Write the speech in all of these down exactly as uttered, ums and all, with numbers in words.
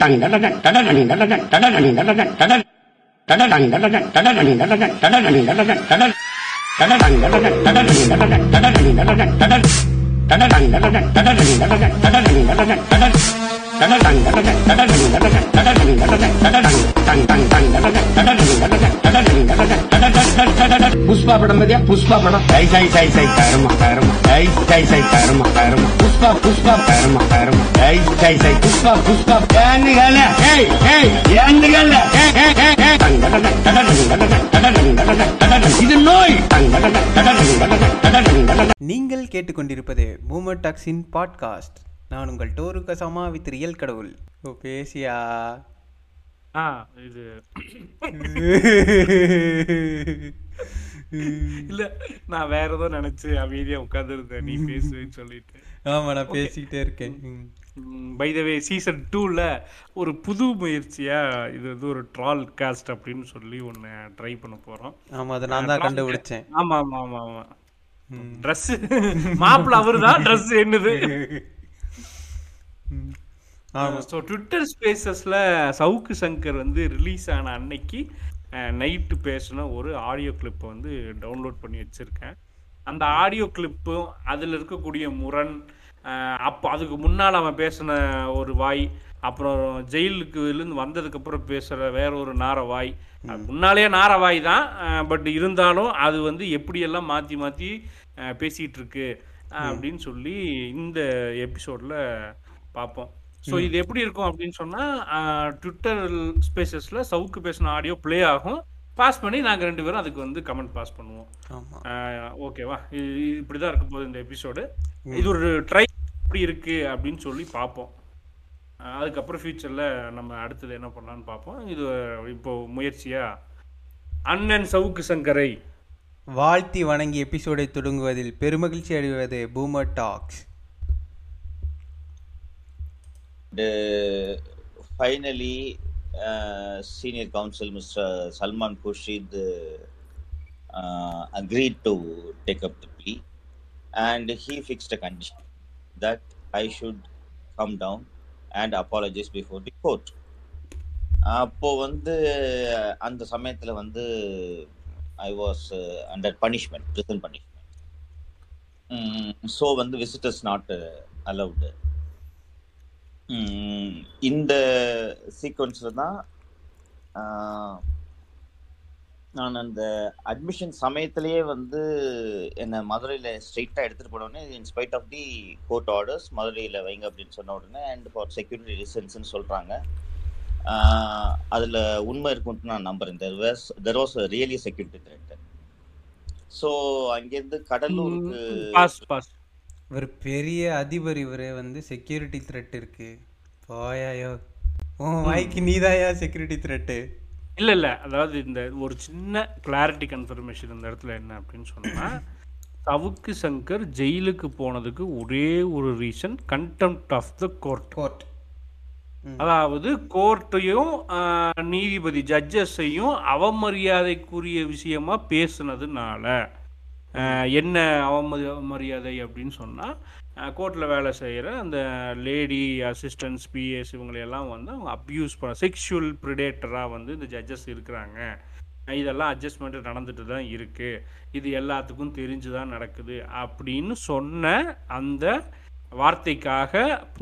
புஷ்பா படம் பத்தியா? புஷ்பா படம் சை சை சை சை கருமா கருமா சை சை சை கருமா கருமா புஷ்பா புஷ்பா கருமா கருமா சை சை சை புஷ்பா புஷ்பா ஏண்டுகள ஏய் ஏய் ஏண்டுகள இது நோய். நீங்கள் கேட்டுக்கொண்டிருப்பது மூமெண்ட் டாக்ஸின் பாட்காஸ்ட். நான் உங்கள் டோருக்கு சமா வித் ரியல் கடவுள். ஓ பேசியா ஆ இது இல்ல நான் வேற ஏதோ நினைச்சு அமைதியா உட்கார்ந்துருந்தேன். நீ பேசுவேன்னு சொல்லிட்டு ஆமா நான் பேசிக்கிட்டே இருக்கேன். பை தி வே சீசன் டூல ஒரு புது முயற்சியா இது வந்து ஒரு ட்ரால் காஸ்ட் அப்படின்னு சொல்லி ஒன்னு ட்ரை பண்ண போறோம். ஆமா அத நான் தான் கண்டுபிடிச்சேன். ஆமா ஆமா ஆமா ஆமா ட்ரெஸ் மாப்ள அவர்தான் ட்ரெஸ் என்னது. ஸோ ட்விட்டர் ஸ்பேசஸில் சவுக்கு சங்கர் வந்து ரிலீஸ் ஆன அன்னைக்கு நைட்டு பேசின ஒரு ஆடியோ கிளிப்பை வந்து டவுன்லோட் பண்ணி வச்சுருக்கேன். அந்த ஆடியோ கிளிப்பும் அதில் இருக்கக்கூடிய முரண், அப்போ அதுக்கு முன்னால் அவன் பேசின ஒரு வாய், அப்புறம் ஜெயிலுக்குலேருந்து வந்ததுக்கப்புறம் பேசுகிற வேற ஒரு நாரவாய், முன்னாலேயே நாரவாய் தான் பட் இருந்தாலும் அது வந்து எப்படியெல்லாம் மாற்றி மாற்றி பேசிகிட்டு இருக்கு அப்படின்னு சொல்லி இந்த எபிசோடில் பார்ப்போம். ஸோ இது எப்படி இருக்கும் அப்படின்னு சொன்னால் ட்விட்டர் ஸ்பேசஸில் சவுக்கு பேசின ஆடியோ ப்ளே ஆகும், பாஸ் பண்ணி நாங்கள் ரெண்டு பேரும் அதுக்கு வந்து கமெண்ட் பாஸ் பண்ணுவோம். ஓகேவா? இது இப்படி தான் இருக்கும் போது இந்த எபிசோடு. இது ஒரு ட்ரை எப்படி இருக்குது அப்படின்னு சொல்லி பார்ப்போம். அதுக்கப்புறம் ஃப்யூச்சரில் நம்ம அடுத்தது என்ன பண்ணலான்னு பார்ப்போம். இது இப்போது முயற்சியாக அண்ணன் சவுக்கு சங்கரை வாழ்த்தி வணங்கி எபிசோடை தொடங்குவதில் பெருமகிழ்ச்சி அடைவது boomer talks. The, finally, uh, senior counsel Mister Salman Khurshid uh, agreed to take up the plea, and he fixed a condition that I should come down and apologize before the court. Appo vandu and samayathila vandu I was uh, under punishment, prison punishment. Mm, so vandu visitors not uh, allowed. இந்த சீக்வன்ஸில் தான் நான் அந்த admission சமயத்திலேயே வந்து என்னை மதுரையில் ஸ்ட்ரெயிட்டாக எடுத்துகிட்டு போன உடனே in spite of the court orders மதுரையில் வைங்க அப்படின்னு சொன்ன உடனே அண்ட் ஃபார் செக்யூரிட்டி ரீசன்ஸ்ன்னு சொல்கிறாங்க. அதில் உண்மை இருக்குன்ட்டு நான் நம்புகிறேன். There was there was really security threat. So அங்கேருந்து கடலூருக்கு ஒரு பெரிய அதிபர் இவரே வந்து செக்யூரிட்டி த்ரெட் இருக்கு போயாயோ உன் வாய்க்கு நீதாயா செக்யூரிட்டி த்ரெட்டு. இல்லை இல்லை அதாவது இந்த ஒரு சின்ன கிளாரிட்டி கன்ஃபர்மேஷன் இந்த இடத்துல என்ன அப்படின்னு சொன்னால், சவுக்கு சங்கர் ஜெயிலுக்கு போனதுக்கு ஒரே ஒரு reason contempt of the court. Court அதாவது கோர்ட்டையும் நீதிபதி ஜட்ஜஸையும் அவமரியாதைக்குரிய விஷயமா பேசுனதுனால என்ன அவமதி மரியாதை அப்படின்னு சொன்னால் கோர்ட்டில் வேலை செய்கிற அந்த லேடி அசிஸ்டன்ஸ் பிஎஸ் இவங்களையெல்லாம் வந்து அவங்க அப்யூஸ் பண்ண செக்ஷுவல் ப்ரிடேட்டராக வந்து இந்த ஜட்ஜஸ் இருக்கிறாங்க. இதெல்லாம் அட்ஜஸ்ட்மெண்ட்டு நடந்துட்டு தான் இருக்குது, இது எல்லாத்துக்கும் தெரிஞ்சு தான் நடக்குது அப்படின்னு சொன்ன அந்த வார்த்தைக்காக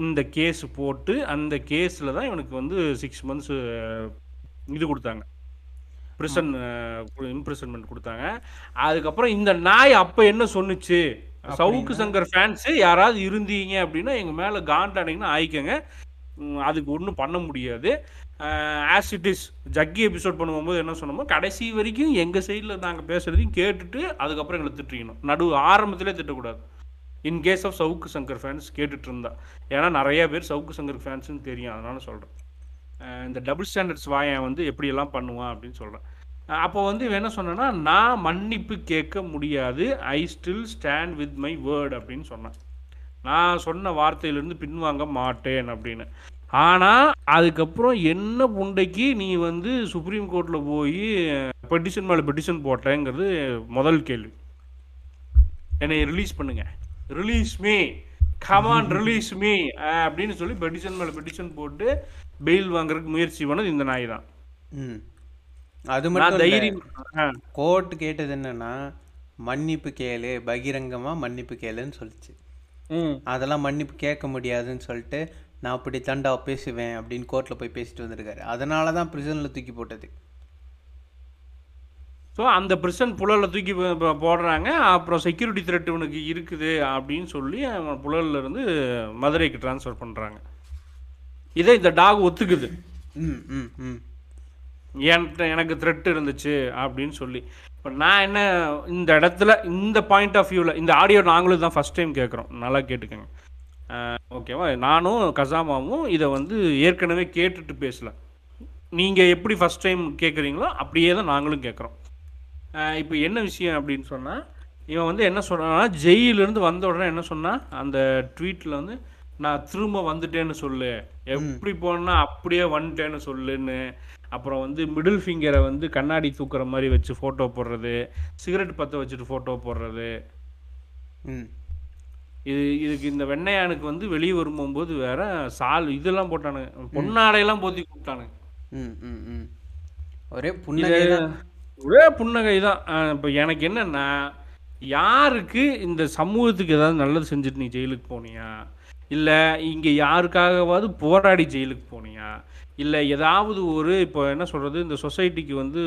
இந்த கேஸ் போட்டு அந்த கேஸில் தான் இவனுக்கு வந்து சிக்ஸ் மந்த்ஸ் இது கொடுத்தாங்க, பிரிசன் இம்ப்ரிசன்மெண்ட் கொடுத்தாங்க. அதுக்கப்புறம் இந்த நாய் அப்போ என்ன சொன்னிச்சு, சவுக்கு சங்கர் ஃபேன்ஸு யாராவது இருந்தீங்க அப்படின்னா எங்கள் மேலே காண்டானிங்கன்னா ஆயிக்கங்க, அதுக்கு ஒன்றும் பண்ண முடியாது. As it is Jaggi episode பண்ணும்போது என்ன சொன்னோமோ கடைசி வரைக்கும் எங்கள் சைடில் நாங்கள் பேசுகிறதையும் கேட்டுட்டு அதுக்கப்புறம் எங்களை திட்டிக்கணும், நடு ஆரம்பத்திலே திட்டக்கூடாது. In case of Savukku Shankar fans கேட்டுட்டு இருந்தா, ஏன்னா நிறைய பேர் சவுக்கு சங்கர் ஃபேன்ஸுன்னு தெரியும், அதனால சொல்கிறேன். இந்த டபுள் ஸ்டாண்டர்ட்ஸ் வாயை வந்து எப்படியெல்லாம் பண்ணுவான் அப்படின்னு சொல்கிறேன். அப்போ வந்து என்ன சொன்னேன்னா, நான் மன்னிப்பு கேட்க முடியாது, I still stand with my word அப்படின்னு சொன்னேன். நான் சொன்ன வார்த்தையிலேருந்து பின்வாங்க மாட்டேன் அப்படின்னு. ஆனால் அதுக்கப்புறம் என்ன புண்டைக்கு நீ வந்து சுப்ரீம் கோர்ட்டில் போய் பெட்டிஷன் மேலே பெட்டிஷன் போட்டேங்கிறது முதல் கேள்வி. என்னை ரிலீஸ் பண்ணுங்க, release me, come on release me அப்படின்னு சொல்லி பெட்டிஷன் மேலே பெட்டிஷன் போட்டு பெயில் வாங்குறதுக்கு முயற்சி பண்ணது இந்த நாய் தான். அது மட்டும் தைரியம். கோர்ட் கேட்டது என்னன்னா மன்னிப்பு கேளு, பகிரங்கமா மன்னிப்பு கேளுன்னு சொல்லிச்சு. அதெல்லாம் மன்னிப்பு கேட்க முடியாதுன்னு சொல்லிட்டு நான் அப்படி தண்டா பேசுவேன் அப்படின்னு கோர்ட்ல போய் பேசிட்டு வந்திருக்காரு. அதனால தான் பிரிசன்ல தூக்கி போட்டது. ஸோ அந்த பிரிசன் புழலில் தூக்கி போடுறாங்க. அப்புறம் செக்யூரிட்டி த்ரெட் இவனுக்கு இருக்குது அப்படின்னு சொல்லி அவன் புழலில் இருந்து மதுரைக்கு டிரான்ஸ்ஃபர் பண்ணுறாங்க. இதே இந்த டாக் ஒத்துக்குது, ம் ம் ம் என்கிட்ட எனக்கு த்ரெட் இருந்துச்சு அப்படின்னு சொல்லி. இப்போ நான் என்ன இந்த இடத்துல இந்த பாயிண்ட் ஆஃப் வியூவில் இந்த ஆடியோ நாங்களும் தான் ஃபஸ்ட் டைம் கேட்குறோம், நல்லா கேட்டுக்கோங்க ஓகேவா. நானும் கசாமாவும் இதை வந்து ஏற்கனவே கேட்டுட்டு பேசல, நீங்கள் எப்படி ஃபஸ்ட் டைம் கேட்குறீங்களோ அப்படியே தான் நாங்களும் கேட்குறோம். இப்போ என்ன விஷயம் அப்படின்னு சொன்னால், இவன் வந்து என்ன சொன்னான்னா ஜெயிலிருந்து வந்த உடனே என்ன சொன்னால் அந்த ட்வீட்டில் வந்து நான் திரும்ப வந்துட்டேன்னு சொல்லு, எப்படி போனா அப்படியே வந்துட்டேன்னு சொல்லுன்னு, அப்புறம் வந்து மிடில் ஃபிங்கரை வந்து கண்ணாடி தூக்குற மாதிரி வச்சு ஃபோட்டோ போடுறது, சிகரெட் பற்ற வச்சுட்டு ஃபோட்டோ போடுறது. இது இதுக்கு இந்த வெண்ணையானுக்கு வந்து வெளியே வரும்போது வேற சால் இதெல்லாம் போட்டானுங்க, பொன்னாடையெல்லாம் போத்தி கூப்பிட்டானுங்க. ஒரே புன்னகை ஒரே புன்னகை தான். இப்போ எனக்கு என்னன்னா, யாருக்கு இந்த சமூகத்துக்கு ஏதாவது நல்லது செஞ்சுட்டு நீ ஜெயிலுக்கு போனியா, இல்லை இங்கே யாருக்காகவாவது போராடி ஜெயிலுக்கு போனியா, இல்லை ஏதாவது ஒரு இப்போ என்ன சொல்கிறது இந்த சொசைட்டிக்கு வந்து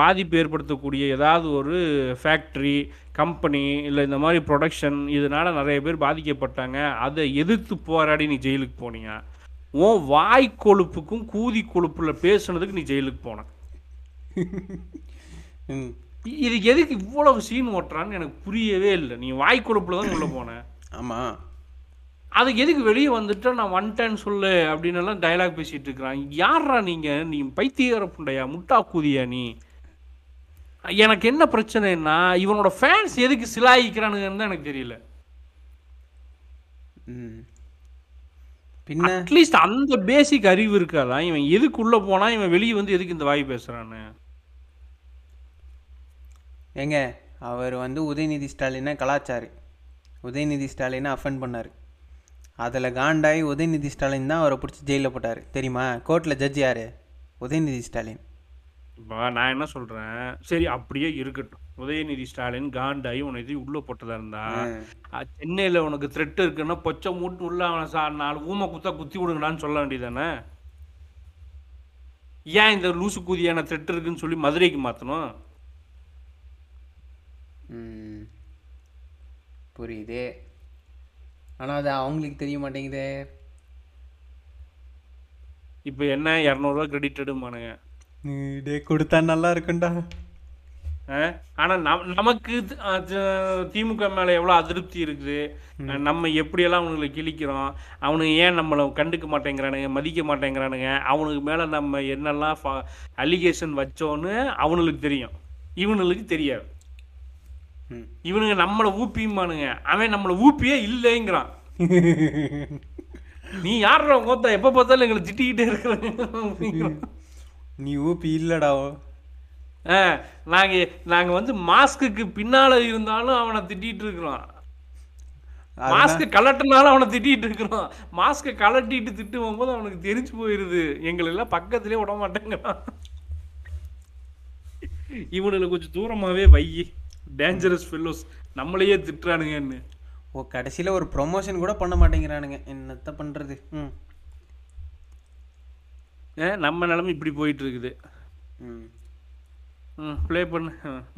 பாதிப்பு ஏற்படுத்தக்கூடிய ஏதாவது ஒரு ஃபேக்ட்ரி கம்பெனி இல்லை இந்த மாதிரி ப்ரொடக்ஷன் இதனால் நிறைய பேர் பாதிக்கப்பட்டாங்க, அதை எதிர்த்து போராடி நீ ஜெயிலுக்கு போனியா, உன் வாய் கொழுப்புக்கும் கூதி கொழுப்பில் பேசுனதுக்கு நீ ஜெயிலுக்கு போன. இது எதுக்கு இவ்வளவு சீன் ஓட்டுறான்னு எனக்கு புரியவே இல்லை. நீ வாய் கொழுப்பில் தான் உள்ளே போன. ஆமாம், அதுக்கு எதுக்கு வெளியே வந்துட்டு நான் ஒன் டைம் சொல்லு அப்படின்னு எல்லாம் டைலாக் பேசிட்டு இருக்கிறான். யாரா நீங்க, நீ பைத்தியக்கார புண்டையா, முட்டா கூதியா நீ? எனக்கு என்ன பிரச்சனைன்னா இவனோட ஃபேன்ஸ் எதுக்கு சிலாயிக்கிறானுங்கன்னு தான் எனக்கு தெரியல. பின்ன அட்லீஸ்ட் அந்த பேசிக் அறிவு இருக்காதான் இவன் எதுக்குள்ள போனா இவன் வெளியே வந்து எதுக்கு இந்த வாய் பேசுறான்னு. ஏங்க அவர் வந்து உதயநிதி ஸ்டாலினை கலாச்சாரி, உதயநிதி ஸ்டாலினை அஃபண்ட் பண்ணாரு, அதில் காண்டாயி உதயநிதி ஸ்டாலின் தான் அவரை பிடிச்சி ஜெயிலில் போட்டார் தெரியுமா. கோர்ட்டில் ஜட்ஜ் யார்? உதயநிதி ஸ்டாலின். இப்போ நான் என்ன சொல்கிறேன், சரி அப்படியே இருக்கட்டும், உதயநிதி ஸ்டாலின் காண்டாயி உனக்கு உள்ளே போட்டதாக இருந்தா சென்னையில் உனக்கு த்ரெட் இருக்குன்னா பொச்சை மூட்டு உள்ள அவன் சா நாலு ஊமை குத்தா குத்தி விடுங்களான்னு சொல்ல வேண்டியதானே. ஏன் இந்த லூசு கூதியான த்ரெட் இருக்குன்னு சொல்லி மதுரைக்கு மாற்றணும்? புரியுது, ஆனால் அது அவங்களுக்கு தெரிய மாட்டேங்குது. இப்போ என்ன இரநூறுவா கிரெடிட் எடுமானுங்க, டே கொடுத்தா நல்லா இருக்குண்டா. ஆனால் நம் நமக்கு திமுக மேலே எவ்வளோ அதிருப்தி இருக்குது, நம்ம எப்படியெல்லாம் அவனுங்களை கிழிக்கிறோம், அவனுக்கு ஏன் நம்மளை கண்டுக்க மாட்டேங்கிறானுங்க, மதிக்க மாட்டேங்கிறானுங்க, அவனுக்கு மேலே நம்ம என்னெல்லாம் அலிகேஷன் வச்சோன்னு அவனுங்களுக்கு தெரியும், இவனுங்களுக்கு தெரியாது. இவனுங்க நம்மளை ஊப்பியுமானுங்க, அவன் நம்மளை ஊப்பியே இல்லைங்கிறான். நீ யார கோத்தா எப்ப பார்த்தாலும் எங்களை திட்டிக்கிட்டே இருக்கிற, நீ ஊப்பி இல்லடாவோ. நாங்க நாங்க வந்து மாஸ்க்கு பின்னால இருந்தாலும் அவனை திட்டிட்டு இருக்கிறோம், மாஸ்க்கு கலட்டினாலும் அவனை திட்டிட்டு இருக்கிறோம், மாஸ்க கலட்டிட்டு திட்டும் போது அவனுக்கு தெரிஞ்சு போயிருது எங்களெல்லாம் பக்கத்திலே விட மாட்டேங்கிறான். இவனுல கொஞ்சம் தூரமாவே வையி, டேஞ்சரஸ் ஃபெல்லோஸ், நம்மளையே திட்டுறானுங்கன்னு. ஓ கடைசியில் ஒரு ப்ரொமோஷன் கூட பண்ண மாட்டேங்கிறானுங்க, என்னத்த பண்ணுறது. ம் ஏ நம்ம நிலமை இப்படி போயிட்டு இருக்குது. ம் ம் ப்ளே பண்ண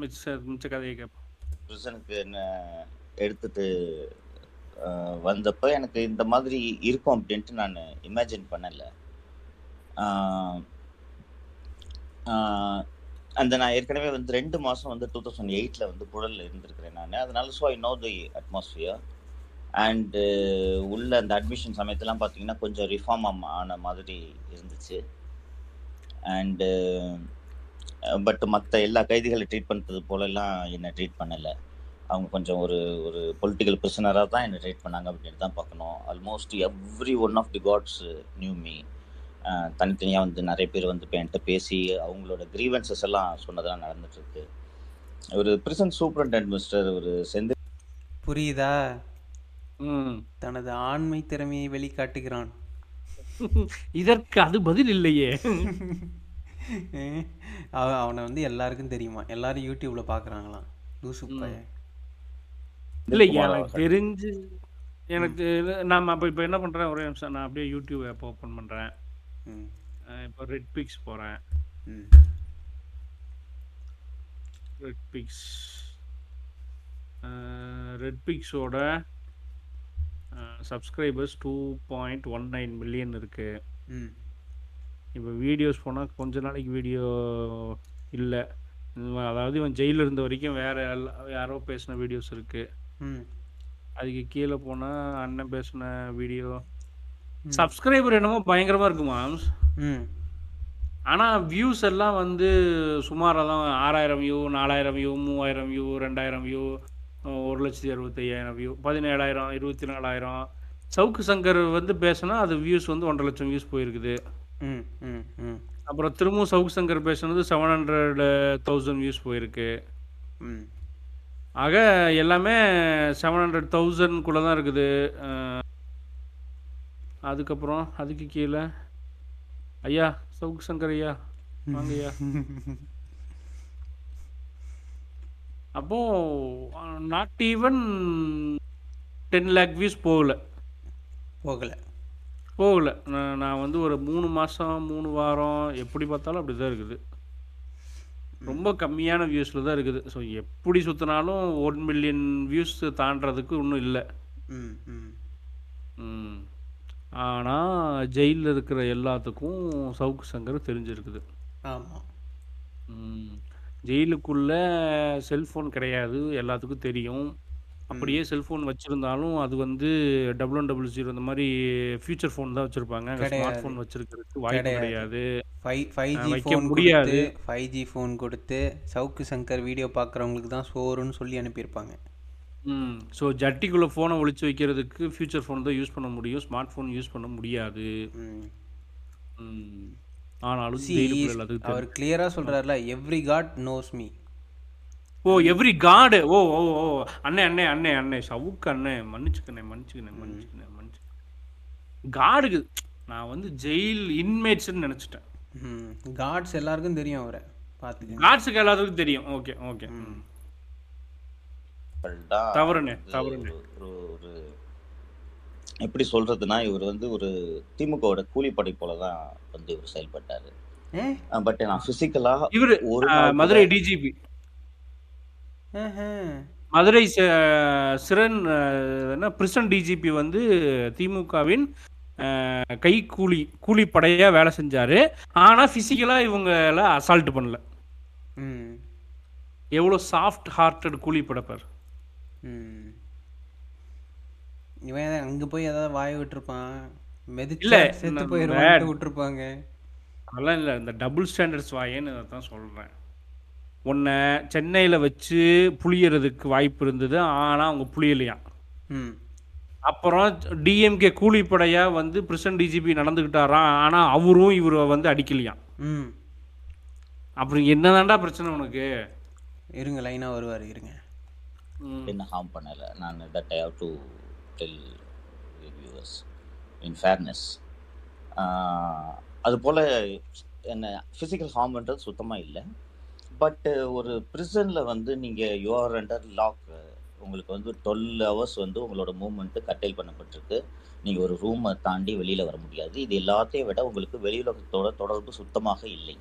மிச்ச மிச்ச கதையை கேட்போம். புருஷனுக்கு என்ன எடுத்துட்டு வந்தப்போ எனக்கு இந்த மாதிரி இருக்கும் அப்படின்ட்டு நான் இமேஜின் பண்ணலை. அந்த நான் ஏற்கனவே வந்து ரெண்டு மாதம் வந்து டூ தௌசண்ட் எயிட்டில் வந்து புழலில் இருந்திருக்கிறேன் நான். அதனால so I know the atmosphere and உள்ள அந்த அட்மிஷன் சமயத்தெல்லாம் பார்த்தீங்கன்னா கொஞ்சம் ரிஃபார்ம் ஆன மாதிரி இருந்துச்சு. அண்டு பட் மற்ற எல்லா கைதிகளை ட்ரீட் பண்ணுறது போலெல்லாம் என்னை ட்ரீட் பண்ணலை. அவங்க கொஞ்சம் ஒரு ஒரு பொலிட்டிக்கல் பிரிசனராக தான் என்னை ட்ரீட் பண்ணாங்க அப்படின்னு தான் பார்க்கணும். Almost every one of the gods knew me. தனித்தனியாக வந்து நிறைய பேர் வந்து இப்போ என்கிட்ட பேசி அவங்களோட கிரீவன்சஸ் எல்லாம் சொன்னதெல்லாம் நடந்துட்டுருக்கு. ஒரு பிரிசன் சூப்பரண்ட் மிஸ்டர் ஒரு செந்தில் புரியுதா, ம் தனது ஆண்மை திறமையை வெளிக்காட்டுகிறான். இதற்கு அது பதில் இல்லையே. அவனை வந்து எல்லாருக்கும் தெரியுமா, எல்லாரும் யூடியூப்ல பாக்குறாங்களாம். இல்லை எனக்கு தெரிஞ்சு எனக்கு நான் அப்போ இப்போ என்ன பண்ணுறேன், ஒரே நிமிஷம் நான் அப்படியே யூடியூப் ஆப் ஓப்பன் பண்ணுறேன். இப்போ ரெட் பிக்ஸ் போகிறேன். ரெட் பிக்ஸ் ரெட் பிக்ஸோட subscribers two point one nine million இருக்குது. இப்போ வீடியோஸ் போனால் கொஞ்ச நாளைக்கு வீடியோ இல்லை, அதாவது இவன் ஜெயிலில் இருந்த வரைக்கும் வேற யாரோ பேசின வீடியோஸ் இருக்குது. அதுக்கு கீழே போனால் அண்ணன் பேசின வீடியோ சப்ஸ்கிரைபர் என்னமோ பயங்கரமாக இருக்குமா, ஆனால் வியூஸ் எல்லாம் வந்து சுமாராக தான். ஆறாயிரம் வியூ, நாலாயிரம் வியூ, மூவாயிரம் வியூ, ரெண்டாயிரம் வியூ, ஒரு லட்சத்தி அறுபத்தி ஐயாயிரம் வியூ, பதினேழாயிரம், இருபத்தி நாலாயிரம். சவுக்கு சங்கர் வந்து பேசினா அது வியூஸ் வந்து ஒன்றரை லட்சம் வியூஸ் போயிருக்குது. அப்புறம் திரும்பவும் சவுக்கு சங்கர் பேசுனது செவன் ஹண்ட்ரட் தௌசண்ட் வியூஸ் போயிருக்கு. ஆக எல்லாமே செவன் ஹண்ட்ரட் தௌசண்ட்குள்ளே தான் இருக்குது. அதுக்கப்புறம் அதுக்கு கீழே ஐயா சவுக்கு சங்கர் ஐயா வாங்கய்யா. அப்போது not even ten lakh views போகலை போகலை போகலை. நான் நான் வந்து ஒரு மூணு மாதம் மூணு வாரம் எப்படி பார்த்தாலும் அப்படி தான் இருக்குது. ரொம்ப கம்மியான வியூஸில் தான் இருக்குது. ஸோ எப்படி சுற்றினாலும் ஒன் மில்லியன் வியூஸ் தாண்டறதுக்கு ஒன்றும் இல்லை. ஆனால் ஜெயிலில் இருக்கிற எல்லாத்துக்கும் சவுக்கு சங்கர் தெரிஞ்சிருக்குது. ஆமாம், ஜெயிலுக்குள்ளே செல்ஃபோன் கிடையாது, எல்லாத்துக்கும் தெரியும். அப்படியே செல்ஃபோன் வச்சுருந்தாலும் அது வந்து டபுள் ஒன் டபுள் ஜீரோ இந்த மாதிரி ஃபியூச்சர் ஃபோன் தான் வச்சுருப்பாங்க. ஸ்மார்ட் ஃபோன் வச்சுருக்கிறதுக்கு வாய்ப்பு கிடையாது. ஃபைவ் ஃபைவ் ஜி ஃபோன் முடியாது. ஃபைவ் ஜி ஃபோன் கொடுத்து சவுக்கு சங்கர் வீடியோ பார்க்குறவங்களுக்கு தான் சோறுன்னு சொல்லி அனுப்பியிருப்பாங்க. ம் ஸோ ஜட்டிக்குள்ளே ஃபோனை ஒழிச்சு வைக்கிறதுக்கு ஃபியூச்சர் ஃபோன் தான் யூஸ் பண்ண முடியும், ஸ்மார்ட் ஃபோன் யூஸ் பண்ண முடியாது. ஆனாலும் அவர் கிளியராக சொல்கிறார்ல, every god knows me. Oh every god. Oh ஓ ஓ அண்ணே அண்ணே அண்ணே அண்ணே சவுக்கு அண்ணே மன்னிச்சுக்கண்ணே மன்னிச்சுக்கண்ணே மன்னிச்சுக்கண்ணே மன்னிச்சு காடுக்கு நான் வந்து ஜெயில் இன்மேட்ஸ்ன்னு நினச்சிட்டேன். காட்ஸ் எல்லாருக்கும் தெரியும், அவரை பார்த்துக்க காட்ஸுக்கு எல்லாத்துக்கும் தெரியும். ஓகே ஓகே தவறுண்ணே தவறுண்ணே. ஒரு எப்படி சொல்றதுன்னா இவர் வந்து ஒரு திமுகவோட கூலிப்படை போலதான் வந்து இவர் செயல்பட்டாரு. பட் நான் பிசிக்கலா இவர் ஒரு மதுரை டிஜிபி மதுரை சிறன் பிரிசன் டிஜிபி வந்து திமுகவின் கை கூலி கூலிப்படையா வேலை செஞ்சாரு. ஆனா பிசிக்கலா இவங்கள அசால்ட் பண்ணல. எவ்வளவு சாஃப்ட் ஹார்ட்டட் கூலிப்படப்பார். இவன் அங்க போய் ஏதாவது வாய் விட்டுருப்பான், மெதிச்சு செத்து போயிடுவான் விட்டுருப்பாங்க. அதெல்லாம் இல்லை, இந்த டபுள் ஸ்டாண்டர்ட்ஸ் வாயேன்னு அதான் சொல்றேன். ஒன்று சென்னையில் வச்சு புளியறதுக்கு வாய்ப்பு இருந்தது, ஆனால் அவங்க புளியலையா. அப்புறம் டிஎம்கே கூலிப்படையாக வந்து பிரிசன் டிஜிபி நடந்துக்கிட்டாராம், ஆனால் அவரும் இவரை வந்து அடிக்கலையாம். அப்படி என்ன தாண்டா பிரச்சனை உனக்கு? இருங்க லைனாக வருவார் இருங்க. என்ன ஹார்ம் பண்ணலை நான், that I have to tell viewers in fairness. அதுபோல் என்ன ஃபிசிக்கல் ஹார்ம் பண்ணுறது சுத்தமாக இல்லை. பட் ஒரு பிரிசனில் வந்து நீங்கள் யூஆர் அண்டர் லாக், உங்களுக்கு வந்து டுவெல் ஹவர்ஸ் வந்து உங்களோட மூவ்மெண்ட்டு கட்டைல் பண்ணப்பட்டிருக்கு. நீங்கள் ஒரு ரூமை தாண்டி வெளியில் வர முடியாது. இது எல்லாத்தையும் விட உங்களுக்கு வெளியுலகத்தோட தொடர்பு சுத்தமாக இல்லை.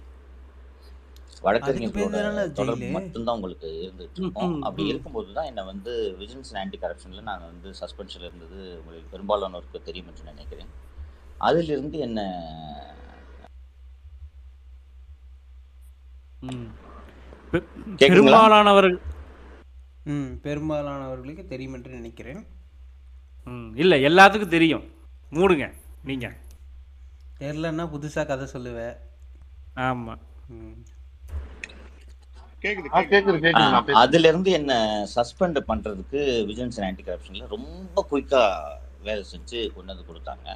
வழக்கறிஞர்களோட தொடர்பு மட்டும்தான் உங்களுக்கு இருந்துட்டு இருக்கும். அப்படி இருக்கும்போது தான் என்னை வந்து விஜிலன்ஸ் ஆன்டி கரப்ஷனில் நாங்கள் வந்து சஸ்பென்ஷனில் இருந்தது உங்களுக்கு பெரும்பாலானோருக்கு தெரியும் என்று நினைக்கிறேன். அதிலிருந்து என்ன பெரும்பாலானவர்கள் ம் பெரும்பாலானவர்களுக்கு தெரியும் என்று நினைக்கிறேன். ம் இல்லை எல்லாத்துக்கும் தெரியும். மூடுங்க நீங்கள் தெரிலன்னா புதுசாக கதை சொல்லுவேன். ஆமாம் கேட்குது. அதுலேருந்து என்ன சஸ்பெண்ட் பண்ணுறதுக்கு விஜிலன்ஸ் அண்ட் ஆன்டி கரப்ஷனில் ரொம்ப குயிக்காக வேலை செஞ்சு கொண்டு வந்து கொடுத்தாங்க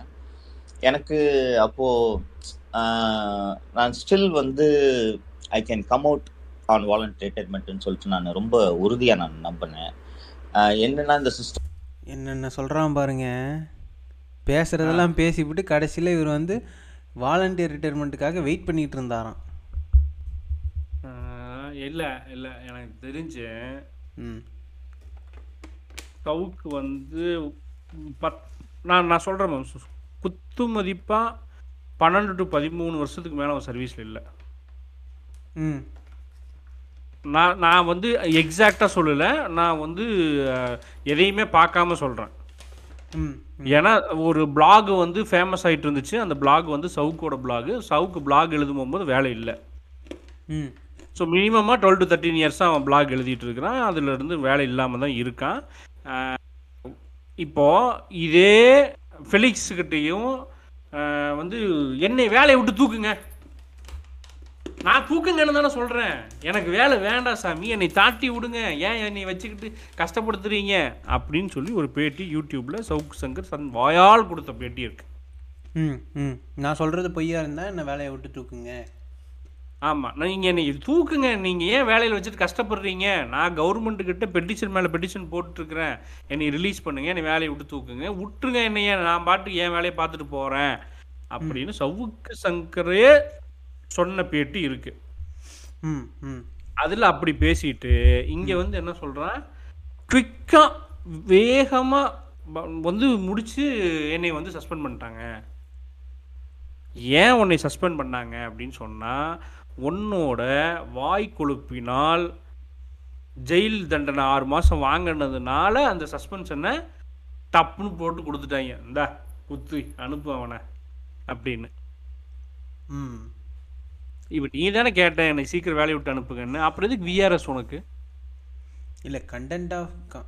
எனக்கு. அப்போது நான் ஸ்டில் வந்து I can come out on voluntary ரிட்டையர்மெண்ட்னு சொல்லிட்டு நான் ரொம்ப உறுதியாக நான் நம்பினேன். என்னென்னா இந்த சிஸ்டம் என்னென்ன சொல்கிறான் பாருங்க. பேசுகிறதெல்லாம் பேசிவிட்டு கடைசியில் இவர் வந்து வாலண்டியர் ரிட்டையர்மெண்ட்டுக்காக வெயிட் பண்ணிகிட்டு இருந்தாராம். இல்லை இல்லை எனக்கு தெரிஞ்சு டவுக்கு வந்து பத் நான் நான் சொல்கிறேன் மேம், குத்து மதிப்பாக பன்னெண்டு டு பதிமூணு வருஷத்துக்கு மேலே அவன் சர்வீஸில் இல்லை. ம் நான் நான் வந்து எக்ஸாக்டாக சொல்லலை, நான் வந்து எதையுமே பார்க்காம சொல்கிறேன். ஏன்னா ஒரு பிளாக் வந்து ஃபேமஸ் ஆகிட்டு இருந்துச்சு, அந்த பிளாக் வந்து சவுக்கோட பிளாக். சவுக்கு பிளாக் எழுதும் போது வேலை இல்லை. ம் ஸோ மினிமமாக டுவெல் டு தேர்ட்டின் இயர்ஸாக அவன் பிளாக் எழுதிட்டு இருக்கிறான், அதுலேருந்து வேலை இல்லாமல் தான் இருக்கான். இப்போது இதே ஃபெலிக்ஸுக்கிட்டையும் வந்து என்னை வேலையை விட்டு தூக்குங்க, நான் தூக்குங்கன்னு தானே சொல்கிறேன், எனக்கு வேலை வேண்டாம் சாமி, என்னை தாட்டி விடுங்க, ஏன் என்னை வச்சுக்கிட்டு கஷ்டப்படுத்துறீங்க அப்படின்னு சொல்லி ஒரு பேட்டி யூடியூப்பில் சவுக் சங்கர் சன் வாயால் கொடுத்த பேட்டி இருக்கு. ம் ம் நான் சொல்கிறது பொய்யா இருந்தால் என்னை வேலையை விட்டு தூக்குங்க. ஆமாம், நீங்கள் என்னை தூக்குங்க, நீங்கள் ஏன் வேலையில் வச்சுட்டு கஷ்டப்படுறீங்க, நான் கவர்மெண்ட்டுக்கிட்ட பெட்டிஷன் மேலே பெட்டிஷன் போட்டுருக்குறேன், என்னை ரிலீஸ் பண்ணுங்கள், என்னை வேலையை விட்டு தூக்குங்க, விட்டுருங்க என்னைய, நான் பாட்டு என் வேலையை பார்த்துட்டு போகிறேன் அப்படின்னு சவுக்கு சங்கரே சொன்ன பேட்டி இருக்கு. அதில் அப்படி பேசிட்டு இங்கே வந்து என்ன சொல்கிறான், குவிக்காக வேகமாக வந்து முடித்து என்னை வந்து சஸ்பெண்ட் பண்ணிட்டாங்க. ஏன் உன்னை சஸ்பெண்ட் பண்ணாங்க அப்படின்னு சொன்னால், உன்னோட வாய் கொழுப்பினால் ஜெயில் தண்டனை ஆறு மாதம் வாங்கினதுனால அந்த சஸ்பென்ஷனை டப்புன்னு போட்டு கொடுத்துட்டாங்க, இந்தா குத்து அனுப்பு அவனை அப்படின்னு. ம் இப்போ நீ தானே கேட்டேன் என்னை சீக்கிரம் வேலையை விட்டு அனுப்புங்கன்னு, அப்புறம் இதுக்கு விஆர்எஸ் உனக்கு இல்லை. கண்டென்ட் ஆஃப்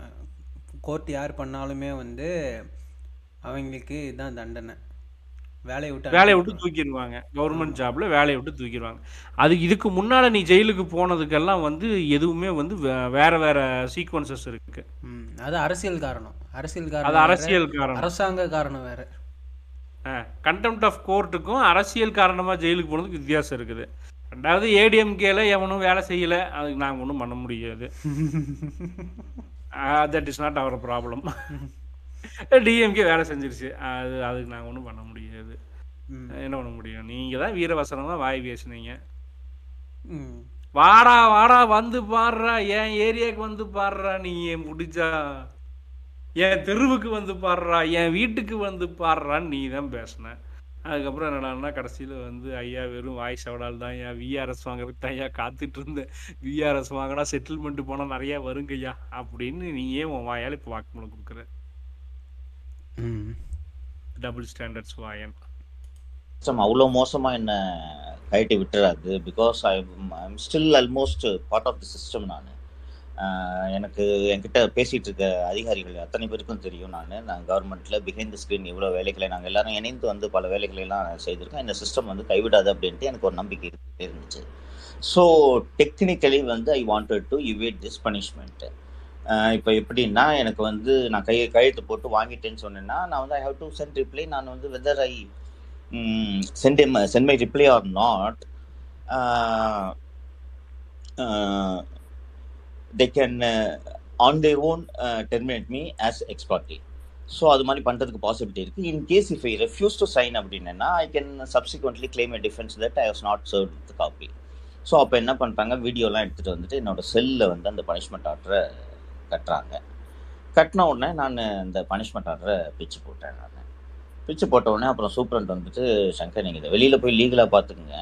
கோர்ட் யார் பண்ணாலுமே வந்து அவங்களுக்கு இதுதான் தண்டனை, வேலையை விட்டு வேலையை விட்டு தூக்கிடுவாங்க, கவர்மெண்ட் ஜாப்பில் வேலையை விட்டு தூக்கிடுவாங்க. அது இதுக்கு முன்னால் நீ ஜெயிலுக்கு போனதுக்கெல்லாம் வந்து எதுவுமே வந்து வேற வேற சீக்வன்சஸ் இருக்கு. அது அரசியல் காரணம், அரசியல் காரணம், அது அரசியல் காரணம், அரசாங்க காரணம் வேற. கண்டெம்ட் ஆஃப் கோர்ட்டுக்கும் அரசியல் காரணமாக ஜெயிலுக்கு போனதுக்கு வித்தியாசம் இருக்குது. ரெண்டாவது ஏடிஎம்கேல எவனும் வேலை செய்யலை, அதுக்கு நாங்கள் ஒன்றும் பண்ண முடியாது, that is not our problem. DMK வேலை செஞ்சிருச்சு, அது அதுக்கு நாங்கள் ஒன்றும் பண்ண முடியாது, என்ன பண்ண முடியும், நீங்கள் தான் வீரவசனமாக வாய் பேசுனீங்க, வாடா வாடா வந்து பாடுறா, என் ஏரியாவுக்கு வந்து பாடுறா, நீ ஏன் முடிச்சா என் தெருவுக்கு வந்து பாடுறா, என் வீட்டுக்கு வந்து பாடுறான்னு நீ தான் பேசின. அதுக்கப்புறம் என்னடான்னா கடைசியில் வந்து ஐயா வெறும் வாய்ஸ் அவடால் தான், ஐயா விஆர்எஸ் வாங்குறதுக்கு தான் ஐயா காத்துட்டு இருந்தேன், விஆர்எஸ் வாங்கினா செட்டில்மெண்ட்டு போனால் நிறையா வருங்கய்யா அப்படின்னு நீ ஏன் உன் வாயால் இப்போ வாக்குமூலம் கொடுக்குற. டபுள் ஸ்டாண்டர்ட்ஸ் வாயன் அவ்வளோ மோசமாக என்ன கைட்டு விட்டுறாது, because I I'm still almost part of the system. நான் எனக்கு என்கிட்ட பேசிகிட்டு இருக்க அதிகாரிகள் அத்தனை பேருக்கும் தெரியும், நான் நான் கவர்மெண்ட்டில் பிஹைண்ட் த ஸ்க்ரீன் இவ்வளோ வேலைகளை நாங்கள் எல்லோரும் இணைந்து வந்து பல வேலைகளெல்லாம் செய்திருக்கோம், இந்த சிஸ்டம் வந்து கைவிடாது அப்படின்ட்டு எனக்கு ஒரு நம்பிக்கை இருந்துகிட்டே இருந்துச்சு. ஸோ டெக்னிக்கலி வந்து I wanted to evade this punishment. இப்போ எப்படின்னா எனக்கு வந்து நான் கையை கையெழுத்து போட்டு வாங்கிட்டேன்னு சொன்னேன்னா நான் வந்து I have to send reply, நான் வந்து whether I sent sent my reply or not they can uh, on their own uh, terminate me as ex party. So adu mari pandradhukku possibility irukku. In case if I refuse to sign abdinna I can subsequently claim a defense that I was not served with the copy. So appo enna pandranga video la edutittu vandute enoda cell la vanda and punishment order katranga. Katna odane naan and punishment order pitch poten. Naan pitch potta odane appo superintendent vandute Shankar neenga velila poi legal ah paathunga,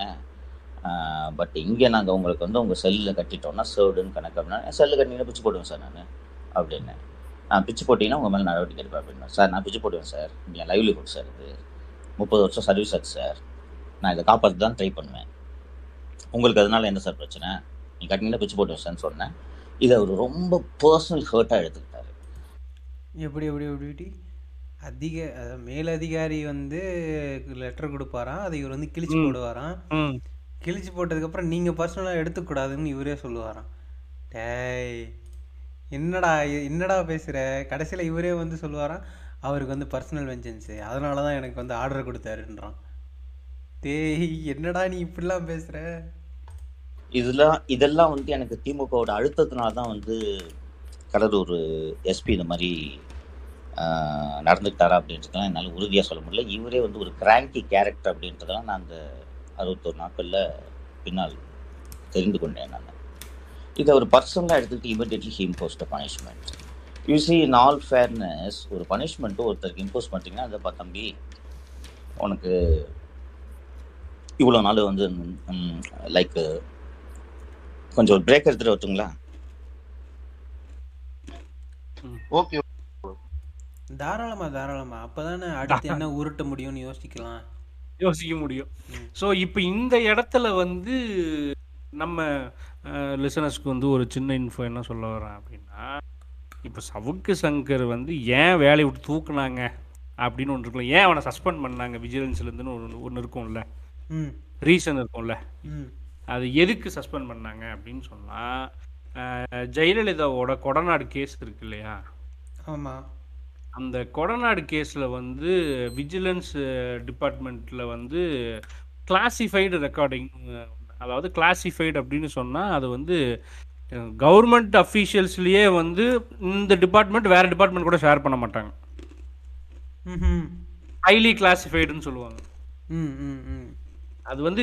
but இங்கே நாங்கள் உங்களுக்கு வந்து உங்கள் செல்லில் கட்டிட்டோம்னா சர்டுன்னு கணக்கு அப்படின்னா cell கட்டிங்கன்னா பிச்சு போடுவேன் சார் நான் அப்படின்னு, நான் பிச்சு போட்டிங்கன்னா உங்கள் மேலே நடவடிக்கை எடுப்பேன் அப்படின்னா, சார் நான் பிச்சு போடுவேன் சார், என் லைவ்லிஹுட் சார் இது முப்பது வருஷம் சர்வீஸ் ஆச்சு சார், நான் இதை காப்பாற்று தான் ட்ரை பண்ணுவேன், உங்களுக்கு அதனால் என்ன சார் பிரச்சனை, நீ கட்டிங்கன்னா பிச்சு போடுவேன் சார்ன்னு சொன்னேன். இதை அவர் ரொம்ப பர்சனல் ஹர்ட்டாக எடுத்துக்கிட்டாரு. எப்படி எப்படி எப்படி அதிக மேலதிகாரி வந்து லெட்டர் கொடுப்பாராம், அது இவர் வந்து கிழிச்சு போடுவாராம், கிழிச்சு போட்டதுக்கப்புறம் நீங்கள் பர்சனலாக எடுத்துக்கூடாதுன்னு இவரே சொல்லுவாராம். டேய் என்னடா என்னடா பேசுகிற, கடைசியில் இவரே வந்து சொல்லுவாராம் அவருக்கு வந்து பர்சனல் வெஞ்சன்ஸு, அதனால தான் எனக்கு வந்து ஆர்டர் கொடுத்தாருன்றான். டேய் என்னடா நீ இப்படிலாம் பேசுகிற, இதெல்லாம் இதெல்லாம் வந்து எனக்கு திமுகவோட அழுத்தத்தினால தான் வந்து கடலூர் எஸ்பி இந்த மாதிரி நடந்துக்கிட்டாரா அப்படின்றதுலாம் என்னால் உறுதியாக சொல்ல முடியல. இவரே வந்து ஒரு கிராங்கி கேரக்டர் அப்படின்றதெல்லாம் நான் அந்த அறுபத்தோரு நாட்களில் பின்னால் தெரிந்து கொண்டேன். நான் இதை ஒரு பர்சனலாக எடுத்துக்கிட்டு immediately he imposed a punishment. You see, in all fairness, ஒரு பனிஷ்மெண்ட்டு ஒருத்தருக்கு இம்போஸ் பண்ணிட்டீங்கன்னா அதை பார்த்தம்பி உனக்கு இவ்வளோ நாள் வந்து லைக் கொஞ்சம் ஒரு பிரேக் எடுத்துகிட்டு வரட்டுங்களா? ஓகே, தாராளமாக தாராளமாக அப்போ தானே அடுத்து என்ன உருட்ட முடியும்னு யோசிக்கலாம் யோசிக்க முடியும். ஸோ இப்போ இந்த இடத்துல வந்து நம்ம லிசனர்ஸ்க்கு வந்து ஒரு சின்ன இன்ஃபோ என்ன சொல்ல வரேன் அப்படின்னா, இப்போ சவுக்கு சங்கர் வந்து ஏன் வேலையை விட்டு தூக்குனாங்க அப்படின்னு ஒன்று இருக்குல்ல, ஏன் அவனை சஸ்பெண்ட் பண்ணாங்க விஜிலன்ஸ்லேருந்துன்னு ஒன்று ஒன்று இருக்கும்ல, ரீசன் இருக்கும்ல, அது எதுக்கு சஸ்பெண்ட் பண்ணாங்க அப்படின்னு சொன்னால், ஜெயலலிதாவோட கொடநாடு கேஸ் இருக்கு இல்லையா? ஆமாம், அந்த கொடநாடு கேஸில் வந்து விஜிலன்ஸ் டிபார்ட்மெண்ட்டில் வந்து கிளாசிஃபைடு ரெக்கார்டிங், அதாவது கிளாசிஃபைடு அப்படின்னு சொன்னால் அது வந்து கவர்மெண்ட் அஃபீஷியல்ஸ்லேயே வந்து இந்த டிபார்ட்மெண்ட் வேறு டிபார்ட்மெண்ட் கூட ஷேர் பண்ண மாட்டாங்க, ஹைலி கிளாசிஃபைடுன்னு சொல்லுவாங்க. அது வந்து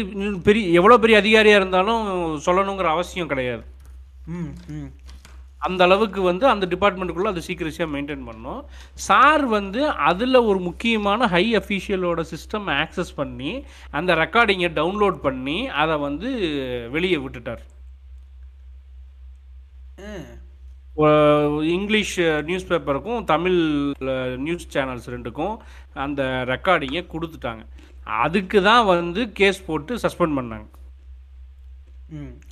பெரிய எவ்வளோ பெரிய அதிகாரியாக இருந்தாலும் சொல்லணுங்கிற அவசியம் கிடையாது. அந்த அளவுக்கு வந்து அந்த டிபார்ட்மெண்ட்டுக்குள்ளே அது சீக்கிரசியாக மெயின்டைன் பண்ணோம். சார் வந்து அதில் ஒரு முக்கியமான ஹை அஃபீஷியலோட சிஸ்டம் ஆக்சஸ் பண்ணி அந்த ரெக்கார்டிங்கை டவுன்லோட் பண்ணி அதை வந்து வெளியே விட்டுட்டார். இங்கிலீஷ் நியூஸ் பேப்பருக்கும் தமிழ் நியூஸ் சேனல்ஸ் ரெண்டுக்கும் அந்த ரெக்கார்டிங்கை கொடுத்துட்டாங்க. அதுக்கு தான் வந்து கேஸ் போட்டு சஸ்பெண்ட் பண்ணாங்க.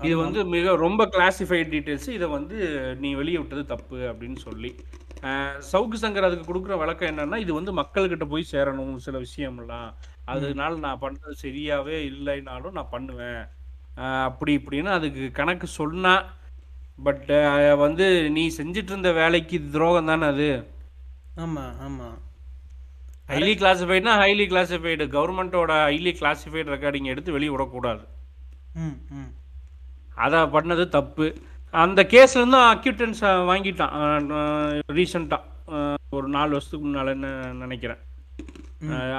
இது வந்து மிக ரொம்ப கிளாசிஃபைடு டீட்டெயில்ஸ், இதை வந்து நீ வெளியே விட்டது தப்பு அப்படின்னு சொல்லி சவுக்கு சங்கர் அதுக்கு கொடுக்குற விளக்கம் என்னன்னா, இது வந்து மக்கள்கிட்ட போய் சேரணும் சில விஷயம்லாம், அதனால நான் பண்ணுறது சரியாகவே இல்லைனாலும் நான் பண்ணுவேன் அப்படி இப்படின்னு அதுக்கு கணக்கு சொன்னா. பட் வந்து நீ செஞ்சிட்டு இருந்த வேலைக்கு துரோகம் தானே அது. ஆமாம் ஆமாம், ஹைலி கிளாசிஃபைடுனா ஹைலி கிளாசிஃபைடு, கவர்மெண்ட்டோட ஹைலி கிளாசிஃபைடு ரெக்கார்டிங் எடுத்து வெளியே விடக்கூடாது, அதை பண்ணது தப்பு. அந்த கேஸ்லேருந்து அக்யூட்டன்ஸை வாங்கிட்டான் ரீசண்டாக, ஒரு நாலு வருஷத்துக்கு முன்னாலன்னு நினைக்கிறேன்.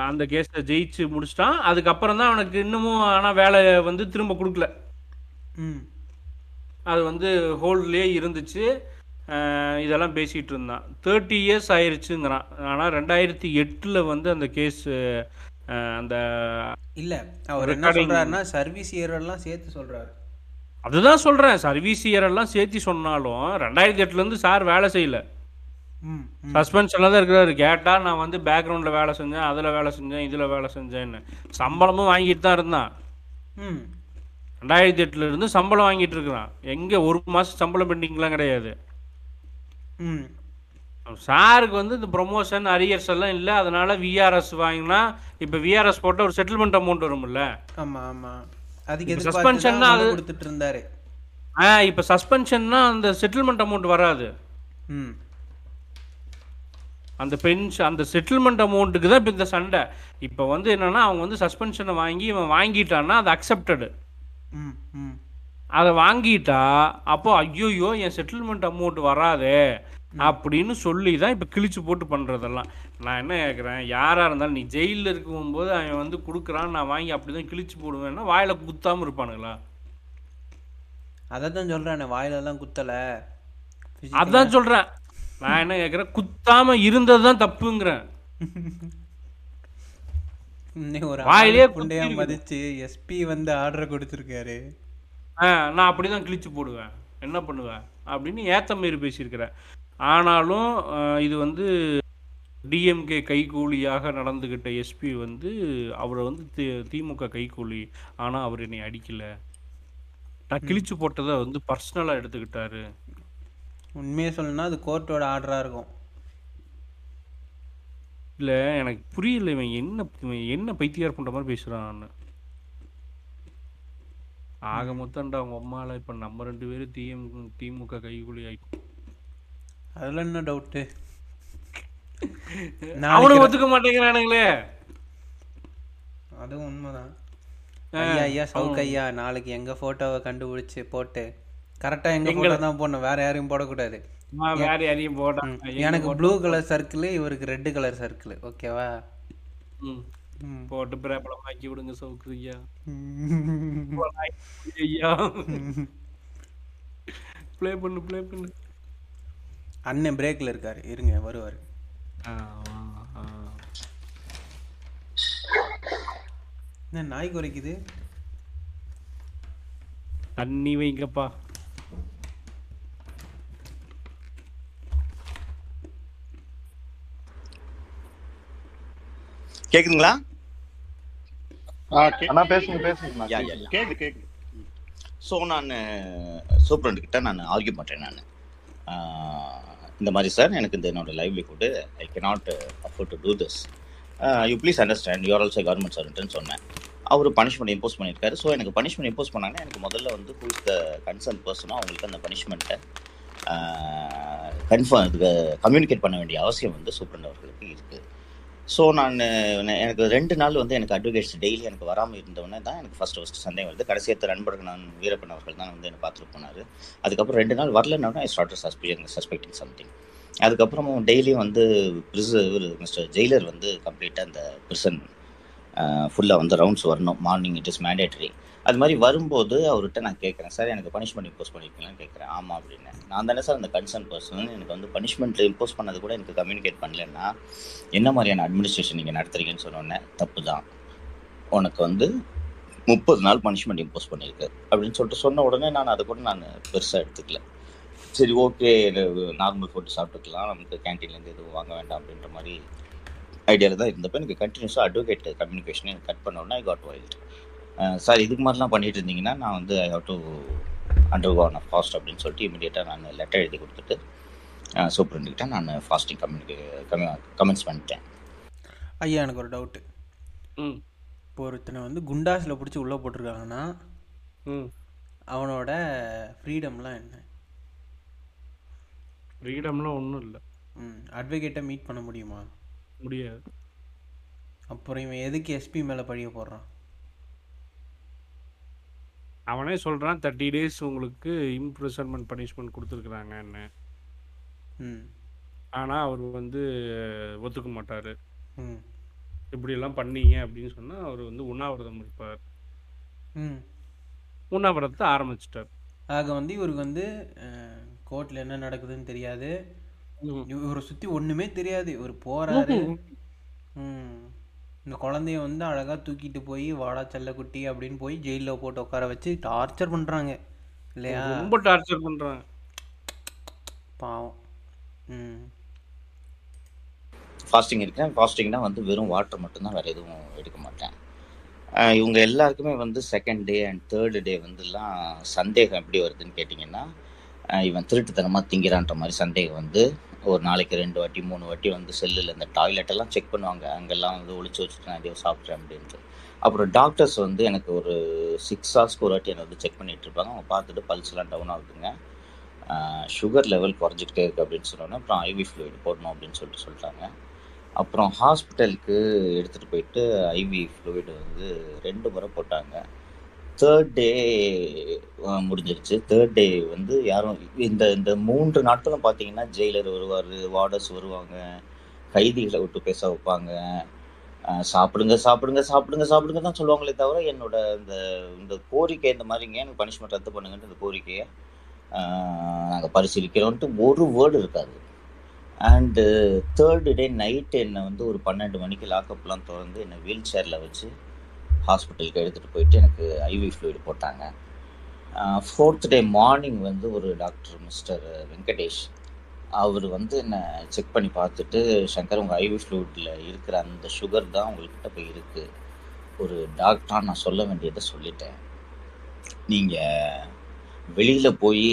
அந்த கேஸை ஜெயிச்சு முடிச்சிட்டான். அதுக்கப்புறம் தான் அவனுக்கு இன்னமும் ஆனால் வேலை வந்து திரும்ப கொடுக்கல, அது வந்து ஹோல்ட்லேயே இருந்துச்சு. இதெல்லாம் பேசிகிட்டு இருந்தான். தேர்ட்டி இயர்ஸ் ஆயிடுச்சுங்கிறான். ஆனால் ரெண்டாயிரத்தி எட்டில் வந்து அந்த கேஸு அந்த இல்ல அவர் என்ன சொல்றாருன்னா சர்வீஸ் இயர் எல்லாம் சேர்த்து சொல்றாரு. அதுதான் சொல்றேன், சர்வீஸ் இயர் எல்லாம் சேர்த்து சொன்னாலும் ரெண்டாயிரத்தி எட்டுல இருந்து சார் வேலை செய்யல, சஸ்பென்ஷன்ல தான் இருக்கிறாரு. கேட்டா நான் வந்து பேக்ரவுண்ட்ல வேலை செஞ்சேன், அதுல வேலை செஞ்சேன், இதுல வேலை செஞ்சேன்னு சம்பளமும் வாங்கிட்டு தான் இருந்தான். ரெண்டாயிரத்தி எட்டுல இருந்து சம்பளம் வாங்கிட்டு இருக்கிறான். எங்க ஒரு மாசம் சம்பளம் பெண்டிங்லாம் கிடையாது. சாருக்கு வந்து இந்த ப்ரொமோஷன் அரியர்ஸ் எல்லாம் இல்லை, அதனால விஆர்எஸ் வாங்கினா இப்போ விஆர்எஸ் போட்டால் ஒரு செட்டில்மெண்ட் அமௌண்ட் வரும்ல. ஆமாம் ஆமாம், அதுக்கு சஸ்பென்ஷன்னா அது கொடுத்துட்டு இருந்தாரு. ஆ, இப்போ சஸ்பென்ஷன்னா அந்த செட்டில்மெண்ட் அமௌண்ட் வராது. ம், அந்த பென்ஷன் அந்த செட்டில்மெண்ட் அமௌண்ட்டுக்கு தான் இப்போ இந்த சண்டை. இப்போ வந்து என்னென்னா அவங்க வந்து சஸ்பென்ஷனை வாங்கி இவன் வாங்கிட்டான்னா அது அக்செப்டடு. ம் ம், அதை வாங்கிட்டா அப்போ ஐயோயோ என் செட்டில்மெண்ட் அமௌண்ட் வராதே அப்படின்னு சொல்லி தான் இப்போ கிழிச்சு போட்டு பண்ணுறதெல்லாம். நான் என்ன கேட்குறேன், யாராக இருந்தாலும் நீ ஜெயிலில் இருக்கும்போது அவன் வந்து கொடுக்குறான்னு நான் வாங்கி அப்படி தான் கிழிச்சு போடுவேன்னா வாயில் குத்தாமல் இருப்பானுங்களா? அதை தான் சொல்கிறேன், வாயிலெல்லாம் குத்தலை. அதுதான் சொல்கிறேன், நான் என்ன கேட்குறேன், குத்தாமல் இருந்தது தான் தப்புங்கிறேன். வாயிலே குண்டையா மதிச்சு எஸ்பி வந்து ஆர்டர் கொடுத்துருக்காரு, நான் அப்படி தான் கிழிச்சு போடுவேன், என்ன பண்ணுவேன் அப்படின்னு ஏற்ற மாரி பேசியிருக்கிறேன். ஆனாலும் இது வந்து டிஎம்கே கைகூலியாக நடந்துக்கிட்ட எஸ்பி வந்து அவரை வந்து தி திமுக கைகூலி, ஆனால் அவர் என்னை அடிக்கலை, நான் கிழிச்சு போட்டதை வந்து பர்சனலாக எடுத்துக்கிட்டாரு. உண்மையை சொல்லணும்னா அது கோர்ட்டோட ஆர்டராக இருக்கும். இல்லை, எனக்கு புரியல, இவன் என்ன என்ன பைத்தியார் பண்ணுற மாதிரி பேசுகிறான்னு. ஆக மொத்தம்டா அவங்க அம்மாவில் இப்போ நம்ம ரெண்டு பேரும் டிஎம் திமுக கைகூலி ஆகிடும். அதில் என்ன டவுட்டு? அவனுக்கு ஒத்துக்க மாட்டேங்கிறானுங்களே, அதுவும் உண்மைதான். ஐயா ஐயா சவுக்கையா, நாளைக்கு எங்கள் ஃபோட்டோவை கண்டுபிடிச்சி போட்டு கரெக்டா எங்க தான் போடணும், வேற யாரையும் போடக்கூடாது. வேற யாரையும் போடணும். எனக்கு ப்ளூ கலர் சர்க்கிள், இவருக்கு ரெட் கலர் சர்க்கிள். ஓகேவா? போட்டு பிரபலமாக்கி விடுங்க சௌக்கியா. ப்ளே பண்ணு ப்ளே பண்ணு. அண்ணன் பிரேக்ல இருக்காரு, இருங்க வருவாரு. என்ன நாய் குறைக்குது? தண்ணி வைங்கப்பா. கேக்குதுங்களா? நான் பேசுங்க பேசுங்க. கேக்குது கேக்குது. ஸோ நான் சூப்பரண்ட் கிட்ட நான் ஆர்கியூ பண்ணுறேன். நான் இந்த மாதிரி சார், எனக்கு இந்த என்னோடய livelihood, I cannot afford to do this. You please understand, you are also government சர்வெண்ட்னு சொன்னேன். அவர் பனிஷ்மெண்ட் இம்போஸ் பண்ணியிருக்காரு. ஸோ எனக்கு பனிஷ்மெண்ட் இம்போஸ் பண்ணாங்கன்னா எனக்கு முதல்ல வந்து ஹூ இஸ் த கன்சர்ன் பர்சனோ அவங்களுக்கு அந்த பனிஷ்மெண்ட்டை கன்ஃபார்ம் இதுக்கு கம்யூனிகேட் பண்ண வேண்டிய அவசியம் வந்து சூப்பரண்ட் அவர்களுக்கு இருக்குது. ஸோ நான் எனக்கு ரெண்டு நாள் வந்து எனக்கு அட்வொகேட்ஸ் டெய்லி எனக்கு வராமல் இருந்தவொடனே தான் எனக்கு ஃபஸ்ட்டு ஃபஸ்ட்டு சந்தேகம் வருது. கடைசியத்தை நண்பர்கள் நான் வீரப்பன் அவர்கள் தான் வந்து என்னை பார்த்துட்டு போனார். அதுக்கப்புறம் ரெண்டு நாள் வரலன்னொடனே I start suspecting suspecting something. அதுக்கப்புறம் டெய்லியும் வந்து பிரிஸ் மிஸ்டர் ஜெயிலர் வந்து கம்ப்ளீட்டாக அந்த பிரிசன் ஃபுல்லாக வந்து ரவுண்ட்ஸ் வரணும். Morning it is mandatory. அது மாதிரி வரும்போது அவர்கிட்ட நான் கேட்குறேன், சார் எனக்கு பனிஷ்மெண்ட் இம்போஸ் பண்ணியிருக்கீங்களான்னு கேட்குறேன். ஆமாம் அப்படின்னு. நான் தானே சார் அந்த கன்சர்ன் பர்சன், எனக்கு வந்து பனிஷ்மெண்ட் இம்போஸ் பண்ணது கூட எனக்கு கம்யூனிகேட் பண்ணலன்னா என்ன மாதிரியான அட்மினிஸ்ட்ரேஷன் நீங்கள் நடத்துறீங்கன்னு சொன்னோன்னே, தப்பு தான், உனக்கு வந்து முப்பது நாள் பனிஷ்மெண்ட் இம்போஸ் பண்ணியிருக்கு அப்படின்னு சொல்லிட்டு சொன்ன உடனே நான் அதை கூட நான் பெருசாக எடுத்துக்கல. சரி ஓகே, நார்மல் ஃபுட்டு சாப்பிட்டுக்கலாம், நமக்கு கேன்டீன்லேருந்து எதுவும் வாங்க வேண்டாம் அப்படின்ற மாதிரி ஐடியாவில் தான் இருந்தப்போ எனக்கு கண்டினியூஸாக அட்வொகேட் கம்யூனிகேஷனை எனக்கு கட் பண்ணோன்னா ஐ காட் வைல்ட். சார் இதுக்கு மாதிரிலாம் பண்ணிகிட்டு இருந்தீங்கன்னா நான் வந்து I have to undergo on a fast அப்படின்னு சொல்லிட்டு இமீடியட்டாக நான் லெட்டர் எழுதி கொடுத்துட்டு சூப்பரண்டுக்கிட்ட நான் ஃபாஸ்டிங் கம்யூனிகே கம கமெண்ட்ஸ் பண்ணிட்டேன். ஐயா எனக்கு ஒரு டவுட்டு. ம் இப்போ ஒருத்தனை வந்து குண்டாஸில் பிடிச்சி உள்ளே போட்டிருக்காங்கன்னா ம் அவனோட ஃப்ரீடம்லாம் என்ன? ஃப்ரீடம்லாம் ஒன்றும் இல்லை. ம் அட்வொகேட்டை மீட் பண்ண முடியுமா? முடியாது. அப்புறம் இவன் எதுக்கு எஸ்பி மேலே பழிய போடுறான்? அவனே சொல்கிறான் தேர்ட்டி டேஸ் உங்களுக்கு இம்ப்ரிசன்மெண்ட் பனிஷ்மெண்ட் கொடுத்துருக்குறாங்கன்னு. ம் ஆனால் அவர் வந்து ஒத்துக்க மாட்டார். ம் இப்படியெல்லாம் பண்ணீங்க அப்படின்னு சொன்னால் அவர் வந்து உண்ணாவிரதம் இருப்பார். ம் உண்ணாவிரதத்தை ஆரம்பிச்சிட்டார். ஆக வந்து இவருக்கு வந்து கோர்ட்டில் என்ன நடக்குதுன்னு தெரியாது, இவரை சுற்றி ஒன்றுமே தெரியாது. இவர் போகிறாரு. ம் இந்த குழந்தைய வந்து அழகாக தூக்கிட்டு போய் வாடா செல்லக்குட்டி அப்படின்னு போய் ஜெயிலில் போட்டு உட்கார வச்சு டார்ச்சர் பண்ணுறாங்க இல்லையா? ரொம்ப டார்ச்சர் பண்ணுறாங்க பாவம். ம் ஃபாஸ்டிங் இருக்கேன். ஃபாஸ்டிங்னா வந்து வெறும் வாட்டர் மட்டும்தான், வேறு எதுவும் எடுக்க மாட்டேன். இவங்க எல்லாருக்குமே வந்து second day and third day வந்துலாம் சந்தேகம் எப்படி வருதுன்னு கேட்டிங்கன்னா, இவன் திருட்டுத்தனமாக திங்கிறான்ற மாதிரி சந்தேகம் வந்து ஒரு நாளைக்கு ரெண்டு வாட்டி மூணு வாட்டி வந்து செல்லில் இந்த டாய்லெட்டெல்லாம் செக் பண்ணுவாங்க. அங்கெல்லாம் வந்து ஒழிச்சு வச்சுட்டு நிறைய சாப்பிட்றேன் அப்படின்ட்டு. அப்புறம் டாக்டர்ஸ் வந்து எனக்கு ஒரு சிக்ஸ் ஹவர்ஸ்க்கு ஒரு வாட்டி என்னை வந்து செக் பண்ணிகிட்டு இருப்பாங்க. அவங்க பார்த்துட்டு பல்ஸ்லாம் டவுன் ஆகுதுங்க, சுகர் லெவல் குறைஞ்சிக்கிட்டே இருக்குது அப்படின்னு சொன்னோன்னே அப்புறம் ஐவி ஃப்ளூயிட் போடணும் அப்படின்னு சொல்லிட்டு சொல்லிட்டாங்க. அப்புறம் ஹாஸ்பிட்டலுக்கு எடுத்துகிட்டு போயிட்டு ஐவி ஃப்ளூயிட் வந்து ரெண்டு முறை போட்டாங்க. தேர்ட் டே முடிஞ்சிருச்சு. தேர்ட் டே வந்து யாரும் இந்த இந்த மூன்று நாட்களும் பார்த்தீங்கன்னா ஜெயிலர் வருவார், வார்டர்ஸ் வருவாங்க, கைதிகளை விட்டு பேச வைப்பாங்க, சாப்பிடுங்க சாப்பிடுங்க சாப்பிடுங்க சாப்பிடுங்க தான் சொல்லுவாங்களே தவிர என்னோட இந்த இந்த கோரிக்கை இந்த மாதிரிங்க எனக்கு பனிஷ்மெண்ட் ரத்து பண்ணுங்கன்ட்டு இந்த கோரிக்கையை நாங்கள் பரிசீலிக்கிறோன்ட்டு ஒரு வேர்டு இருக்காது. அண்டு தேர்டு டே நைட்டு என்னை வந்து ஒரு பன்னெண்டு மணிக்கு லாக்அப்லாம் திறந்து என்னை வீல் சேரில் வச்சு ஹாஸ்பிட்டலுக்கு எடுத்துகிட்டு போயிட்டு எனக்கு ஐவி ஃப்ளூயிட் போட்டாங்க. ஃபோர்த் டே மார்னிங் வந்து ஒரு டாக்டர் மிஸ்டர் வெங்கடேஷ் அவர் வந்து என்னை செக் பண்ணி பார்த்துட்டு, சங்கர் உங்கள் ஐவி ஃப்ளூயிடில் இருக்கிற அந்த சுகர் தான் உங்கள்கிட்ட போய் இருக்குது, ஒரு டாக்டராக நான் சொல்ல வேண்டியதை சொல்லிட்டேன், நீங்கள் வெளியில் போய்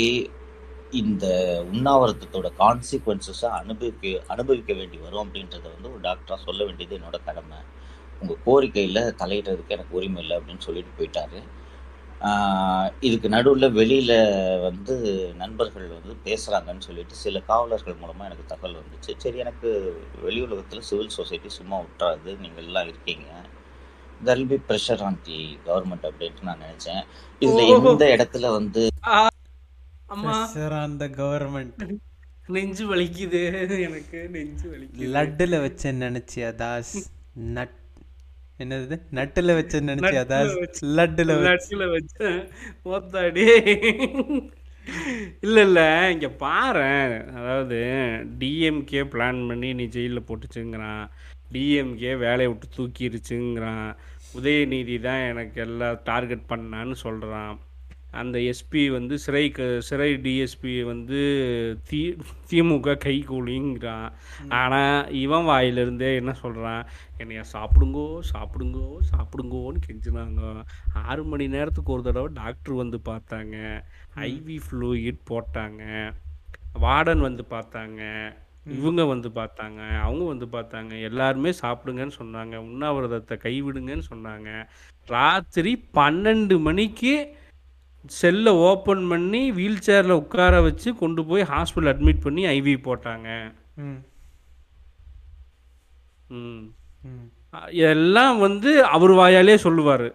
இந்த உண்ணாவிரதத்தோட கான்சிக்வன்சஸை அனுபவிக்க அனுபவிக்க வேண்டி வரும் அப்படின்றத வந்து ஒரு டாக்டராக சொல்ல வேண்டியது என்னோடய கடமை, உங்கள் கோரிக்கையில் தலையிடுறதுக்கு எனக்கு உரிமை இல்லை அப்படின்னு சொல்லிட்டு போயிட்டார். இதுக்கு நடுவில் வெளியில் வந்து நண்பர்கள் வந்து பேசுகிறாங்கன்னு சொல்லிட்டு சில காவலர்கள் மூலமாக எனக்கு தகவல் வந்துச்சு. சரி எனக்கு வெளி உலகத்தில் சிவில் சொசைட்டி சும்மா விட்டுறாது, நீங்கள் எல்லாம் இருக்கீங்க, there will be pressure on the government அப்படின்ட்டு நான் நினச்சேன். இதில் எந்த இடத்துல வந்து அம்மா அந்த கவர்மெண்ட் நெஞ்சு வலிக்குது எனக்கு, நெஞ்சு வலிக்குது. லட்டுல வச்ச நினைச்சியா தாஸ், நட் என்னது நட்டுல வச்ச நினைச்சியா தாஸ், லட்டுல லட்டுல வச்ச ஓத்தாடி. இல்லை இல்லை இங்கே பாரு, அதாவது டிஎம்கே பிளான் பண்ணி நீ ஜெயிலில் போட்டுச்சுங்கிறான், டிஎம்கே வேலையை விட்டு தூக்கிடுச்சுங்கிறான், உதயநிதி தான் எனக்கு எல்லாம் டார்கெட் பண்ணான்னு சொல்கிறான், அந்த எஸ்பி வந்து சிறை க சிறை டிஎஸ்பி வந்து தி திமுக கை கூலிங்கிறான். ஆனால் இவன் வாயிலிருந்தே என்ன சொல்கிறான், என்னையா சாப்பிடுங்கோ சாப்பிடுங்கோ சாப்பிடுங்கோன்னு கெஞ்சினாங்க. ஆறு மணி நேரத்துக்கு ஒரு தடவை டாக்டர் வந்து பார்த்தாங்க, ஐவி ஃப்ளூயிட் போட்டாங்க, வார்டன் வந்து பார்த்தாங்க, இவங்க வந்து பார்த்தாங்க, அவங்க வந்து பார்த்தாங்க, எல்லாருமே சாப்பிடுங்கன்னு சொன்னாங்க, உண்ணாவிரதத்தை கைவிடுங்கன்னு சொன்னாங்க. ராத்திரி பன்னெண்டு மணிக்கு செல்லை ஓப்பன் பண்ணி வீல் சேரில் உட்கார வச்சு கொண்டு போய் ஹாஸ்பிட்டல் அட்மிட் பண்ணி ஐவி போட்டாங்க. இதெல்லாம் வந்து அவர் வாயாலே சொல்லுவார்.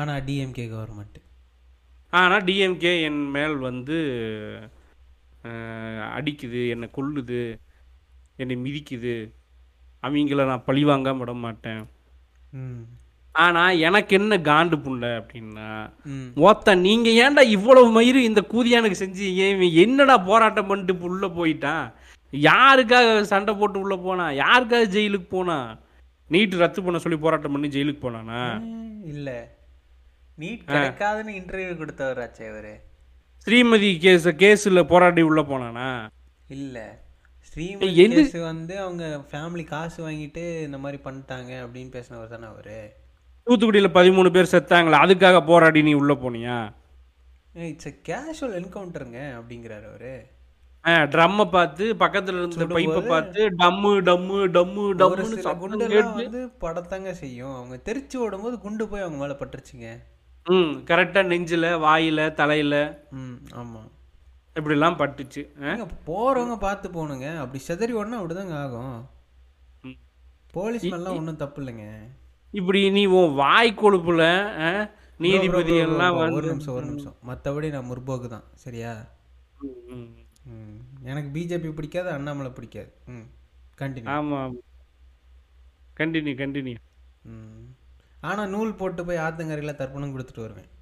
ஆனால் டிஎம்கே கவர்மெண்ட், ஆனால் டிஎம்கே என் மேல் வந்து அடிக்குது, என்னை கொல்லுது, என்னை மிதிக்குது, அவங்கள நான் பழிவாங்காம விட மாட்டேன். ஆனா எனக்கு என்ன காண்டு புண்டை அப்படின்னா, மொத்த நீங்க ஏன்டா இவ்வளவு மயிறு இந்த கூதியானுக்கு செஞ்சீங்க, என்னடா போராட்டம் பண்ணிட்டு உள்ள போயிட்டான், யாருக்காக சண்டை போட்டு உள்ள போனா, யாருக்காக ஜெயிலுக்கு போனா, நீட் ரத்து பண்ண சொல்லி போராட்டம் பண்ணி ஜெயிலுக்கு போனானா இல்ல, நீட் கிடைக்காதுன்னு இன்டர்வியூ கொடுத்தவராச்சே அவரு, ஸ்ரீமதி கேஸ் கேஸ்ல போராடி உள்ள போனானா இல்ல, ஸ்ரீமதி கேஸ் வந்து அவங்க ஃபேமிலி காசு வாங்கிட்டு இந்த மாதிரி பண்ணிட்டாங்க அப்படின்னு பேசினவர் தானே அவரு, தூத்துக்குடியில் பதிமூணு பேர் செத்தாங்களா அதுக்காக போராடி நீ உள்ளே போனியா, இட்ஸ் எ கேஷுவல் என்கவுண்டருங்க அப்படிங்கிறாரு அவரு. ஆ ட்ரம்மை பார்த்து பக்கத்தில் இருந்த பைப்பை பார்த்து டம்மு டம்மு டம்மு டம்முன்னு சவுண்ட் வந்து படத்தாங்க செய்யும். அவங்க தெரிச்சு ஓடும்போது குண்டு போய் அவங்க மேலே பட்டுருச்சுங்க. ம் கரெக்டாக நெஞ்சில் வாயில் தலையில் ம் ஆமாம் இப்படிலாம் பட்டுச்சு. போகிறவங்க பார்த்து போகணுங்க, அப்படி செதறி ஓடனா அப்படிதாங்க ஆகும். போலீஸ் மேலாம் ஒன்றும் தப்பு இல்லைங்க. இப்படி நீ உன் வாய் கொழுப்புல நீதிபதி எல்லாம் ஒரு நிமிஷம் ஒரு நிமிஷம் மற்றபடி நான் முற்போக்கு தான் சரியா, எனக்கு பிஜேபி பிடிக்காது, அண்ணாமலை பிடிக்காது. ம் கண்டினியூ. ஆமாம் கண்டினியூ கண்டினியூ. ம் ஆனால் நூல் போட்டு போய் ஆத்தங்கரையில் தர்ப்பணம் கொடுத்துட்டு வருவேன்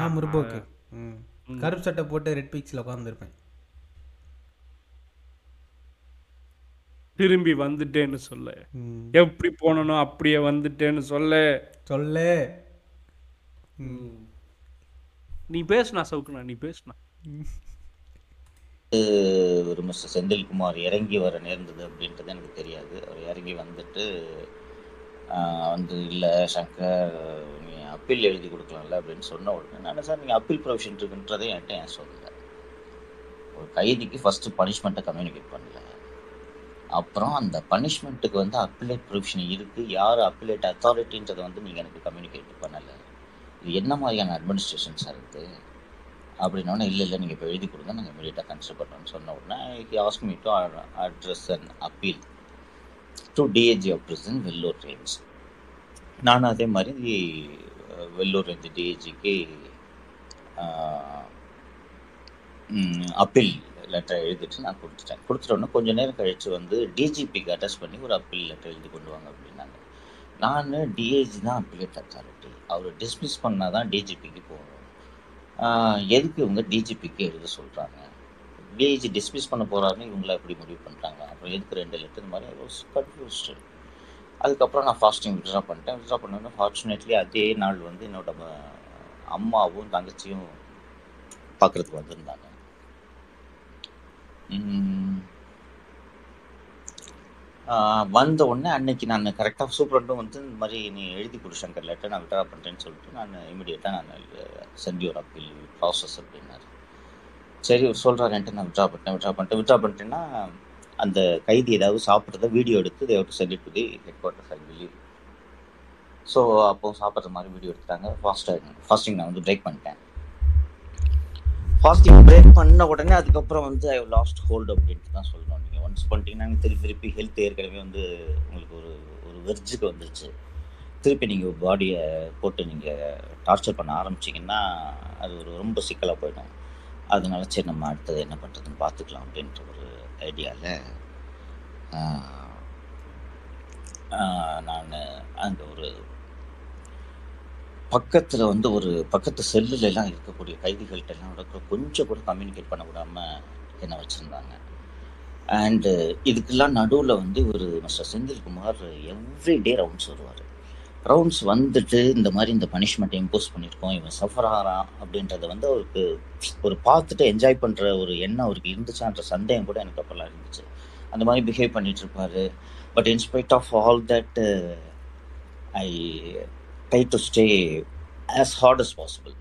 நான், முற்போக்கு. ம் கருப்பு சட்டை போட்டு ரெட் பீக்ஸில் உட்காந்துருப்பேன். திரும்பி வந்துட்டேன்னு சொல்ல, எப்படி போனோ அப்படியே வந்துட்டேன்னு சொல்ல சொல்ல. நீ பேசுனா சவுக்குனா, நீ பேசுனா. ஒரு மிஸ்டர் செந்தில்குமார் இறங்கி வர நேர்ந்தது அப்படின்றது எனக்கு தெரியாது. அவர் இறங்கி வந்துட்டு வந்து இல்லை சங்கர் நீ அப்பீல் எழுதி கொடுக்கலாம்ல அப்படின்னு சொன்ன உடனே நான் சார் நீங்கள் அப்பீல் ப்ரொவிஷன் இருக்குன்றதை என்கிட்ட ஏன் சொல்லலை, ஒரு கைதிக்கு ஃபஸ்ட்டு பனிஷ்மெண்ட்டை கம்யூனிகேட் பண்ணல, அப்புறம் அந்த பனிஷ்மெண்ட்டுக்கு வந்து அப்பலேட் ப்ரொவிஷன் இருக்குது, யார் அப்பலேட் அத்தாரிட்டின்றதை வந்து நீங்கள் எனக்கு கம்யூனிகேட் பண்ணலை, இது என்ன மாதிரியான அட்மினிஸ்ட்ரேஷன் சார் இருக்குது அப்படின்னோடனே இல்லை இல்லை நீங்கள் இப்போ எழுதி கொடுங்க நாங்கள் இமீடியட்டாக கன்சிடர் பண்ணுறோன்னு சொன்ன உடனே I ask me to address and appeal to DAG of prison Vellore range. நானும் அதே மாதிரி வெள்ளூர் ரேஞ்சு டிஏஜிக்கு அப்பீல் லெட்டரை எழுதிட்டு நான் கொடுத்துட்டேன். கொடுத்துட்டோன்னே கொஞ்சம் நேரம் கழித்து வந்து டிஜிபிக்கு அட்டாச் பண்ணி ஒரு அப்பீல் லெட்டர் எழுதி கொண்டு வாங்க அப்படின்னாங்க. நான் டிஏஜி தான் அப்பீலேட் அத்தாரிட்டி, அவர் டிஸ்மிஸ் பண்ணால் தான் டிஜிபிக்கு போகணும், எதுக்கு இவங்க டிஜிபிக்கு எழுத சொல்கிறாங்க, டிஏஜி டிஸ்மிஸ் பண்ண போகிறாருன்னு இவங்கள எப்படி முடிவு பண்ணுறாங்க, அப்புறம் எதுக்கு ரெண்டு லெட்டர் மாதிரி ஒரு கன்ஃபியூஸ்டு. அதுக்கப்புறம் நான் ஃபாஸ்டிங் விட்ரா பண்ணிட்டேன். விட்ரா பண்ணோன்னா ஃபார்ச்சுனேட்லி அதே நாள் வந்து என்னோட அம்மாவும் தங்கச்சியும் பார்க்குறதுக்கு வந்திருந்தாங்க. வந்த உடனே அன்னைக்கு நான் கரெக்டாக சூப்பரண்டும் வந்து இந்த மாதிரி நீ எழுதி கொடுஷங்கர் லெட்டர் நான் விட்ரா பண்ணுறேன்னு சொல்லிட்டு நான் இமீடியட்டாக நான் சென்ட் யூர் அப்பீல் ப்ராசஸ் அப்படின்னாரு. சரி ஒரு சொல்கிறாருன்ட்டு நான் விட்ரா பண்ணிட்டேன். விட்ரா பண்ணிட்டு விட்ரா பண்ணிட்டேன்னா அந்த கைதி ஏதாவது சாப்பிட்றத வீடியோ எடுத்து இதை விட்டு சென்ட் பண்ணி headquarters I believe. So அப்போது சாப்பிட்ற மாதிரி வீடியோ எடுத்துட்டாங்க. ஃபாஸ்ட்டாக ஃபாஸ்டிங் நான் வந்து பிரேக் பண்ணிட்டேன். ஃபாஸ்டிங் பிரேக் பண்ண உடனே அதுக்கப்புறம் வந்து ஐ லாஸ்ட் ஹோல்டு அப்படின்ட்டு தான் சொல்லணும். நீங்கள் ஒன்ஸ் பண்ணிட்டீங்கன்னா நீங்கள் திருப்பி திருப்பி ஹெல்த் ஏற்கனவே வந்து உங்களுக்கு ஒரு ஒரு வெர்ஜுக்கு வந்துருச்சு, திருப்பி நீங்கள் பாடியை போட்டு நீங்கள் டார்ச்சர் பண்ண ஆரம்பிச்சிங்கன்னா அது ஒரு ரொம்ப சிக்கலாக போயிடும். அதனால சரி நம்ம அடுத்தது என்ன பண்ணுறதுன்னு பார்த்துக்கலாம் அப்படின்ற ஒரு ஐடியாவில் நான் அந்த ஒரு பக்கத்தில் வந்து ஒரு பக்கத்து செல்லுலெலாம் இருக்கக்கூடிய கைதிகள்கிட்டலாம் கூட கொஞ்சம் கூட கம்யூனிகேட் பண்ண விடாமல் என்ன வச்சுருந்தாங்க. அண்டு இதுக்கெல்லாம் நடுவில் வந்து ஒரு mister Senthilkumar every day rounds வருவார். ரவுண்ட்ஸ் வந்துட்டு இந்த மாதிரி இந்த பனிஷ்மெண்ட்டை இம்போஸ் பண்ணியிருக்கோம், இவன் சஃபர் ஆகிறான் அப்படின்றத வந்து அவருக்கு ஒரு பார்த்துட்டு என்ஜாய் பண்ணுற ஒரு எண்ணம் அவருக்கு இருந்துச்சான்ற சந்தேகம் கூட எனக்கு அப்போல்லாம் இருந்துச்சு. அந்த மாதிரி பிஹேவ் பண்ணிகிட்ருப்பாரு. But in spite of all that I try to stay as hard as possible.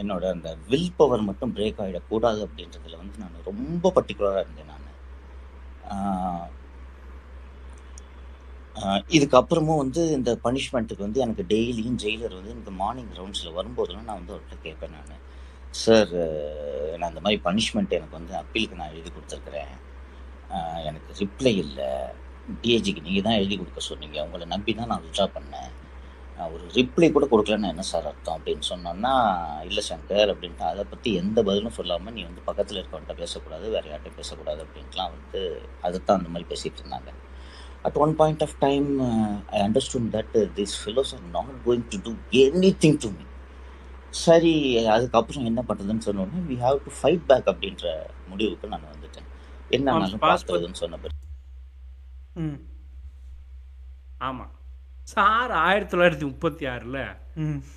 என்னோட அந்த வில் பவர் மட்டும் பிரேக் ஆகிடக்கூடாது அப்படின்றதுல வந்து நான் ரொம்ப பர்டிகுலராக இருந்தேன். நான் இதுக்கப்புறமும் வந்து இந்த பனிஷ்மெண்ட்டுக்கு வந்து எனக்கு டெய்லியும் ஜெயிலர் வந்து இந்த மார்னிங் ரவுண்ட்ஸில் வரும்போதெல்லாம் நான் வந்து அவர்கிட்ட கேட்பேன், நான் சார் நான் இந்த மாதிரி பனிஷ்மெண்ட் எனக்கு வந்து அப்பீலுக்கு நான் எழுதி கொடுத்துருக்குறேன், எனக்கு ரிப்ளை இல்லை, டிஏஜிக்கு நீங்கள் தான் எழுதி கொடுக்க சொன்னீங்க, உங்களை நம்பி தான் நான் விட்ரா பண்ணேன், ஒரு ரிப்ளை கூட கொடுக்கலன்னா என்ன சார் அர்த்தம் அப்படின்னு சொன்னோன்னா, இல்லை சங்கர் அப்படின்ட்டு அதை பற்றி எந்த பதிலும் சொல்லாமல் நீ வந்து பக்கத்தில் இருக்கவன்ட்ட பேசக்கூடாது, வேறு யார்கிட்டையும் பேசக்கூடாது அப்படின்ட்டுலாம் வந்து அதுதான் அந்த மாதிரி பேசிகிட்டு இருந்தாங்க. At one point of time I understood that this fellows are not going to do anything to me. சரி அதுக்கப்புறம் என்ன பண்ணுறதுன்னு சொன்னோன்னா we have to fight back அப்படின்ற முடிவுக்கு நான் வந்துட்டேன். என்னன்னாலும் பார்த்துறதுன்னு சொன்ன பிறகு ஆமாம் சார் ஆயிரத்தி தொள்ளாயிரத்தி முப்பத்தி ஆறுல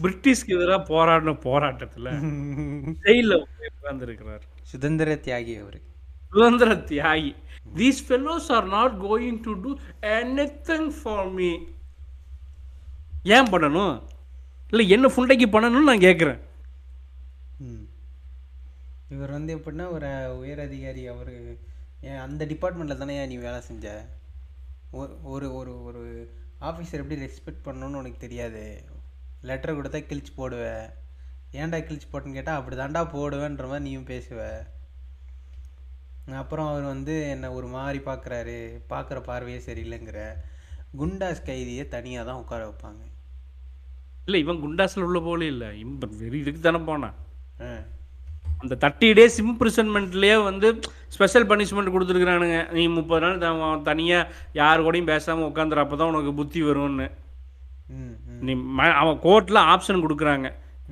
பிரிட்டிஷ்க்கு எதிராக போராடின போராட்டத்துல ஜெயில உட்கார்ந்திருக்கிறார் சுதந்திர தியாகி. அவரு சுதந்திர தியாகி. These fellows are not going to do anything for me. ஏன் பண்ணணும் இல்லை என்ன ஃபுண்டைக்கு பண்ணணும்னு நான் கேட்குறேன். இவர் வந்து எப்படின்னா ஒரு உயர் அதிகாரி, அவரு அந்த டிபார்ட்மெண்ட்டில் தானே நீ வேலை செஞ்ச, ஒரு ஒரு ஒரு ஆஃபீஸர் எப்படி ரெஸ்பெக்ட் பண்ணணும்னு உனக்கு தெரியாது, லெட்டர் கொடுத்தா கிழிச்சு போடுவேன், ஏன்டா கிழிச்சு போட்டுன்னு கேட்டால் அப்படி தாண்டா போடுவேன்ற மாதிரி நீயும் பேசுவேன். அப்புறம் அவர் வந்து என்னை ஒரு மாதிரி பார்க்குறாரு, பார்க்குற பார்வையே சரியில்லைங்கிற. குண்டாஸ் கைதியை தனியாக தான் உட்கார வைப்பாங்க. இல்லை இவன் குண்டாஸில் உள்ள போல இல்லை, இம்பன் வெறி இதுக்கு தானே போனான். அந்த தேர்ட்டி டேஸ் இம்ப்ரிசன்மெண்ட்லேயே வந்து ஸ்பெஷல் பனிஷ்மெண்ட் கொடுத்துருக்குறானுங்க, நீ முப்பது நாள் தனியாக யார் கூடயும் பேசாமல் உட்காந்துரு, அப்போ தான் உனக்கு புத்தி வரும்னு. நீ ம அவன் கோர்ட்டில் ஆப்ஷன் கொடுக்குறாங்க,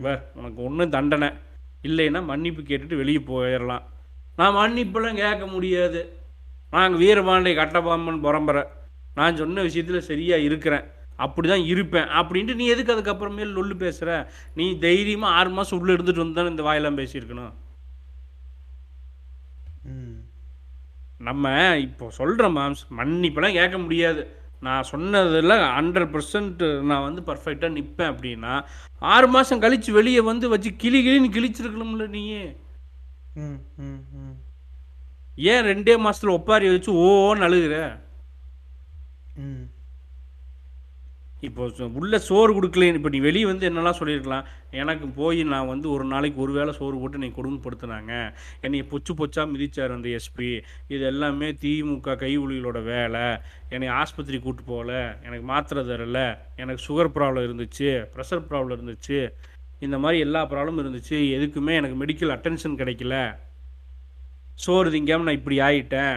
வேர் உனக்கு ஒன்றும் தண்டனை இல்லைன்னா மன்னிப்பு கேட்டுட்டு வெளியே போயிடலாம். நான் மன்னிப்பெல்லாம் கேட்க முடியாது, நாங்கள் வீரபாண்டிய கட்டபாம்பன் பரம்பரை, நான் சொன்ன விஷயத்தில் சரியாக இருக்கிறேன், அப்படி தான் இருப்பேன் அப்படின்ட்டு நீ எதுக்கு அதுக்கப்புறமேல் லொல்லு பேசுகிற? நீ தைரியமாக ஆறு மாதம் உள்ளே இருந்துட்டு வந்தாலும் இந்த வாயெல்லாம் பேசியிருக்கணும். நம்ம இப்போ சொல்கிறேன் மாம்ஸ், மன்னிப்பெல்லாம் கேட்க முடியாது, நான் சொன்னதில் ஹண்ட்ரட் பர்சன்ட் நான் வந்து பர்ஃபெக்டாக நிற்பேன் அப்படின்னா ஆறு மாதம் கழித்து வெளியே வந்து வச்சு கிளி கிளின்னு கிழிச்சிருக்கணும்ல நீ. ஏன் ரெண்டே மாதத்தில் ஒப்பாரி வச்சு ஓன்னு அழுகிற? இப்போ உள்ளே சோறு கொடுக்கலன்னு இப்போ நீ வெளியே வந்து என்னெல்லாம் சொல்லியிருக்கலாம், எனக்கு போய் நான் வந்து ஒரு நாளைக்கு ஒரு வேளை சோறு போட்டு நீ கொடுமைப்படுத்தினாங்க, என்னை பொச்சு பொச்சா மிதிச்சார் அந்த எஸ்பி, இது எல்லாமே திமுக கைவுளிகளோட வேலை, என்னை ஆஸ்பத்திரி கூட்டு போகல, எனக்கு மாத்திரை தரலை, எனக்கு சுகர் ப்ராப்ளம் இருந்துச்சு, ப்ரெஷர் ப்ராப்ளம் இருந்துச்சு, இந்த மாதிரி எல்லா ப்ராப்ளமும் இருந்துச்சு, எதுக்குமே எனக்கு மெடிக்கல் அட்டென்ஷன் கிடைக்கல, சோறு திங்காமல் நான் இப்படி ஆகிட்டேன்,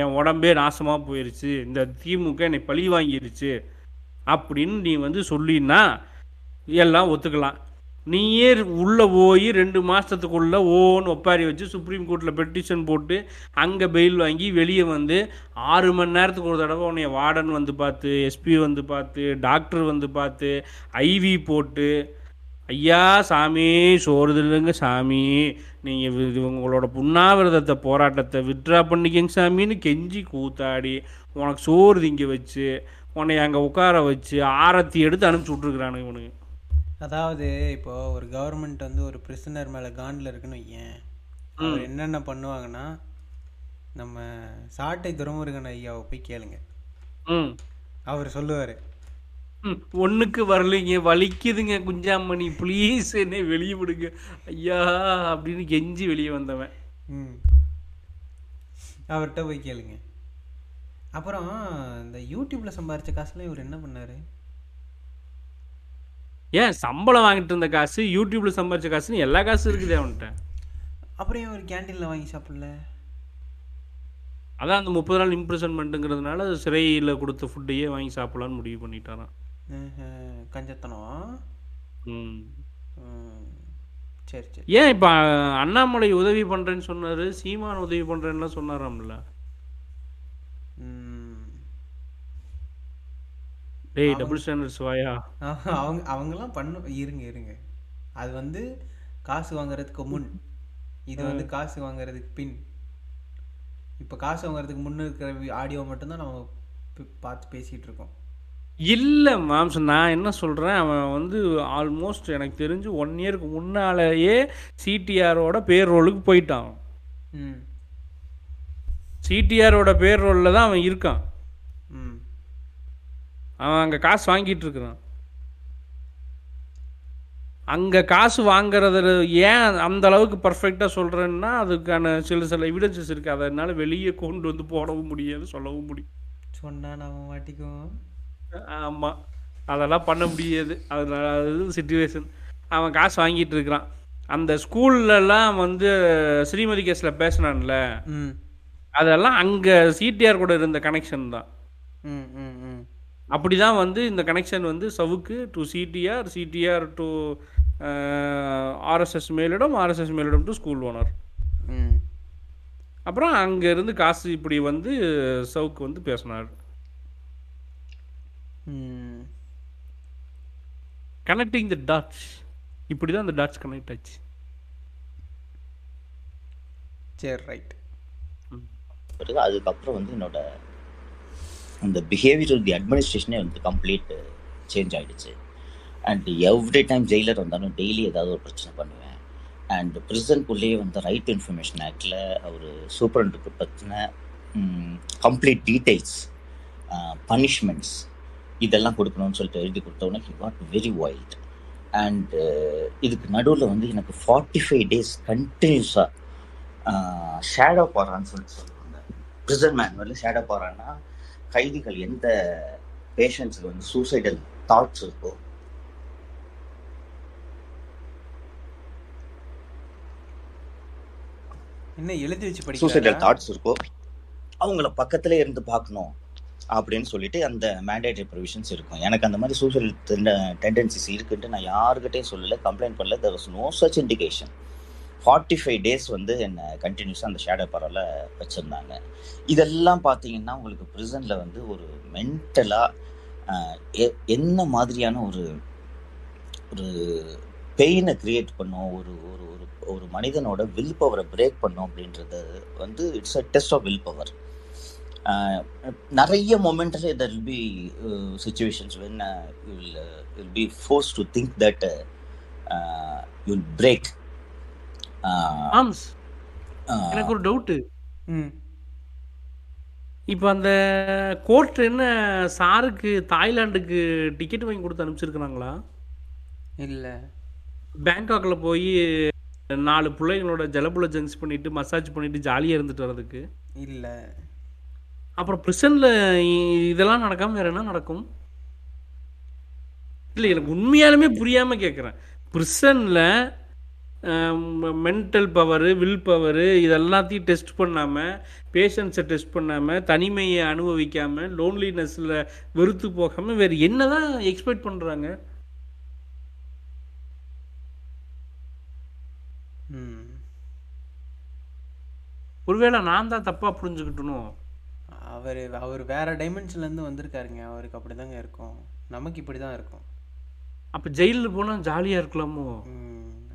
என் உடம்பே நாசமாக போயிடுச்சு, இந்த திமுக என்னை பழி வாங்கிடுச்சு அப்படின்னு நீ வந்து சொல்லினா எல்லாம் ஒத்துக்கலாம். நீயே உள்ளே போய் ரெண்டு மாதத்துக்குள்ளே ஓன்னு ஒப்பாரி வச்சு சுப்ரீம் கோர்ட்டில் பெட்டிஷன் போட்டு அங்கே பெயில் வாங்கி வெளியே வந்து ஆறு மணி நேரத்துக்கு ஒரு தடவை உன்னைய வார்டன் வந்து பார்த்து, எஸ்பி வந்து பார்த்து, டாக்டர் வந்து பார்த்து, ஐவி போட்டு, ஐயா சாமி சோறுது இல்லைங்க சாமி, நீங்கள் உங்களோட புண்ணாவிரதத்தை போராட்டத்தை விட்ரா பண்ணிக்கங்க சாமின்னு கெஞ்சி கூத்தாடி உனக்கு சோறு திங்க வச்சு உன்னை அங்கே உட்கார வச்சு ஆரத்தி எடுத்து அனுப்பிச்சி விட்ருக்குறானுங்க இவனுக்கு. அதாவது இப்போது ஒரு கவர்மெண்ட் வந்து ஒரு பிரிசனர் மேலே காண்டில் இருக்குன்னு வையேன், அவர் என்னென்ன பண்ணுவாங்கன்னா நம்ம சாட்டை துரைமுருகன் ஐயாவை போய் கேளுங்க, அவர் சொல்லுவார் ஒன்றுக்கு வரலைங்க வலிக்குதுங்க குஞ்சாமணி ப்ளீஸ் என்ன வெளியே விடுங்க ஐயா அப்படின்னு கெஞ்சி வெளியே வந்தவன் ம் அவர்கிட்ட போய் கேளுங்க. அப்புறம் இந்த யூடியூப்பில் சம்பாரித்த காசுலாம் இவர் என்ன பண்ணார்? ஏன் சம்பளம் வாங்கிட்டு இருந்த காசு, யூடியூப்பில் சம்பாரித்த காசுன்னு எல்லா காசும் இருக்குது அவன்கிட்ட. அப்புறம் ஒரு கேண்டீனில் வாங்கி சாப்பிடல? அதான் அந்த முப்பது நாள் இம்ப்ரெஷன்மெண்ட்டுங்கிறதுனால சிறையில் கொடுத்த ஃபுட்டையே வாங்கி சாப்பிடலான்னு முடிவு பண்ணிட்டாரான். கஞ்சத்தனம். ம் சரி சரி. ஏன் இப்போ அண்ணாமலை உதவி பண்ணுறேன்னு சொன்னார், சீமான் உதவி பண்ணுறேன்னுலாம் சொன்னாராம்ல. டேய் டபுள் ஸ்டாண்டர்ட்ஸ் வாயா. அவங்க அவங்கெல்லாம் பண்ண இருங்க இருங்க. அது வந்து காசு வாங்குறதுக்கு முன், இது வந்து காசு வாங்குறதுக்கு பின். இப்போ காசு வாங்குறதுக்கு முன்னே இருக்கிற ஆடியோ மட்டும்தான் நம்ம பார்த்து பேசிகிட்டு இருக்கோம். இல்லை மாம்ஸ், நான் என்ன சொல்கிறேன், அவன் வந்து ஆல்மோஸ்ட் எனக்கு தெரிஞ்சு ஒன் இயருக்கு முன்னாலேயே சிடிஆரோட பேர் ரோலுக்கு போயிட்டான். ம் சிடிஆரோட பேர் ரோலில் தான் அவன் இருக்கான். ம் அவன் அங்கே காசு வாங்கிட்டு இருக்கிறான். அங்கே காசு வாங்குறது ஏன் அந்த அளவுக்கு பர்ஃபெக்டாக சொல்கிறேன்னா, அதுக்கான சில சில எவிடன்சஸ் இருக்குது. அதனால் வெளியே கொண்டு வந்து போடவும் முடியாது, சொல்லவும் முடியும். சொன்னால் நம்ம மாட்டிக்கும். ஆமாம், அதெல்லாம் பண்ண முடியாது. அதனால அது சிச்சுவேஷன். அவன் காசு வாங்கிட்டு இருக்கிறான். அந்த ஸ்கூல்லலாம் வந்து ஸ்ரீமதி கேஸில் பேசினான்ல, அதெல்லாம் அங்கே சிடிஆர் கூட இருந்த கனெக்ஷன் தான். ம் ம் ம் அப்படிதான் வந்து இந்த கனெக்ஷன் வந்து Savukku to CDR, CDR to RSS மேலிடம், ஆர்எஸ்எஸ் மேலிடம் டு ஸ்கூல் ஓனர். அப்புறம் அங்கேருந்து காசு இப்படி வந்து சவுக்கு வந்து பேசினார். Connecting the dots. இப்படி தான் இந்த டாட்ஸ் கனெக்ட் ஆச்சு. சரி ரைட். அதுக்கப்புறம் வந்து என்னோட அந்த பிஹேவியர் ஆஃப் தி அட்மினிஸ்ட்ரேஷனே வந்து கம்ப்ளீட் சேஞ்ச் ஆகிடுச்சு. அண்ட் எவ்ரி டைம் ஜெயிலர் வந்தாலும் டெய்லி ஏதாவது ஒரு பிரச்சனை பண்ணுவேன். அண்ட் ப்ரிசன்ட்குள்ளேயே வந்து ரைட் டு இன்ஃபர்மேஷன் ஆக்டில் ஒரு சூப்பரண்டுக்கு பற்றின கம்ப்ளீட் டீட்டெயில்ஸ், பனிஷ்மெண்ட்ஸ் இதெல்லாம் கொடுக்கணும்னு சொல்லிட்டு எழுதி கொடுத்தோன்னே he what very wild. And இதுக்கு நடுவில் வந்து எனக்கு ஃபார்ட்டி ஃபைவ் டேஸ் கண்டினியூஸாக ஷேடோ பாரான்னு சொல்லிட்டு சொல்லுவாங்க. ப்ரிசன் மேனுவலில் ஷேடோ பாரான்னா கைதிகள் எந்த பேஷண்ட்ஸுக்கு வந்து சூசைடல் தாட்ஸ் இருக்கோ என்ன எழுதி வச்சு படிக்க, சூசைடல் தாட்ஸ் இருக்கோ அவங்கள பக்கத்திலே இருந்து பார்க்கணும் அப்படின்னு சொல்லிட்டு அந்த மேண்டேட்டரி ப்ரொவிஷன்ஸ் இருக்கும். எனக்கு அந்த மாதிரி சூசைடல் டெண்டன்சிஸ் இருக்குன்ட்டு நான் யாருக்கிட்டையும் சொல்லலை, கம்ப்ளைண்ட் பண்ணல. There was no such indication. Forty five days வந்து என்னை கண்டினியூஸாக அந்த ஷேடோ பரவல வச்சுருந்தாங்க. இதெல்லாம் பார்த்தீங்கன்னா உங்களுக்கு ப்ரிசனில் வந்து ஒரு மென்டலாக என்ன மாதிரியான ஒரு ஒரு பெயினை க்ரியேட் பண்ணும், ஒரு ஒரு ஒரு மனிதனோட வில் பவரை பிரேக் பண்ணும் அப்படின்றது வந்து it's a test of will power. நிறைய மொமெண்ட்ஸே there will be situations when you will you will be force to think that you will break. எனக்கு ஒரு டவுட்டு, இப்போ அந்த கோர்ட் என்ன சாருக்கு தாய்லாந்துக்கு டிக்கெட் வாங்கி கொடுத்து அனுப்பிச்சிருக்கிறாங்களா? இல்லை, பேங்காக்ல போய் நாலு பிள்ளைங்களோட ஜலபுல ஜங்க்ஸ் பண்ணிட்டு மசாஜ் பண்ணிட்டு ஜாலியாக இருந்துட்டு வர்றதுக்கு இல்லை. அப்புறம் பிரிசன்ல இதெல்லாம் நடக்காம வேற என்ன நடக்கும்? இல்லை, எனக்கு உண்மையாலுமே புரியாம கேட்குறேன். பிரிசன்ல மென்டல் பவரு, வில் பவரு இதெல்லாத்தையும் டெஸ்ட் பண்ணாமல், பேஷன்ஸை டெஸ்ட் பண்ணாமல், தனிமையை அனுபவிக்காமல், லோன்லினஸில் வெறுத்து போகாமல் வேறு என்ன தான் எக்ஸ்பெக்ட் பண்ணுறாங்க? ஒருவேளை நான் தான் தப்பாக புரிஞ்சுக்கிட்டணும். அவர் அவர் வேறு டைமென்ஷன்லேருந்து வந்திருக்காருங்க. அவருக்கு அப்படி தாங்க இருக்கும், நமக்கு இப்படி தான் இருக்கும். அப்போ ஜெயிலில் போனால் ஜாலியாக இருக்கலாமோ?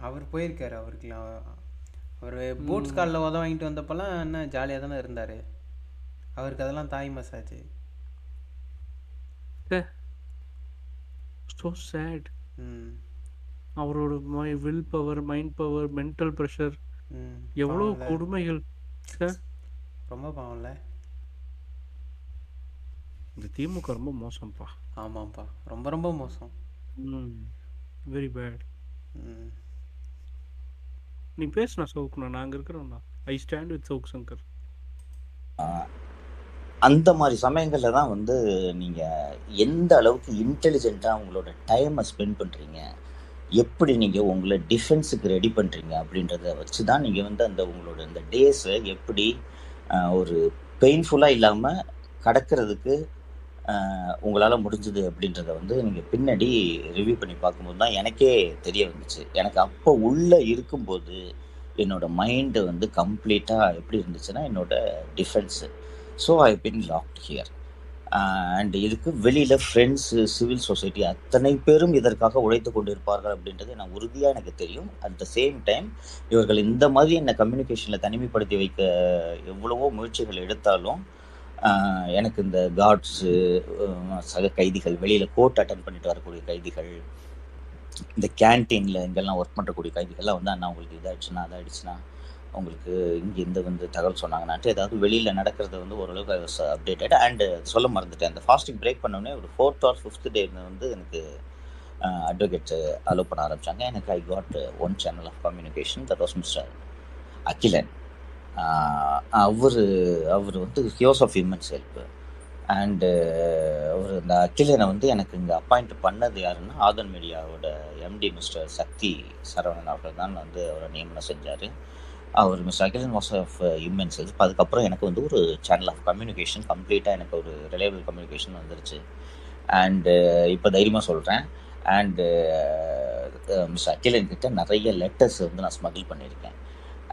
அவர் போயிருக்காரு, அவருக்குலாம் அவர் போட்ஸ் காலில் உதவ வாங்கிட்டு வந்தப்பெல்லாம் என்ன ஜாலியாக தானே இருந்தார். அவருக்கு அதெல்லாம் தாய் மசாஜ். So sad. அவரோட my will power, mind power, mental pressure, எவ்வளோ கொடுமைகள். ரொம்ப பாவம்ல இந்த திமுக. ரொம்ப மோசம்ப்பா. ஆமாம்ப்பா, ரொம்ப ரொம்ப மோசம். ம் வெரி பேட். ம் நீ பேசுனா சவுக்குண்ணா, நாங்கள் இருக்கிறோம்ண்ணா. I stand with Savukku Shankar. அந்த மாதிரி சமயங்களில் தான் வந்து நீங்கள் எந்த அளவுக்கு இன்டெலிஜென்ட்டாக உங்களோட டைமை ஸ்பெண்ட் பண்ணுறீங்க, எப்படி நீங்கள் உங்களை டிஃபென்ஸுக்கு ரெடி பண்ணுறீங்க அப்படின்றத வச்சு தான் நீங்கள் வந்து அந்த உங்களோட அந்த டேஸை எப்படி ஒரு பெயின்ஃபுல்லாக இல்லாமல் கடக்கிறதுக்கு உங்களால் முடிஞ்சது அப்படின்றத வந்து நீங்கள் பின்னாடி ரிவ்யூ பண்ணி பார்க்கும்போது தான் எனக்கே தெரிய வந்துச்சு. எனக்கு அப்போ உள்ளே இருக்கும்போது என்னோடய மைண்டு வந்து கம்ப்ளீட்டாக எப்படி இருந்துச்சுன்னா என்னோடய defence. So I been locked here. And இதுக்கு வெளியில் ஃப்ரெண்ட்ஸு, சிவில் சொசைட்டி அத்தனை பேரும் இதற்காக உழைத்து கொண்டு இருப்பார்கள் அப்படின்றது நான் உறுதியாக எனக்கு தெரியும். அட் த சேம் டைம் இவர்கள் இந்த மாதிரி என்னை கம்யூனிகேஷனில் தனிமைப்படுத்தி வைக்க எவ்வளவோ முயற்சிகள் எடுத்தாலும் எனக்கு இந்த கார்ட்ஸு, சக கைதிகள், வெளியில் கோர்ட் அட்டன் பண்ணிட்டு வரக்கூடிய கைதிகள், இந்த கேன்டீனில் இங்கெல்லாம் ஒர்க் பண்ணுறக்கூடிய கைதிகள்லாம் வந்து அண்ணா உங்களுக்கு இதாகிடுச்சுன்னா அதாகிடுச்சுன்னா அவங்களுக்கு இங்கேருந்து வந்து தகவல் சொன்னாங்கன்னாட்டு ஏதாவது வெளியில் நடக்கிறது வந்து ஓரளவுக்கு அப்டேட்டட். அண்டு சொல்ல மறந்துட்டேன், அந்த ஃபாஸ்டிங் பிரேக் பண்ணோடனே ஒரு ஃபோர்த் ஆர் ஃபிஃப்த் டே வந்து எனக்கு அட்வொகேட் அலோவ் பண்ண ஆரம்பித்தாங்க. எனக்கு I got one channel of communication, that was mister Akilan. அவர் அவர் வந்து huios of humans help. And அவர் அந்த அகிலனை வந்து எனக்கு இங்கே அப்பாயிண்ட் பண்ணது யாருன்னா ஆதன் மீடியாவோட எம்டி மிஸ்டர் சக்தி சரவணன் அவர்கள் தான் வந்து அவரை நியமனம் செஞ்சார். அவர் mister Akilan was of humans help. அதுக்கப்புறம் எனக்கு வந்து ஒரு சேனல் ஆஃப் கம்யூனிகேஷன் கம்ப்ளீட்டாக எனக்கு ஒரு ரிலையபிள் கம்யூனிகேஷன் வந்துருச்சு. அண்டு இப்போ தைரியமாக சொல்கிறேன். அண்டு மிஸ்டர் அகிலன்கிட்ட நிறைய லெட்டர்ஸ் வந்து நான் ஸ்மகிள் பண்ணியிருக்கேன்.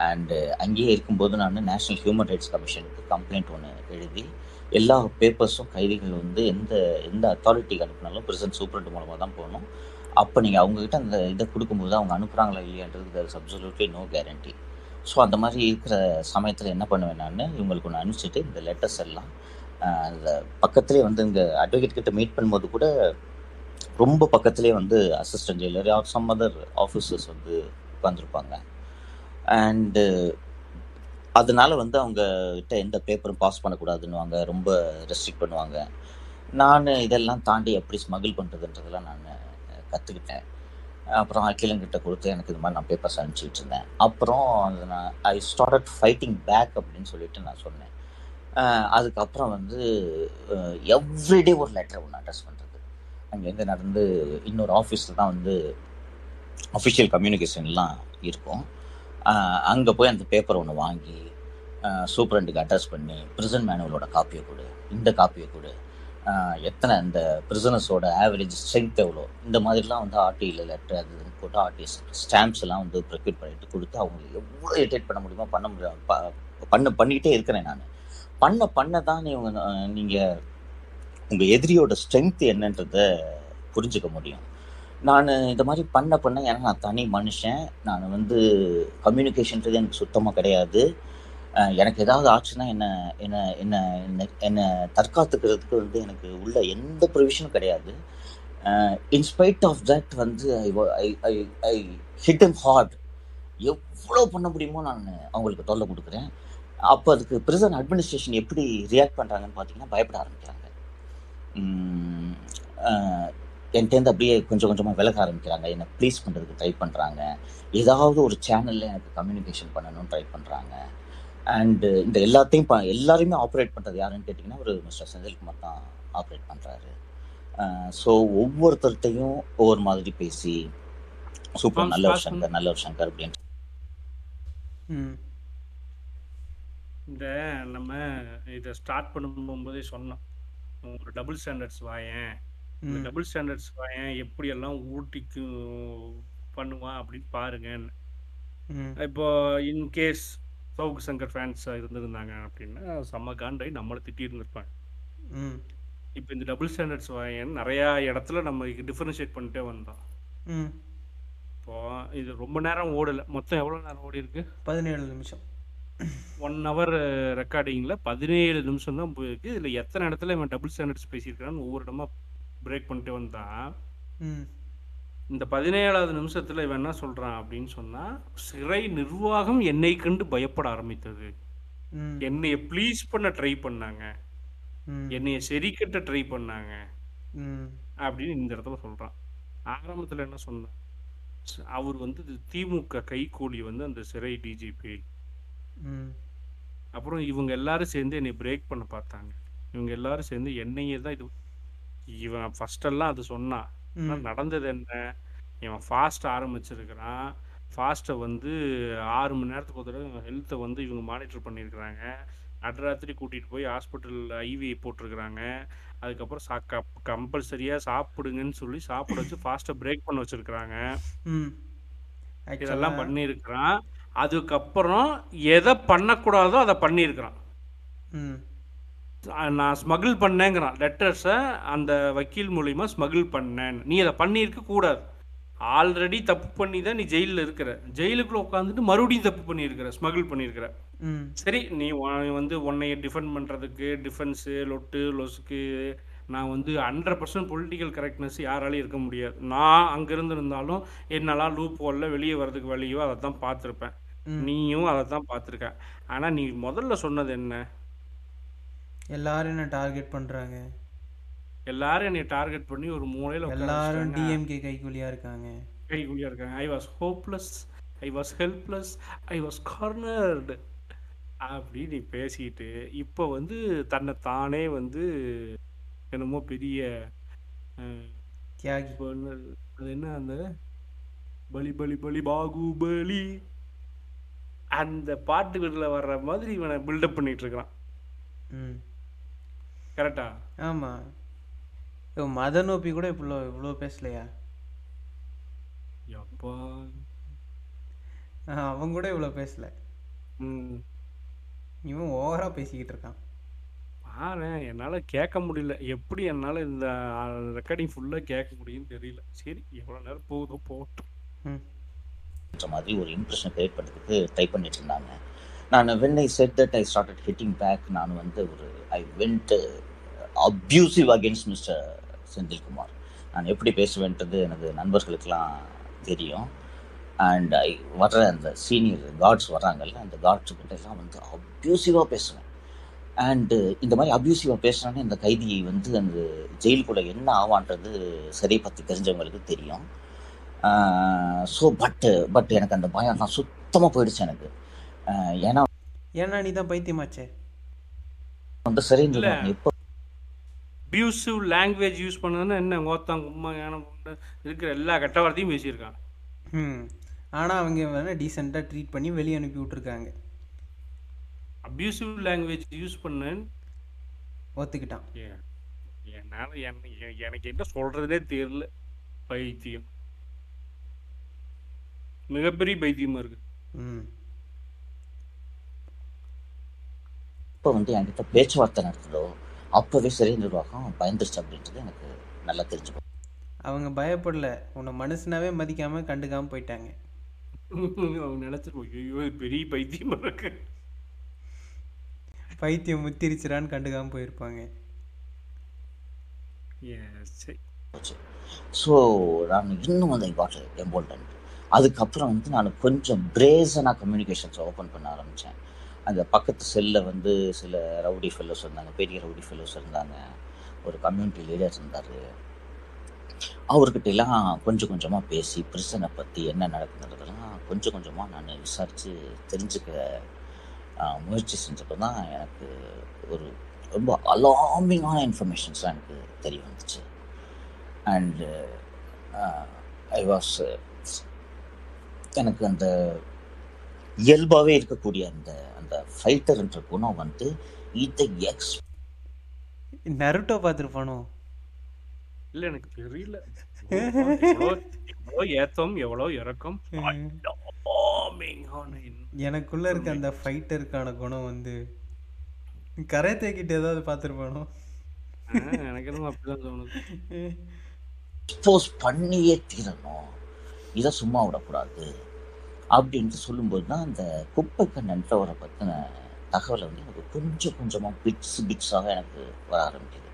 அண்டு அங்கேயே இருக்கும்போது நான் நேஷ்னல் ஹியூமன் ரைட்ஸ் கமிஷனுக்கு கம்ப்ளைண்ட் ஒன்று எழுதி எல்லா பேப்பர்ஸும் கைதிகள் வந்து எந்த எந்த அத்தாரிட்டிக்கு அனுப்பினாலும் பிரிசன் சூப்பரண்ட் மூலமாக தான் போகணும். அப்போ நீங்கள் அவங்ககிட்ட அந்த இதை கொடுக்கும்போது அவங்க அனுப்புகிறாங்களா இல்லையான்றது there is absolutely no guarantee. So அந்த மாதிரி இருக்கிற சமயத்தில் என்ன பண்ணுவேன் நான், இவங்களுக்கு ஒன்று அனுப்பிச்சிட்டு இந்த லெட்டர்ஸ் எல்லாம் அந்த பக்கத்துலேயே வந்து இங்கே அட்வொகேட் கிட்ட மீட் பண்ணும்போது கூட ரொம்ப பக்கத்துலேயே வந்து assistant jailer or some other officers வந்து உட்காந்துருப்பாங்க. அண்டு அதனால் வந்து அவங்ககிட்ட எந்த பேப்பரும் பாஸ் பண்ணக்கூடாதுன்னுவாங்க, ரொம்ப ரெஸ்ட்ரிக்ட் பண்ணுவாங்க. நான் இதெல்லாம் தாண்டி எப்படி ஸ்மகிள் பண்ணுறதுன்றதெல்லாம் நான் கற்றுக்கிட்டேன். அப்புறம் அகிலங்கிட்ட கொடுத்து எனக்கு இது மாதிரி நான் பேப்பர்ஸ் அனுப்பிச்சிட்டு இருந்தேன். அப்புறம் நான் ஐ ஸ்டார்டட் ஃபைட்டிங் பேக் அப்படின்னு சொல்லிட்டு நான் சொன்னேன். அதுக்கப்புறம் வந்து எவ்ரிடே ஒரு லெட்டரை ஒன்று அட்ரஸ் பண்ணுறது. அங்கேருந்து நடந்து இன்னொரு ஆஃபீஸில் தான் வந்து அஃபிஷியல் கம்யூனிகேஷன்லாம் இருக்கும். அங்கே போய் அந்த பேப்பர் ஒன்று வாங்கி சூப்பரண்டுக்கு அட்ரஸ் பண்ணி பிரிசன் மேனுவலோட காப்பியை கொடு, இந்த காப்பியை கொடு, எத்தனை இந்த பிரிசனஸோட ஆவரேஜ் ஸ்ட்ரென்த் எவ்வளோ, இந்த மாதிரிலாம் வந்து ஆர்டியில் லெட்டர் அது போட்டு ஆர்டி ஸ்டாம்ப்ஸ்லாம் வந்து ப்ரொக்யூர் பண்ணிட்டு கொடுத்து அவங்களுக்கு எவ்வளோ இரிட்டேட் பண்ண முடியுமோ பண்ண முடியும் பண்ண பண்ணிக்கிட்டே இருக்கிறேன் நான். பண்ண பண்ண தான் இவங்க நீங்கள் உங்கள் எதிரியோட ஸ்ட்ரென்த் என்னன்றத புரிஞ்சுக்க முடியும். நான் இந்த மாதிரி பண்ண பண்ண ஏன்னா நான் தனி மனுஷன், நான் வந்து கம்யூனிகேஷன்றது எனக்கு சுத்தமாக கிடையாது. எனக்கு ஏதாவது ஆச்சுன்னா என்ன என்ன என்ன என்னை தற்காத்துக்கிறதுக்கு வந்து எனக்கு உள்ள எந்த ப்ரொவிஷனும் கிடையாது. இன்ஸ்பைட் ஆஃப் தட் வந்து I I I hit and hard, எவ்வளோ பண்ண முடியுமோ நான் அவங்களுக்கு தொல்லை கொடுக்குறேன். அப்போ அதுக்கு பிரிசன் அட்மினிஸ்ட்ரேஷன் எப்படி ரியாக்ட் பண்ணுறாங்கன்னு பார்த்தீங்கன்னா பயப்பட ஆரம்பிக்கிறாங்க. என்கிட்டேருந்து அப்படியே கொஞ்சம் கொஞ்சமாக விலக ஆரம்பிக்கிறாங்க. என்னை ப்ளீஸ் பண்ணுறதுக்கு ட்ரை பண்ணுறாங்க. ஏதாவது ஒரு சேனலில் எனக்கு கம்யூனிகேஷன் பண்ணணும்னு ட்ரை பண்ணுறாங்க. அண்டு இந்த எல்லாத்தையும் ப எல்லாருமே ஆப்ரேட் பண்ணுறது யாருன்னு கேட்டிங்கன்னா ஒரு மிஸ்டர் செந்தில்குமார் தான் ஆப்ரேட் பண்ணுறாரு. ஸோ ஒவ்வொருத்தர்கிட்டையும் ஒவ்வொரு மாதிரி பேசி சூப்பர் நல்ல ஒரு சங்கர் நல்ல ஒரு சங்கர் அப்படின்னு இந்த நம்ம இதை ஸ்டார்ட் பண்ணும்போதே சொன்னோம் ஒரு டபுள் ஸ்டாண்டர்ட்ஸ் வாயேன் டபுள் ஸ்டாண்டர்ட்ஸ் வாயேன் எப்படியெல்லாம் ஊட்டிக்கு பண்ணுவான் அப்படின்னு பாருங்கன்னு. இப்போ இன்கேஸ் சவுக்கு சங்கர் ஃபேன்ஸாக இருந்திருந்தாங்க அப்படின்னா செம்ம காண்டாகி நம்மளை திட்டி இருந்திருப்பாங்க. இப்போ இந்த டபுள் ஸ்டாண்டர்ட்ஸ் வாங்கன்னு நிறையா இடத்துல நம்ம டிஃபரன்ஷியேட் பண்ணிட்டே வந்தோம். இப்போது இது ரொம்ப நேரம் ஓடலை. மொத்தம் எவ்வளோ நேரம் ஓடி இருக்கு? பதினேழு நிமிஷம். ஒன் ஹவர் ரெக்கார்டிங்கில் பதினேழு நிமிஷம் தான் போயிருக்கு. இதில் எத்தனை இடத்துல இவன் டபுள் ஸ்டாண்டர்ட்ஸ் பேசியிருக்கான்னு ஒவ்வொரு இடமா பிரேக் பண்ணிட்டே வந்தான். இந்த பதினேழாவது நிமிஷத்தில் இவன் என்ன சொல்கிறான் அப்படின்னு சொன்னால் சிறை நிர்வாகம் என்னை கண்டு பயப்பட ஆரம்பித்தது, என்னைய ப்ளீஸ் பண்ண ட்ரை பண்ணாங்க, என்னைய சரி கட்ட ட்ரை பண்ணாங்க அப்படின்னு இந்த இடத்துல சொல்கிறான். ஆரம்பத்தில் என்ன சொன்னான், அவர் வந்து திமுக கைகூலி வந்து அந்த சிறை டிஜிபி, அப்புறம் இவங்க எல்லாரும் சேர்ந்து என்னை பிரேக் பண்ண பார்த்தாங்க, இவங்க எல்லாரும் சேர்ந்து என்னையே தான் இது. இவன் ஃபர்ஸ்டெல்லாம் அது சொன்னான் நடந்தது என்ன, இவன் ஃபாஸ்ட் ஆரம்பிச்சிருக்கிறான். ஃபாஸ்ட்டை வந்து ஆறு மணி நேரத்துக்கு ஒரு தடவை ஹெல்த்தை வந்து இவங்க மானிட்டர் பண்ணியிருக்கிறாங்க. நடுராத்திரி கூட்டிகிட்டு போய் ஹாஸ்பிட்டலில் ஐவி போட்டிருக்கிறாங்க. அதுக்கப்புறம் சா கப் கம்பல்சரியாக சாப்பிடுங்கன்னு சொல்லி சாப்பிட வச்சு ஃபாஸ்ட்டை பிரேக் பண்ண வச்சுருக்குறாங்க. இதெல்லாம் பண்ணியிருக்கிறான். அதுக்கப்புறம் எதை பண்ணக்கூடாதோ அதை பண்ணியிருக்கிறான். நான் ஸ்மகிள் பண்ணேங்கிறான் லெட்டர்ஸை, அந்த வக்கீல் மூலிமா ஸ்மகிள் பண்ணேன். நீ அதை பண்ணியிருக்க கூடாது. ஆல்ரெடி தப்பு பண்ணி தான் நீ ஜெயிலில் இருக்கிற. ஜெயிலுக்குள்ள உட்காந்துட்டு மறுபடியும் தப்பு பண்ணியிருக்கிற, ஸ்மகிள் பண்ணியிருக்கிற. சரி, நீ வந்து உன்னைய டிஃபெண்ட் பண்ணுறதுக்கு டிஃபென்ஸு லொட்டு லொசுக்கு நான் வந்து ஹண்ட்ரட் பர்சன்ட் பொலிட்டிக்கல் கரெக்ட்னஸ் யாராலையும் இருக்க முடியாது. நான் அங்கே இருந்திருந்தாலும் என்னெல்லாம் லூப் ஹோலில் வெளியே வர்றதுக்கு வழியோ அதை தான் பார்த்துருப்பேன். நீயும் அதை தான் பார்த்துருக்க. ஆனால் நீ முதல்ல சொன்னது என்ன? எல்லாரும் என்ன டார்கெட் பண்ணுறாங்க, எல்லாரும் என்னை டார்கெட் பண்ணி ஒரு மூலையில் எல்லாரும் டிஎம்கே கைகூலியாக இருக்காங்க கைகூலியாக இருக்காங்க I was hopeless, I was helpless, I was cornered அப்படின்னு பேசிட்டு இப்போ வந்து தன்னை தானே வந்து என்னமோ பெரிய தியாகி, அது என்ன அந்த பலி பலி பலி பாகுபலி அந்த பாட்டு வீட்டில் வர்ற மாதிரி இவனை பில்டப் பண்ணிட்டு இருக்கிறான். ம், கரெக்டா? ஆமாம். மத நோப்பி கூட இவ்வளோ இவ்வளோ பேசலையா? எப்பா அவங்க கூட இவ்வளோ பேசல. ம், இவன் ஓவராக பேசிக்கிட்டு இருக்கான். ஆனால் என்னால் கேட்க முடியல. எப்படி என்னால் இந்த ரெக்கார்டிங் ஃபுல்லாக கேட்க முடியும்னு தெரியல. சரி, எவ்வளோ நேரம் போதும் போட்டோம் மாதிரி ஒரு இம்ப்ரெஷன் கிரியேட் பண்ணுறதுக்கு ட்ரை பண்ணிட்டு இருந்தாங்க. நான் when I said that I started hitting back, நான் வந்து ஒரு I went abusive against mister Senthilkumar. நான் எப்படி பேசுவேன்றது எனக்கு நண்பர்களுக்கெல்லாம் தெரியும். அண்ட் ஐ வர்ற அந்த சீனியர் கார்ட்ஸ் வர்றாங்கல்ல, அந்த கார்ட்ஸுக்கிட்டலாம் வந்து அப்யூசிவாக பேசுவேன். அண்டு இந்த மாதிரி அப்யூசிவாக பேசுனோன்னே இந்த கைதியை வந்து அந்த ஜெயிலுக்குள்ளே என்ன ஆவான்றது சரி பற்றி தெரிஞ்சவங்களுக்கு தெரியும். ஸோ பட்டு பட் எனக்கு அந்த பயம்லாம் சுத்தமாக போயிடுச்சு எனக்கு. ஏன்னா ஏன்னா நீ தான் பைத்தியமாச்சே வந்து சரின்னு இப்போ அப்யூசிவ் லாங்குவேஜ் யூஸ் பண்ணதுன்னா என்ன ஓத்தாங்க உம்மா ஏன்னா இருக்கிற எல்லா கெட்ட வார்த்தையும் பேசியிருக்காங்க. ம், ஆனால் அவங்க வேணால் டீசெண்டாக ட்ரீட் பண்ணி வெளியே அனுப்பி விட்ருக்காங்க. அப்யூசிவ் லாங்குவேஜ் யூஸ் பண்ணு ஒத்துக்கிட்டான். என்னால் எனக்கு என்ன சொல்கிறதுனே தெரியல. பைத்தியம், மிகப்பெரிய பைத்தியமாக இருக்கு. ம், இப்போ வந்து என்கிட்ட பேச்சுவார்த்தை நடத்துதோ அப்போவே சரி நிர்வாகம் பயந்துருச்சு அப்படின்றது எனக்கு நல்லா தெரிஞ்சுக்கோ. அவங்க பயப்படலை, உன்னை மனுஷனாவே மதிக்காமல் கண்டுக்காமல் போயிட்டாங்க. அவங்க நினச்சிருக்கோம் பெரிய பைத்தியமாக இருக்கு, பைத்தியம் முத்திரிச்சிடான்னு கண்டுக்காமல் போயிருப்பாங்க. ஸோ நான் இன்னும் வந்து காட் இம்பார்ட்டன்ட். அதுக்கப்புறம் வந்து நான் கொஞ்சம் பிரேஸனாக கம்யூனிகேஷன்ஸ் ஓப்பன் பண்ண ஆரம்பித்தேன். அந்த பக்கத்து செல்லில் வந்து சில ரவுடி ஃபெல்லோஸ் இருந்தாங்க, பெரிய ரவுடி ஃபெல்லோஸ் இருந்தாங்க. ஒரு கம்யூனிட்டி லீடர் இருந்தார். அவர்கிட்டலாம் கொஞ்சம் கொஞ்சமாக பேசி பிரிசனை பற்றி என்ன நடக்குதுன்றதெல்லாம் கொஞ்சம் கொஞ்சமாக நான் விசாரித்து தெரிஞ்சுக்கிற முயற்சி செஞ்சப்போ தான் எனக்கு ஒரு ரொம்ப அலார்மிங்கான இன்ஃபர்மேஷன்ஸ்லாம் எனக்கு தெரிய வந்துச்சு. அண்டு ஐ வாஸ் எனக்கு அந்த இயல்பாகவே இருக்கக்கூடிய அந்த அந்த ஃபைட்டர்ன்ற குணம் வந்து இதை எக்ஸ் நருட்டோ பார்த்துருப்பானோ இல்லை எனக்கு தெரியல. எவ்வளோ ஏத்தம் எவ்வளோ இறக்கம் எனக்குள்ள இருக்க அந்த ஃபைட்டருக்கான குணம் வந்து கரைத்தே கிட்ட ஏதாவது பார்த்துருப்பானோ எனக்கு என்னமோ அப்படிதான் தோணுது. சப்போஸ் பண்ணியே தீரணும், இதை சும்மா விடக்கூடாது அப்படின்ட்டு சொல்லும்போது தான் அந்த குப்பை கண்ணன்றவரை பற்றின தகவலை வந்து எனக்கு கொஞ்சம் கொஞ்சமாக பிட்ஸ் பிட்ஸாக எனக்கு வர ஆரம்பிக்குது.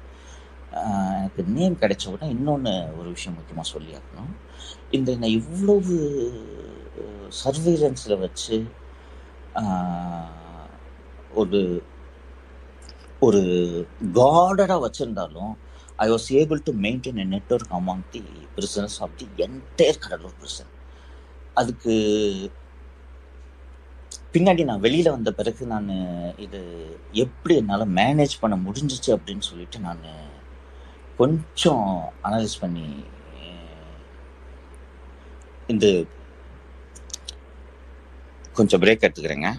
எனக்கு நேம் கிடைச்ச உடனே இன்னொன்று ஒரு விஷயம் முக்கியமாக சொல்லி ஆகணும். இந்த நான் இவ்வளவு சர்வீலன்ஸில் வச்சு ஒரு ஒரு கார்டடாக வச்சுருந்தாலும் I was able to maintain a network among the prisoners of the entire Cuddalore prison. அதுக்கு பின்னாடி நான் வெளியில் வந்த பிறகு நான் இது எப்படி என்னால் மேனேஜ் பண்ண முடிஞ்சிச்சு அப்படின்னு சொல்லிட்டு நான் கொஞ்சம் அனலைஸ் பண்ணி இந்த கொஞ்சம் பிரேக் எடுத்துக்கிறேங்க.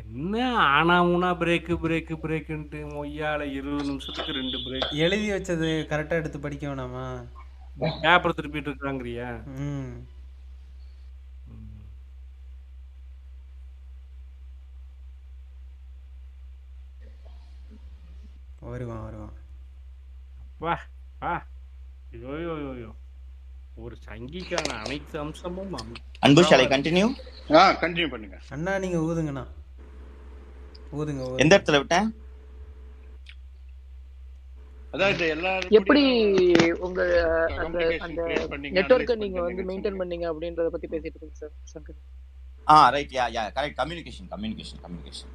என்ன ஆனாமுனா பிரேக்கு பிரேக்கு பிரேக்குன்ட்டு மொய்யால இருபது நிமிஷத்துக்கு ரெண்டு பிரேக். எழுதி வச்சது கரெக்டா எடுத்து படிக்க வேணாமா? பேப்பர் திருப்பிட்டு இருக்காங்கறியா? ம் வருவான் வருவான் வா வா. ஐயோ ஒரு சங்கிக்கான அனைத்து அம்சமும் அன்பு சாலை கண்டினியூ. ஆ கண்டினியூ பண்ணுங்க அண்ணா. நீங்க ஊதுங்கண்ணா ஊதுங்க. எந்த இடத்துல விட்டேன்? அதாவது எல்லா எப்படி உங்க அந்த அந்த நெட்வொர்க்க நீங்க வந்து மெயின்டெய்ன் பண்ணீங்க அப்படின்றத பத்தி பேசிட்டு இருக்கீங்க sir Shankar. Ah right. Yeah yeah correct. Communication communication communication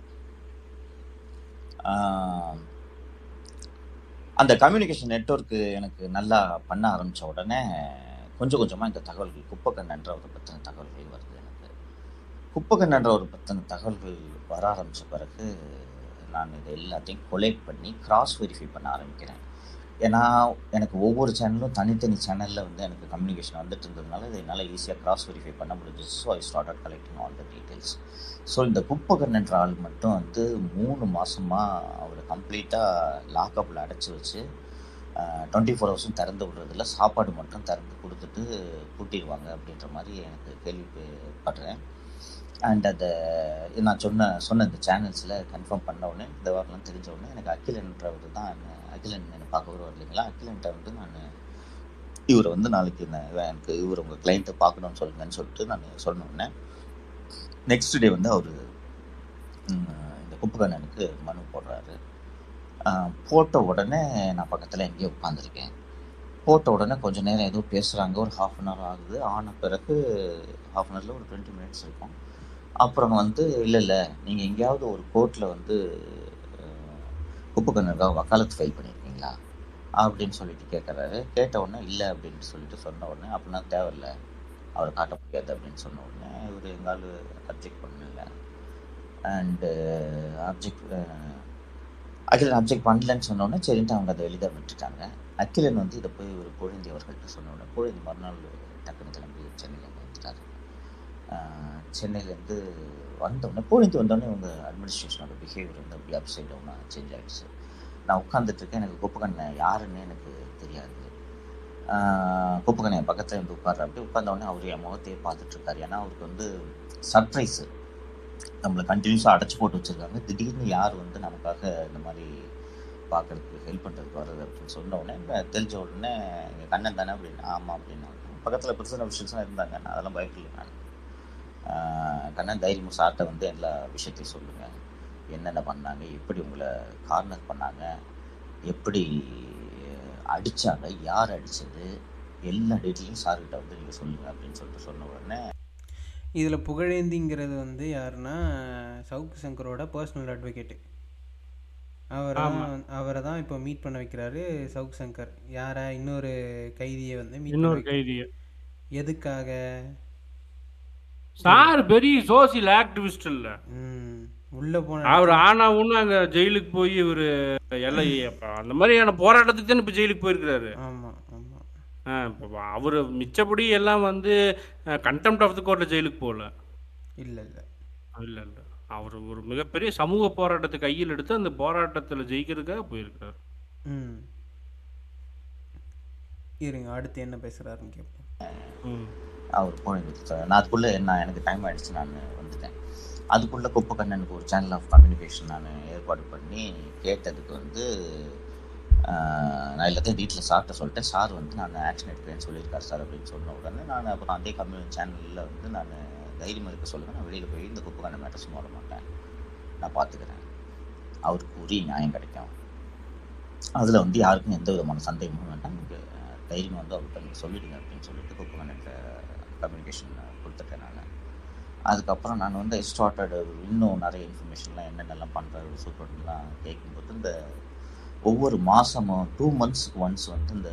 ah அந்த கம்யூனிகேஷன் நெட்வொர்க்கு எனக்கு நல்லா பண்ண ஆரம்பித்த உடனே கொஞ்சம் கொஞ்சமாக இந்த தகவல்கள் குப்பக்கண்ணன்றவரை பற்றின தகவல்கள் வருது. எனக்கு குப்பக்கண்ணன்றவரை பற்றின தகவல்கள் வர ஆரம்பித்த பிறகு நான் இது எல்லாத்தையும் கொலெக்ட் பண்ணி கிராஸ் வெரிஃபை பண்ண ஆரம்பிக்கிறேன். ஏன்னா எனக்கு ஒவ்வொரு சேனலும் தனித்தனி சேனலில் வந்து எனக்கு கம்யூனிகேஷன் வந்துட்டு இருந்ததுனால இதை என்னால் ஈஸியாக கிராஸ் வெரிஃபை பண்ண முடிஞ்சிச்சு. So I started collecting all the details. So இந்த குப்பகர்ணன்ற ஆள் மட்டும் வந்து மூணு மாதமாக அவர் கம்ப்ளீட்டாக லாக்அப்பில் அடைச்சி வச்சு டுவெண்ட்டி ஃபோர் ஹவர்ஸும் திறந்து விடுறதில்ல, சாப்பாடு மட்டும் திறந்து கொடுத்துட்டு கூட்டிடுவாங்க அப்படின்ற மாதிரி எனக்கு கேள்விப்படுறேன். அண்ட் அதை நான் சொன்ன சொன்ன இந்த சேனல்ஸில் கன்ஃபார்ம் பண்ண உடனே இந்த வாரெலாம் தெரிஞ்ச உடனே எனக்கு அகிலன்றவர் தான் என்ன அகிலன் என்னை பார்க்க வருவார் இல்லைங்களா, அகிலன்ட்ட வந்து நான் இவரை வந்து நாளைக்கு எனக்கு இவர் உங்கள் கிளைண்ட்டை பார்க்கணும்னு சொல்லுங்கன்னு சொல்லிட்டு நான் சொன்ன உடனே நெக்ஸ்ட் டே வந்து அவர் இந்த குப்பகண்ணனுக்கு மனு போடுறாரு. போட்ட உடனே நான் பக்கத்தில் எங்கேயோ உட்காந்துருக்கேன். போட்ட உடனே கொஞ்சம் நேரம் ஏதோ பேசுகிறாங்க. ஒரு ஹாஃப் அன் ஹவர் ஆகுது. ஆன பிறகு ஹாஃப் அன் ஹவரில் ஒரு டுவெண்ட்டி மினிட்ஸ் இருக்கும். அப்புறம் வந்து இல்லை இல்லை நீங்கள் எங்கேயாவது ஒரு கோர்ட்டில் வந்து குப்பகண்ணனுக்காக வக்காலத்து ஃபைல் பண்ணியிருக்கீங்களா அப்படின்னு சொல்லிட்டு கேட்குறாரு. கேட்ட உடனே இல்லை அப்படின்னு சொல்லிட்டு சொன்ன உடனே அப்படின்னா தேவையில்லை அவரை காட்ட முடியாது அப்படின்னு சொன்ன உடனே இவர் எங்காலும் அப்ஜெக்ட் பண்ணல. அண்டு அப்ஜெக்ட் அகிலன் அப்ஜெக்ட் பண்ணலன்னு சொன்னோடனே சரின்ட்டு அவங்க அதை எளிதாக விட்டுட்டாங்க. அகிலன் வந்து இதை போய் ஒரு கோழிந்தி அவர்கள்ட்ட சொன்ன உடனே கோழிந்தி மறுநாள் டக்குனு கிளம்பி சென்னையில் வந்துட்டார். சென்னையிலேருந்து வந்தோடனே கோழிந்தி வந்தோடனே அவங்க அட்மினிஸ்ட்ரேஷனோட பிஹேவியர் வந்து அப்படி அப்சைட் டவுனாக சேஞ்ச் ஆகிடுச்சு. நான் உட்காந்துட்ருக்கேன். எனக்கு குப்பகண்ணை யாருன்னு எனக்கு தெரியாது. குப்பகண்ணையை பக்கத்தில் வந்து உட்கார்ற அப்படி உட்கார்ந்தோடனே அவர் என் முகத்தையே பார்த்துட்ருக்காரு. ஏன்னா அவருக்கு வந்து சர்ப்ரைஸு, நம்மளை கண்டினியூஸாக அடைச்சி போட்டு வச்சுருக்காங்க. திடீர்னு யார் வந்து நமக்காக இந்த மாதிரி பார்க்குறதுக்கு ஹெல்ப் பண்ணுறதுக்கு வர்றது அப்படின்னு சொன்ன உடனே தெரிஞ்ச உடனே எங்கள் கண்ணன் தானே அப்படின்னு. ஆமாம் அப்படின்னு. பக்கத்தில் பெருசாக விஷயம்லாம் இருந்தாங்க. நான் அதெல்லாம் பயப்படல. நான் கண்ணன் தைரியமும் சார்ட்ட வந்து எல்லா விஷயத்தையும் சொல்லுங்கள், என்னென்ன பண்ணாங்க, எப்படி உங்களை கார்னர் பண்ணாங்க, எப்படி அடித்தாங்க, யார் அடித்தது, எல்லா டீட்டெயிலும் சார்கிட்ட வந்து நீங்கள் சொல்லுங்கள் அப்படின்னு சொல்லிட்டு சொன்ன உடனே இதில் புகழேந்திங்கிறது வந்து யாருன்னா சவுக்கு சங்கரோட பர்சனல் அட்வொகேட்டு. அவரை அவரை தான் இப்போ மீட் பண்ண வைக்கிறாரு சவுக்கு சங்கர். யாரை? இன்னொரு கைதியை வந்து மீட் இன்னொரு கைதியை. எதுக்காக சார்? பெரிய சோசியல் ஆக்டிவிஸ்ட் இல்லை. ம் உள்ளே போன அவர் ஆனால் ஒன்று அங்கே ஜெயிலுக்கு போய் இவர் எல்லாம் அந்த மாதிரியான போராட்டத்துக்கு தான் இப்போ ஜெயிலுக்கு போயிருக்கிறாரு. ஆமாம் ஆமாம். ஆ இப்போ அவர் மிச்சப்படி எல்லாம் வந்து கண்டெம்ட் ஆஃப் த கோர்ட்டில் ஜெயிலுக்கு போகல. இல்லை இல்லை இல்லை இல்லை அவர் ஒரு மிகப்பெரிய சமூக போராட்டத்தை கையில் எடுத்து அந்த போராட்டத்தில் ஜெயிக்கிறதுக்காக போயிருக்கிறார். ம் இருங்க அடுத்து என்ன பேசுகிறாருன்னு கேட்போம். ம் அவர் போயிருக்காரு. நான் அதுக்குள்ளே நான் எனக்கு டைம் ஆகிடுச்சு, நான் வந்துட்டேன். அதுக்குள்ளே குப்பகண்ணனுக்கு ஒரு சேனல் ஆஃப் கம்யூனிகேஷன் நான் ஏற்பாடு பண்ணி கேட்டதுக்கு வந்து நான் எல்லாத்தையும் வீட்டில் சார்ட்ட சொல்லிட்டேன். சார் வந்து நான் ஆக்ஷன் எடுக்கிறேன்னு சொல்லியிருக்காரு சார் அப்படின்னு சொன்ன உடனே நான் அப்புறம் அதே கம்யூனி சேனலில் வந்து நான் தைரியமாக இருக்க சொல்லுங்கள், நான் வெளியில் போய் இந்த குப்பகண்ண மேட்டர்ஸும் வர மாட்டேன், நான் பார்த்துக்கிறேன், அவருக்கு உரிய நியாயம் கிடைக்கும், அதில் வந்து யாருக்கும் எந்த விதமான சந்தேகமும் வேண்டாம், தைரியமாக வந்து அவர்கிட்ட நீங்கள் சொல்லிவிடுங்க அப்படின்னு சொல்லிட்டு குப்பகண்ண கம்யூனிகேஷன் கொடுத்துட்டேன் நான். அதுக்கப்புறம் நான் வந்து ஸ்டார்டட் இன்னும் நிறைய இன்ஃபர்மேஷன்லாம் என்னென்னலாம் பண்ணுறாரு சூப்பர்லாம் கேட்கும்போது இந்த ஒவ்வொரு மாதமும் டூ மந்த்ஸுக்கு ஒன்ஸ் வந்து இந்த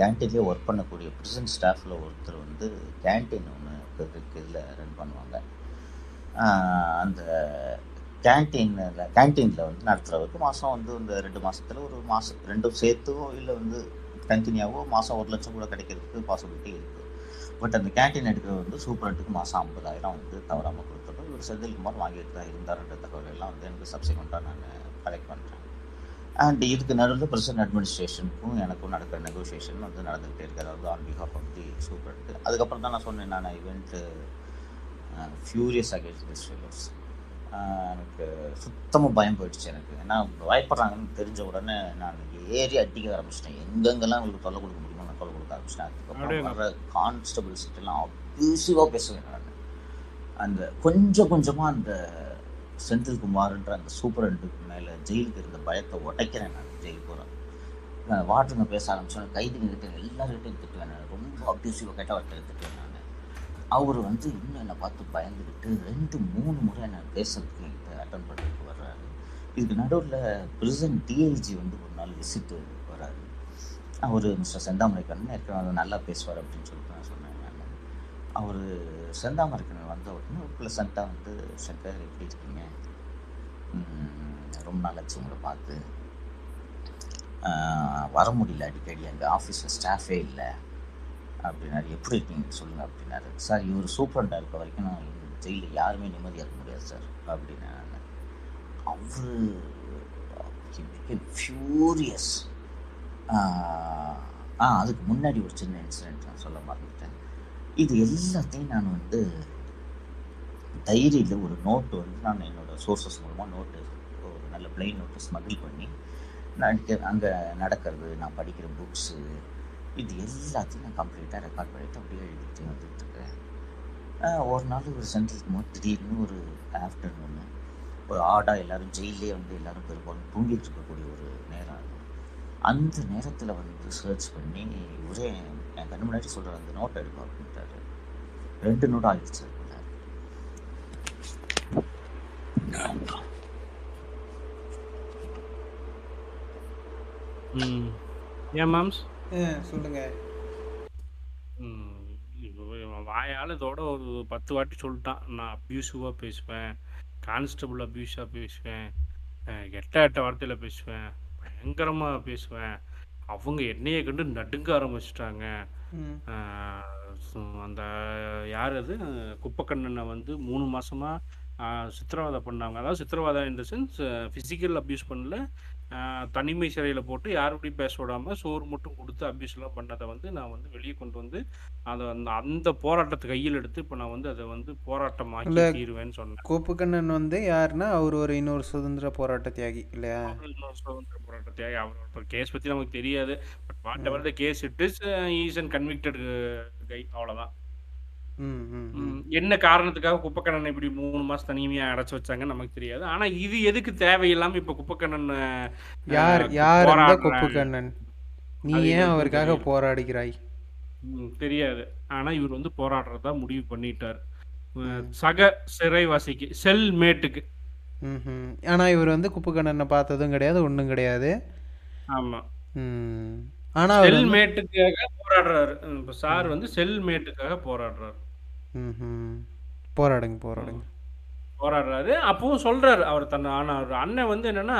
கேன்டீன்லேயே ஒர்க் பண்ணக்கூடிய ப்ரிசன்ட் ஸ்டாஃபில் ஒருத்தர் வந்து கேன்டீன் ஒன்று இதில் ரன் பண்ணுவாங்க. அந்த கேன்டீனில் கேன்டீனில் வந்து நடத்துகிறவருக்கு மாதம் வந்து இந்த ரெண்டு மாதத்தில் ஒரு மாதம் ரெண்டும் சேர்த்தோ இல்லை வந்து தனித்தனியாகவோ மாதம் ஒரு லட்சம் கூட கிடைக்கிறதுக்கு பாசிபிலிட்டி இருக்குது. பட் அந்த கேன்டீன் எடுக்கிறது வந்து சூப்பரண்ட்டுக்கு மாதம் ஐம்பதாயிரம் வந்து தவறாமல் கொடுத்துருக்கோம். இவர் செந்தில்குமார் வாங்கிட்டு தான் இருந்தார்ன்ற தகவல் எல்லாம் வந்து எனக்கு சப்சிக்வெண்ட்டாக நான் கலெக்ட் பண்ணுறேன். அண்ட் இதுக்கு நடுவில் ப்ரெசன்ட் அட்மினிஸ்ட்ரேஷனுக்கும் எனக்கும் நடக்கிற நெகோஷியேஷன் வந்து நடந்துகிட்டே இருக்குது, அதாவது on behalf of the superintendent. அதுக்கப்புறம் தான் நான் சொன்னேன், நான் I went furious against this fellows. எனக்கு சுத்தமாக பயம் போயிடுச்சு எனக்கு, ஏன்னா பயப்படுறாங்கன்னு தெரிஞ்ச உடனே நான் ஏறி அடிக்க ஆரம்பிச்சிட்டேன். எங்கெங்கெல்லாம் உங்களுக்கு தொல்லை கொடுக்க முடியுமோ நான் தொல்லை கொடுக்க ஆரம்பிச்சிட்டேன். அதுக்கப்புறம் வர கான்ஸ்டபிள்ஸ்கிட்டலாம் அப்யூசிவாக பேசுவேன் நான். அந்த கொஞ்சம் கொஞ்சமாக அந்த செந்தில்குமார்ன்ற அந்த சூப்பரண்ட்டுக்கு மேலே ஜெயிலுக்கு இருந்த பயத்தை உடைக்கிறேன் நான். ஜெயிலுக்கு போகிறேன் வாட்டருங்க பேச ஆரம்பிச்சோன்னா கைதுங்கிட்ட எல்லாருக்கிட்டையும் திட்டுவேன் நான், ரொம்ப அப்யூசிவாக கேட்டால் வார்த்தை திட்டுவேன் நான். அவர் வந்து இன்னும் என்னை பார்த்து பயந்துக்கிட்டு ரெண்டு மூணு முறை என்னை பேசுறதுக்கு என்கிட்ட அட்டன் பண்ணுறதுக்கு வர்றாரு. இதுக்கு நடுவில் பிரிசன் டிஐஜி வந்து ஒரு நாள் விசிட்டு வர்றாரு. அவர் மிஸ்டர் செந்தாமரைக்கண்ணன் ஏற்கனவே நல்லா பேசுவார் அப்படின்னு சொல்லிட்டு நான் சொன்னேன் நான். அவர் செந்தாமரைக்கண்ணன் வந்த உடனே ப்ளசண்ட்டாக வந்து, சங்கர் எப்படி இருக்கீங்க, ரொம்ப நாளாச்சு உங்களை பார்த்து, வர முடியல அடிக்கடி, எங்கள் ஆஃபீஸில் ஸ்டாஃபே இல்லை அப்படின்னாரு. எப்படி இருக்கீங்க சொல்லுங்கள் அப்படின்னாரு. சார் இவர் சூப்பரண்டாக இருக்க வரைக்கும் நான் ஜெயிலில் யாருமே நிம்மதியாக இருக்க முடியாது சார் அப்படின்னு நான். அவரு ஃப்யூரியஸ். ஆ அதுக்கு முன்னாடி ஒரு சின்ன இன்சிடெண்ட் நான் சொல்ல மறந்துட்டேன். இது எல்லாத்தையும் நான் வந்து டைரியில் ஒரு நோட்டு வந்து நான் என்னோடய சோர்ஸஸ் மூலமாக நோட்டு ஒரு நல்ல பிளைன் நோட்டு ஸ்மகிள் பண்ணி நான் அங்கே நடக்கிறது, நான் படிக்கிற புக்ஸு, இது எல்லாத்தையும் நான் கம்ப்ளீட்டாக ரெக்கார்ட் பண்ணிவிட்டு அப்படியே எழுதிட்டு வந்துட்டுருக்கேன். ஒரு நாள் ஒரு சென்ட்ரல்குமார் திடீர்னு ஒரு ஆஃப்டர்நூனு ஒரு ஆடாக எல்லோரும் ஜெயிலே வந்து எல்லோரும் பெரும்பாலும் தூங்கிட்டு இருக்கக்கூடிய ஒரு நேரம் ஆகும். அந்த நேரத்தில் வந்து சர்ச் பண்ணி ஒரே என் கண்ணு முன்னாடி சொல்கிற அந்த நோட்டை எடுப்பா அப்படின்ட்டாரு. ரெண்டு நோட்டாக ஆகிடுச்சு அப்படின்னாரு. ஏன் மாம்ஸ் சொல்லுங்க, வாயால் இதோட ஒரு பத்து வாட்டி சொல்லிட்டான். நான் அப்யூசிவாக பேசுவேன், கான்ஸ்டபுள் அப்யூஸாக பேசுவேன், எட்ட எட்ட வார்த்தையில் பேசுவேன், பயங்கரமாக பேசுவேன். அவங்க என்னையை கண்டு நடுங்க ஆரம்பிச்சிட்டாங்க. அந்த யார் அது குப்பக்கண்ணனை வந்து மூணு மாதமாக சித்திரவதை பண்ணாங்க. அதாவது சித்திரவதை in the sense physical abuse பண்ணல, தனிமை சிறையில் போட்டு யாருபடி பேச விடாமல் சோறு மட்டும் கொடுத்து அப்யூஸ்லாம் பண்ணதை வந்து நான் வந்து வெளியே கொண்டு வந்து அதை அந்த அந்த போராட்டத்தை கையில் எடுத்து இப்போ நான் வந்து அதை வந்து போராட்டமாக்கி தீருவேன்னு சொன்னேன். கோப்புக்கண்ணன் வந்து யாருன்னா அவர் ஒரு இன்னொரு சுதந்திர போராட்ட தியாகி இல்லையா, இன்னொரு சுதந்திர போராட்ட தியாகி. அவரோட கேஸ் பற்றி நமக்கு தெரியாது, but whatever the case it is is and convicted guy. அவ்வளோதான். என்ன காரணத்துக்காக குப்பக்கண்ணனை இப்படி மூணு மாசம் தனிமையா அடைச்சு வச்சாங்க நமக்கு தெரியாது. ஆனா இது எதுக்கு தேவையில்லாம இப்ப குப்பக்கண்ணன் யார் யார் அந்த குப்பக்கண்ணன் நீ ஏன் அவருக்காக போராடுகிறாய் தெரியாது. ஆனா இவர் வந்து போராடுறதா முடிவு பண்ணிட்டார் சக சிறைவாசிக்கு, செல் மேட்டுக்கு. ஆனா இவர் வந்து குப்பக்கண்ணனை பார்த்ததும் கிடையாது, ஒண்ணும் கிடையாது. ஆமா, ஆனா செல் மேட்டுக்காக போராடுறாரு. இப்ப சார் வந்து செல் மேட்டுக்காக போராடுறாரு. போராடுங்க போராடுங்க போராடுறாரு. அப்பவும் சொல்றாரு அவர் தன்னை. ஆனா அவர் அண்ணன் வந்து என்னன்னா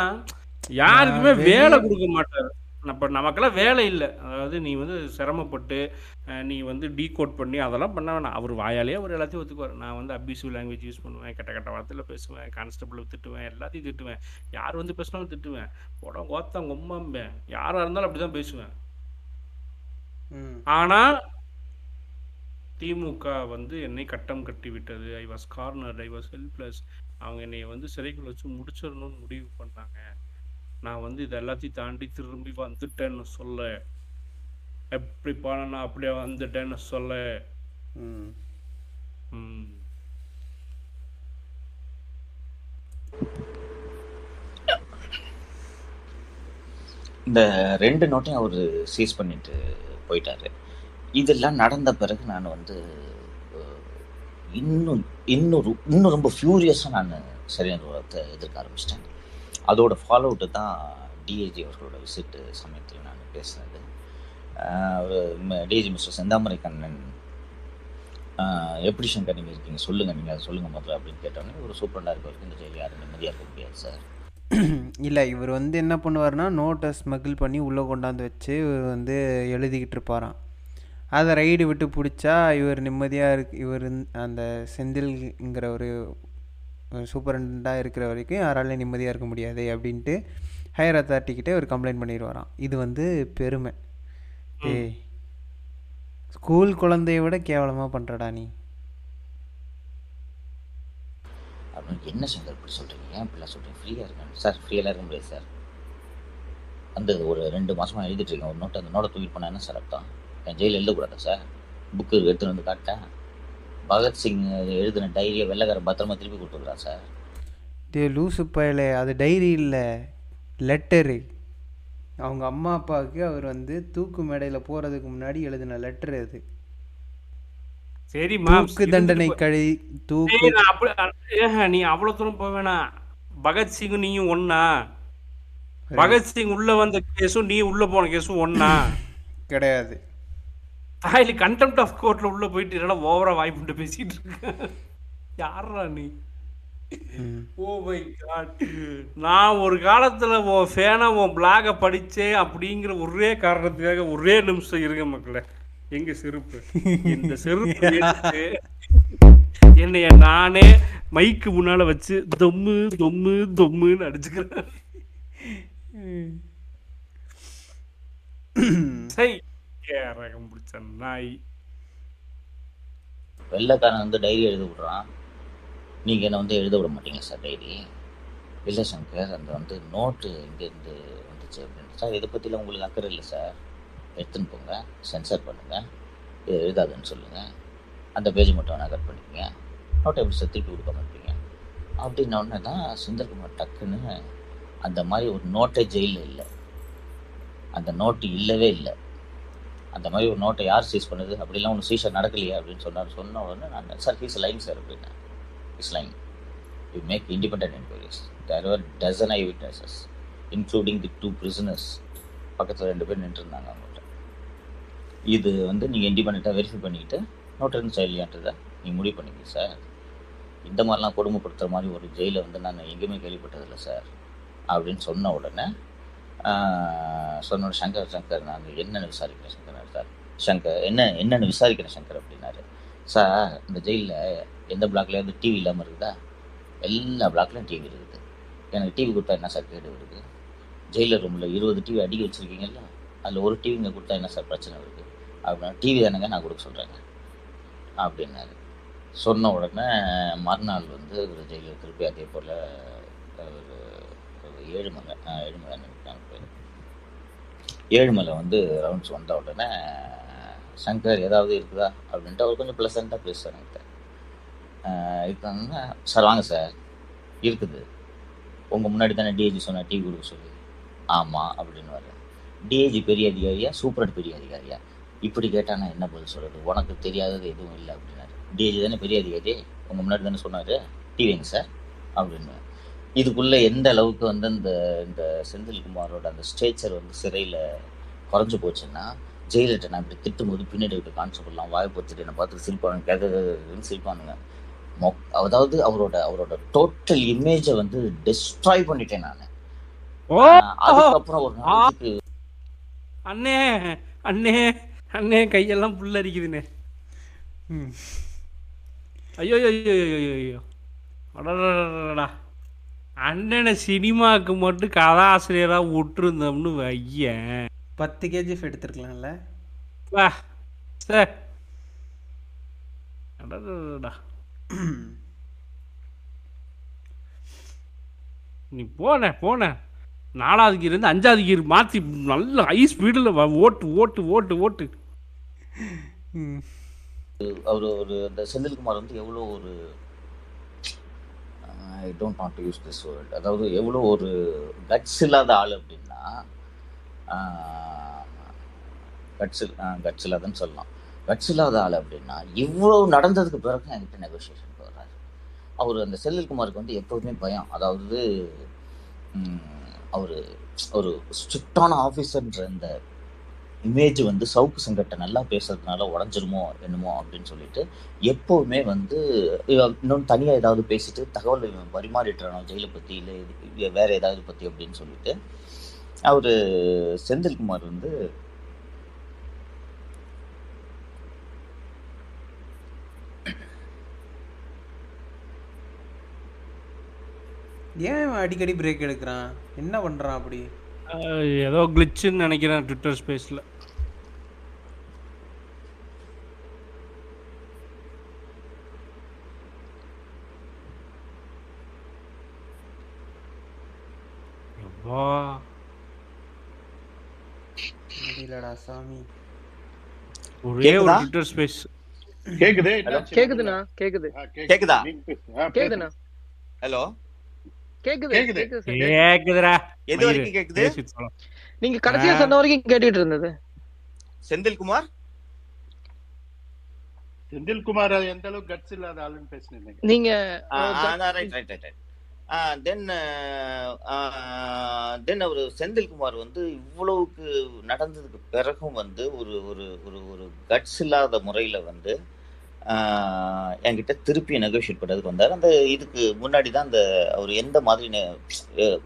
யாருக்குமே வேலை கொடுக்க மாட்டாரு. அப்ப நமக்கெல்லாம் வேலை இல்லை, அதாவது நீ வந்து சிரமப்பட்டு நீ வந்து டீகோட் பண்ணி அதெல்லாம் பண்ண வேணாம். அவர் வாயாலேயே அவர் எல்லாத்தையும் ஒத்துக்குவார். நான் வந்து அபியூசிவ் லாங்குவேஜ் யூஸ் பண்ணுவேன், கெட்ட கெட்ட வார்த்தையில் பேசுவேன், கான்ஸ்டபிள் திட்டுவேன், எல்லாத்தையும் திட்டுவேன், யார் வந்து பேசினாலும் திட்டுவேன், உடம்பு ஓத்தம் கொம்பேன், யாராக இருந்தாலும் அப்படி தான் பேசுவேன். ஆனால் திமுக வந்து என்னை கட்டம் கட்டி விட்டது. I was corner, I was helpless. அவங்க என்னை வந்து சிறைக்குள்ள வச்சு முடிச்சிடணும்னு முடிவு பண்ணாங்க. நான் வந்து இது எல்லாத்தையும் தாண்டி திரும்பி வந்துட்டேன்னு சொல்ல, எப்படி பண்ணா அப்படியே வந்துட்டேன்னு சொல்ல. இந்த ரெண்டு நோட்டையும் அவர் சீஸ் பண்ணிட்டு போயிட்டாரு. இதெல்லாம் நடந்த பிறகு நான் வந்து இன்னும் இன்னொரு இன்னும் ரொம்ப ஃப்யூரியஸாக நான் சரியான உலகத்தை எதிர்க்க ஆரம்பிச்சிட்டேன். அதோட ஃபாலோ அவுட்டு தான் டிஐஜி அவர்களோட விசிட்டு சமயத்தில் நான் பேசினது. டிஐஜி மிஸ்டர் செந்தாமரை கண்ணன் எப்படி சங்கர் நீங்கள் இருக்கீங்க சொல்லுங்கள், நீங்கள் அதை சொல்லுங்கள் முதல்ல அப்படின்னு கேட்டோன்னே ஒரு சூப்பராக இருக்க வரைக்கும் இந்த ஜெயிலில் யாரும் நிம்மதியாக இருக்க முடியாது சார். இல்லை, இவர் வந்து என்ன பண்ணுவார்னா நோட்டை ஸ்மகிள் பண்ணி உள்ளே கொண்டாந்து வச்சு இவர் வந்து எழுதிக்கிட்டு இருப்பாராம். அதை ரைடு விட்டு பிடிச்சா இவர் நிம்மதியாக இருக்கு. இவர் அந்த செந்தில்ங்கிற ஒரு சூப்பரண்டாக இருக்கிற வரைக்கும் யாராலையும் நிம்மதியாக இருக்க முடியாது அப்படின்ட்டு ஹையர் அத்தாரிட்டிக்கிட்டே ஒரு கம்ப்ளைண்ட் பண்ணிடுவாராம். இது வந்து பெருமை. ஏ ஸ்கூல் குழந்தைய விட கேவலமாக பண்ணுறடா நீ அப்படின்னு. என்ன சார் இப்படி சொல்கிறீங்க, இப்படிலாம் சொல்கிறீங்க? ஃப்ரீயாக இருக்கணும் சார், ஃப்ரீயெல்லாம் இருக்க முடியாது சார். அந்த ஒரு ரெண்டு மாதமாக எழுதிட்டுருக்கேன் ஒரு நோட்டை. அந்த நோட்டை தூக்கிட்டு போனால் என்ன சார் அர்த்தம்? என் ஜெயிலில் எழுதக்கூடாதா சார்? புக்கு எடுத்துகிட்டு வந்து காட்டேன். பகத்சிங் எழுதின டைரியை வெள்ளைக்கார பத்திரமா திருப்பி கொடுத்துருக்குறா சார். டே லூசு பயலே, அது டைரி இல்லை, லெட்டரு. அவங்க அம்மா அப்பாவுக்கு அவர் வந்து தூக்கு மேடையில் போகிறதுக்கு முன்னாடி எழுதின லெட்டர் அது. சரி தூக்கு தண்டனை கழி தூக்கு. ஏஹா நீ அவ்வளோ தூரம் போவேணா. பகத்சிங் நீயும் ஒன்னா, பகத்சிங் உள்ள வந்த கேஸும் நீ உள்ள போன கேஸும் ஒன்னா கிடையாது. தாயில் கண்டெம்ட் ஆஃப் கோர்ட்டில் உள்ளே போயிட்டு எல்லாம் ஓவராக வாய்ப்புட்டு பேசிகிட்டு இருக்கேன். யாரா நீ? ஓ மை காட், நான் ஒரு காலத்தில் உன் ஃபேனை உன் பிளாகை படித்தேன் அப்படிங்கிற ஒரே காரணத்துக்காக ஒரே நிமிஷம் இருங்க மக்களை. எங்கள் செருப்பு, இந்த செருப்பு என்னைய நானே மைக்கு முன்னால் வச்சு தொம்மு தொம்மு தொம்முன்னு அடிச்சுக்கிறேன். சரி, வெள்ளைக்காரன் வந்து டைரி எழுத விடுறான். நீங்கள் என்ன வந்து எழுத விட மாட்டீங்க சார் டைரி? இல்லை சங்கர், அந்த வந்து நோட்டு இங்கேருந்து வந்துச்சு அப்படின்னு சார். இதை பற்றிலாம் உங்களுக்கு அக்கறை இல்லை சார், எடுத்துன்னு போங்க, சென்சர் பண்ணுங்கள், இதை எழுதாதுன்னு சொல்லுங்கள், அந்த பேஜ் மட்டும் வேணால் கட் பண்ணிக்கோங்க, நோட்டை எப்படி சார் திருப்பி கொடுக்க மாட்டீங்க அப்படின்னோடனே தான் சுந்தர்குமார் டக்குன்னு அந்த மாதிரி ஒரு நோட்டை ஜெயிலில் இல்லை, அந்த நோட்டு இல்லவே இல்லை, அந்த மாதிரி ஒரு நோட்டை யார் சீஸ் பண்ணுது அப்படிலாம் ஒன்று சீஷன் நடக்கலையே அப்படின்னு சொன்னார். சொன்ன உடனே நான் சார் ஹீஸ் லைன் சார் அப்படின்னா he's lying you make independent enquiries. There are dozen I witnesses including the two prisoners. பக்கத்தில் ரெண்டு பேர் நின்றுருந்தாங்க அவங்கள்ட்ட. இது வந்து நீங்கள் இண்டிபெண்ட்டாக வெரிஃபை பண்ணிக்கிட்டு நோட்டை இருந்து செயலியான்றதை நீங்கள் முடிவு பண்ணிக்கிங்க சார். இந்த மாதிரிலாம் கொடுமைப்படுத்துகிற மாதிரி ஒரு ஜெயிலை வந்து நான் எங்கேயுமே கேள்விப்பட்டதில்லை சார் அப்படின்னு சொன்ன உடனே சொன்னோட சங்கர் சங்கர் நான் என்னென்னு விசாரிக்கிறேன் சங்கர் சார். சங்கர் என்ன என்னென்னு விசாரிக்கிறேன் சங்கர் அப்படின்னாரு. சார் இந்த ஜெயிலில் எந்த பிளாக்லேருந்து டிவி இல்லாமல் இருக்குதா? எல்லா பிளாக்லேயும் டிவி இருக்குது. எனக்கு டிவி கொடுத்தா என்ன சார் கேடு வருது? ஜெயிலர் ரூமில் இருபது டிவி அடிக்க வச்சுருக்கீங்கல்ல, அதில் ஒரு டிவி இங்கே கொடுத்தா என்ன சார் பிரச்சனை வருது அப்படின்னா டிவி தானேங்க நான் கொடுக்க சொல்கிறேங்க அப்படின்னாரு. சொன்ன உடனே மறுநாள் வந்து ஒரு ஜெயிலர் திருப்பி அதே போல் ஒரு ஏழுமலை ஏழுமலை ஏழுமலை வந்து ரவுண்ட்ஸ் வந்த உடனே சங்கர் ஏதாவது இருக்குதா அப்படின்ட்டு அவர் கொஞ்சம் ப்ளசண்ட்டாக பேசுவார். இருக்காங்கன்னா சார் வாங்க சார் இருக்குது, உங்கள் முன்னாடி தானே டிஐஜி சொன்னார் டிவி கொடுக்க சொல்லி. ஆமாம் அப்படின்னு வர டிஐஜி பெரிய அதிகாரியா சூப்பரண்ட் பெரிய அதிகாரியா இப்படி கேட்டால் நான் என்ன பதில் சொல்கிறது? உனக்கு தெரியாதது எதுவும் இல்லை அப்படின்னாரு. டிஐஜி தானே பெரிய அதிகாரி, உங்கள் முன்னாடி தானே சொன்னார் டிவிங்க சார் அப்படின்னு. இதுக்குள்ளே எந்த அளவுக்கு வந்து அந்த இந்த செந்தில்குமாரோட அந்த ஸ்டேச்சர் வந்து சிறையில் குறைஞ்சி போச்சுன்னா ஜெயிலிட்ட நான் இப்படி திட்டும்போது பின்னாடி விட்டு கான்ஸ்டபுள்லாம் வாய் போச்சுட்டு என்னை பார்த்துட்டு சிரிப்பானுங்க, கேட்கறதுன்னு சிரிப்பானுங்க. மொ அதாவது அவரோட அவரோட டோட்டல் இமேஜை வந்து டெஸ்ட்ராய் பண்ணிட்டேன் நான். அதுக்கப்புறம் ஒரு நாளைக்கு அண்ணே அண்ணே அண்ணே கையெல்லாம் புல் அரிக்குதுண்ணே. ஐயோ ஐயோ ஐயோ ஐயோ அடடா, அண்ணனை சினிமாவுக்கு மட்டும் கதாசிரியராக விட்டுருந்தோம்னு வையன் பத்து கேஜிஎஃப் எடுத்துருக்கலாம்ல. வா சார் நீ போன போன நாலாவது கீர் இருந்து அஞ்சாவது கீர் மாற்றி நல்ல ஹை ஸ்பீடில் ஓட்டு ஓட்டு ஓட்டு ஓட்டு. அவர் ஒரு அந்த செந்தில்குமார் வந்து எவ்வளோ ஒரு I don't want to use this word, அதாவது எவ்வளோ ஒரு கட்ஸ் இல்லாத ஆள் அப்படின்னா கட்ஸ் கட்ஸ் இல்லாதன்னு சொல்லலாம். கட்ஸ் இல்லாத ஆள் அப்படின்னா இவ்வளோ நடந்ததுக்கு பிறகு என்கிட்ட நெகோஷியேஷன் போடுறாரு அவர். அந்த செந்தில்குமாருக்கு வந்து எப்போதுமே பயம், அதாவது அவர் ஒரு ஸ்ட்ரிக்டான ஆஃபீஸர்ன்ற அந்த இமேஜ் வந்து சவுக்கு சங்கட்டை நல்லா பேசுறதுனால உடஞ்சிருமோ என்னமோ அப்படின்னு சொல்லிட்டு எப்போவுமே வந்து இன்னொன்று தனியாக ஏதாவது பேசிட்டு தகவல் பரிமாறிட்டுறானோ ஜெயிலை பற்றி இல்லை இது வேற ஏதாவது பற்றி அப்படின்னு சொல்லிட்டு அவர் செந்தில்குமார் வந்து ஏன் அடிக்கடி பிரேக் எடுக்கிறான், என்ன பண்ணுறான் அப்படி? ஏதோ கிளிட்சுன்னு நினைக்கிறேன் ட்விட்டர் ஸ்பேஸில். அப்பா இல்லடா சாமி, ஒரே ஒரு ட்விட்டர் ஸ்பேஸ் கேக்குதே. கேக்குதுனா கேக்குது கேக்குதா கேக்குதுனா ஹலோ கேக்குது கேக்குதுடா. எது வரைக்கும் கேக்குது? நீங்க கடைசியா சொன்ன வரைக்கும் கேட்டிட்டு இருந்தது. செந்தில்குமார் செந்தில்குமார் எந்த அளவுக்கு கட்ஸ் இல்லாத ஆளுன்னு பேசுனீங்க நீங்க. Right right right. Then then அவர் செந்தில்குமார் வந்து இவ்வளவுக்கு நடந்ததுக்கு பிறகும் வந்து ஒரு ஒரு ஒரு கட்ஸ் இல்லாத முறையில வந்து என்கிட்ட திருப்பி நெகோஷியேட் பண்ணுறதுக்கு வந்தார். அந்த இதுக்கு முன்னாடி தான் அந்த அவர் எந்த மாதிரி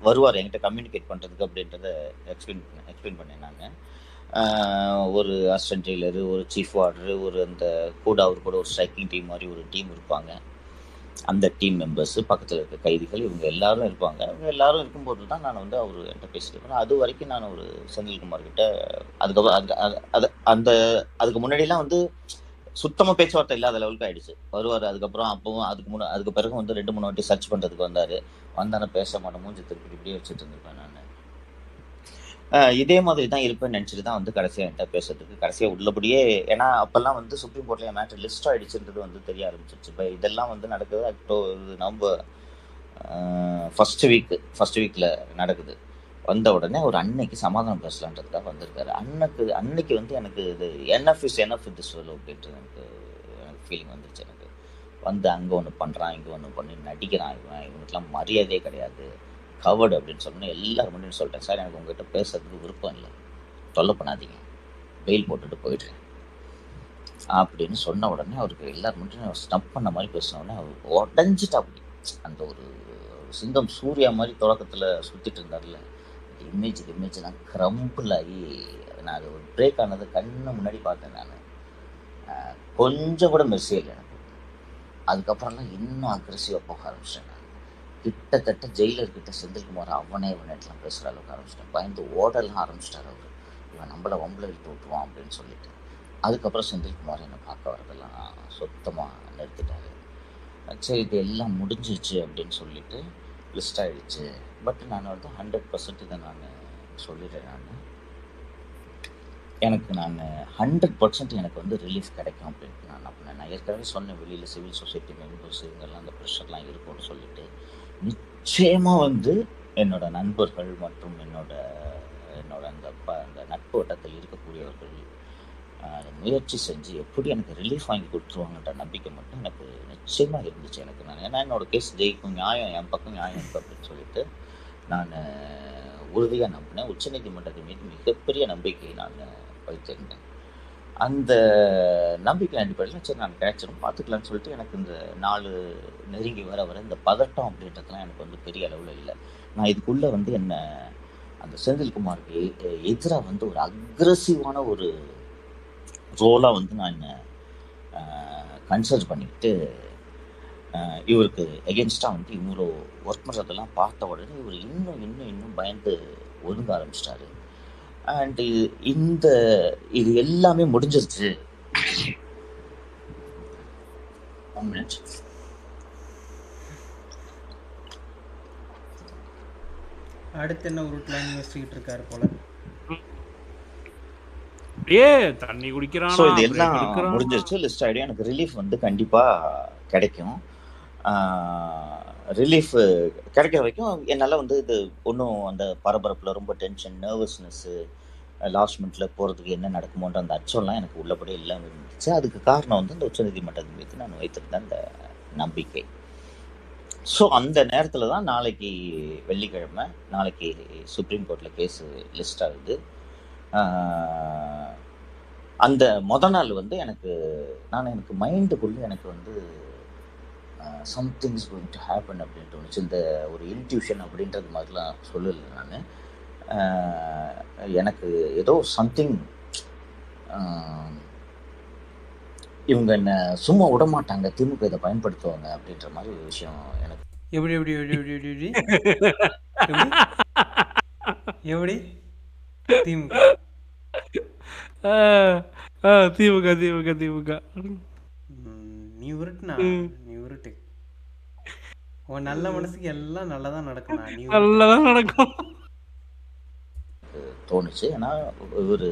வருவார் என்கிட்ட கம்யூனிகேட் பண்ணுறதுக்கு அப்படின்றத எக்ஸ்பிளைன் எக்ஸ்பிளைன் பண்ணேன் நான். ஒரு அசிஸ்டன்ட் டெய்லரு, ஒரு சீஃப் வார்டரு, ஒரு அந்த கூட அவர் கூட ஒரு ஸ்ட்ரைக்கிங் டீம் மாதிரி ஒரு டீம் இருப்பாங்க. அந்த டீம் மெம்பர்ஸு, பக்கத்தில் இருக்க கைதிகள், இவங்க எல்லாரும் இருப்பாங்க. இவங்க எல்லாரும் இருக்கும்போது தான் நான் வந்து அவர் என்கிட்ட பேசிட்டு இருப்பேன். அது வரைக்கும் நான் ஒரு செந்தில்குமார்கிட்ட அதுக்கப்புறம் அது அது அந்த அதுக்கு முன்னாடிலாம் வந்து சுத்தமாக பேச்சுவார்த்தை இல்லாத லெவலுக்கு ஆயிடுச்சு. வருவார் அதுக்கப்புறம். அப்பவும் அதுக்கு முன் அதுக்கு பிறகு வந்து ரெண்டு மூணு வாட்டி சர்ச் பண்ணுறதுக்கு வந்தார். வந்தானே பேச மாட்டோம், மூஞ்சி திருப்பி இப்படியே வச்சுட்டு இருந்திருப்பேன் நான். இதே மாதிரி தான் இருப்பேன்னு நினச்சிட்டு தான் வந்து கடைசியாக என்கிட்ட பேசுறதுக்கு கடைசியாக உள்ளபடியே. ஏன்னா அப்போல்லாம் வந்து சுப்ரீம் கோர்ட்டில் மேட்டர் லிஸ்ட் ஆகிடுச்சுன்றது வந்து தெரிய ஆரம்பிச்சிருச்சு. இப்போ இதெல்லாம் வந்து நடக்குது October November first week first வீக்கில் நடக்குது. வந்த உடனே ஒரு அன்னைக்கு சமாதானம் பேசலான்றதுக்காக வந்திருக்காரு. அன்னைக்கு அன்னைக்கு வந்து எனக்கு இது என்எஃப் இஸ் என்எஃப் இது சொல்லு அப்படின்றது எனக்கு எனக்கு ஃபீலிங் வந்துருச்சு. எனக்கு வந்து அங்கே ஒன்று பண்ணுறான், இங்கே ஒன்று பண்ணி நடிக்கிறான், இவன் இவனுக்குலாம் மரியாதையே கிடையாது, கவர்டு அப்படின்னு சொன்னோன்னே எல்லாரும் முன்னாடி சொல்லிட்டேன். சார், எனக்கு உங்ககிட்ட பேசுறதுக்கு விருப்பம் இல்லை, தொல்லை பண்ணாதீங்க, வெயில் போட்டுட்டு போயிடுறேன் அப்படின்னு சொன்ன உடனே அவருக்கு எல்லாரும் முன்னாடி ஸ்னப் பண்ண மாதிரி பேசினோடனே அவருக்கு உடஞ்சிட்டா. அப்படி அந்த ஒரு சிங்கம் சூர்யா மாதிரி தொடக்கத்தில் சுற்றிட்டு இருந்தார்ல, இமேஜ் இமேஜ் நான் கிரம்பிள் ஆகி நான் அது ஒரு பிரேக் ஆனது கண்ணு முன்னாடி பார்த்தேன். நான் கொஞ்சம் கூட மெர்சியே இல்லை எனக்கு. அதுக்கப்புறம்லாம் இன்னும் அக்ரெசிவாக போக ஆரம்பிச்சிட்டேன் நான். கிட்டத்தட்ட ஜெயிலர்கிட்ட செந்தில்குமார் அவனே இவனேட்டெலாம் பேசுகிற அளவுக்கு ஆரம்பிச்சிட்டேன். பயந்து ஓடலாம் ஆரம்பிச்சிட்டார் அவர். இவன் நம்மளை வம்பளை விட்டு விட்டுருவான் அப்படின்னு சொல்லிட்டு அதுக்கப்புறம் செந்தில்குமார் என்னை பார்க்க வரதெல்லாம் சுத்தமாக நிறுத்திட்டாரு. சரி, இது எல்லாம் முடிஞ்சிருச்சு அப்படின்னு சொல்லிட்டு லிஸ்ட் ஆகிடுச்சு. பட் நான் வந்து ஹண்ட்ரட் பர்சன்ட் இதை நான் சொல்லிடுறேன். நான் எனக்கு நான் ஹண்ட்ரட் பர்சன்ட் எனக்கு வந்து ரிலீஃப் கிடைக்கும் அப்படின்ட்டு நான் அப்படின்னேன். நான் ஏற்கனவே சொன்னேன், வெளியில் சிவில் சொசைட்டி மெம்பர்ஸ் இவங்கெல்லாம் அந்த ப்ரெஷர்லாம் இருக்கும்னு சொல்லிட்டு. நிச்சயமாக வந்து என்னோடய நண்பர்கள் மற்றும் என்னோட என்னோட அந்த ப அந்த நட்பு வட்டத்தில் இருக்கக்கூடியவர்கள் முயற்சி செஞ்சு எப்படி எனக்கு ரிலீஃப் வாங்கி கொடுத்துருவாங்கன்ற நம்பிக்கை மட்டும் எனக்கு நிச்சயமாக இருந்துச்சு எனக்கு. நான் ஏன்னா என்னோடய கேஸ் ஜெயிக்கும், நியாயம் என் பக்கம், நியாயம் இருக்குது அப்படின்னு சொல்லிட்டு நான் உறுதியாக நம்பினேன். உச்சநீதிமன்றத்தின் மீது மிகப்பெரிய நம்பிக்கையை நான் வைத்திருந்தேன். அந்த நம்பிக்கை அடிப்படையில் சரி நான் கிடைச்சிடும் பார்த்துக்கலான்னு சொல்லிட்டு எனக்கு இந்த நாலு நெருங்கி வர வர இந்த பதட்டம் அப்படின்றதுலாம் எனக்கு வந்து பெரிய அளவில் இல்லை. நான் இதுக்குள்ளே வந்து என்ன அந்த செந்தில்குமாருக்கு எதிராக வந்து ஒரு அக்ரெசிவான ஒரு ரோலாக வந்து நான் கன்சல்ட் பண்ணிக்கிட்டு இவருக்கு எகென்ஸ்டாக வந்து இவ்வளோ ஒர்க் பண்ணுறதெல்லாம் பார்த்த உடனே இவர் இன்னும் இன்னும் இன்னும் பயந்து ஒதுங்க ஆரம்பிச்சிட்டாரு. அண்டு இந்த இது எல்லாமே முடிஞ்சிருச்சு. One minute. அடுத்து என்ன உருட்லாம் யோசிச்சுக்கிட்டு இருக்காரு போல. முடிஞ்சிருச்சு, லிஸ்ட் ஆகிடும். எனக்கு ரிலீஃப் வந்து கண்டிப்பாக கிடைக்கும். ரிலீஃப் கிடைக்கிற வரைக்கும் என்னால் வந்து இது ஒன்றும் அந்த பரபரப்பில் ரொம்ப டென்ஷன், நர்வஸ்னஸ்ஸு, லாஸ்ட் மினிட்ல போகிறதுக்கு என்ன நடக்குமோன்ற அந்த அச்சம்லாம் எனக்கு உள்ளபடியே இல்லாமல் இருந்துச்சு. அதுக்கு காரணம் வந்து இந்த உச்சநீதிமன்றத்தின் மீது நான் வைத்திருந்தேன் அந்த நம்பிக்கை. ஸோ அந்த நேரத்தில் தான் நாளைக்கு வெள்ளிக்கிழமை நாளைக்கு சுப்ரீம் கோர்ட்டில் கேஸு லிஸ்ட் ஆகுது. அந்த மொத நாள் வந்து எனக்கு நான் எனக்கு மைண்டுக்குள்ளே எனக்கு வந்து something is going to happen அப்படின்ட்டு ஒன்று இந்த ஒரு இன்ட்யூஷன் அப்படின்றது மாதிரிலாம் சொல்லலை நான். எனக்கு ஏதோ சம்திங் இவங்க என்ன சும்மா விடமாட்டாங்க, திமுக இதை பயன்படுத்துவாங்க அப்படின்ற மாதிரி ஒரு விஷயம் எனக்கு. எப்படி எப்படி எப்படி எப்படி எப்படி திமுக திமுக திமுக திமுக நீ உருட்டுனா நீ உருட்டு, உன் நல்ல மனசுக்கு எல்லாம் நல்லதான் நடக்கும், நல்லதான் நடக்கும் தோணுச்சு. ஏன்னா ஒரு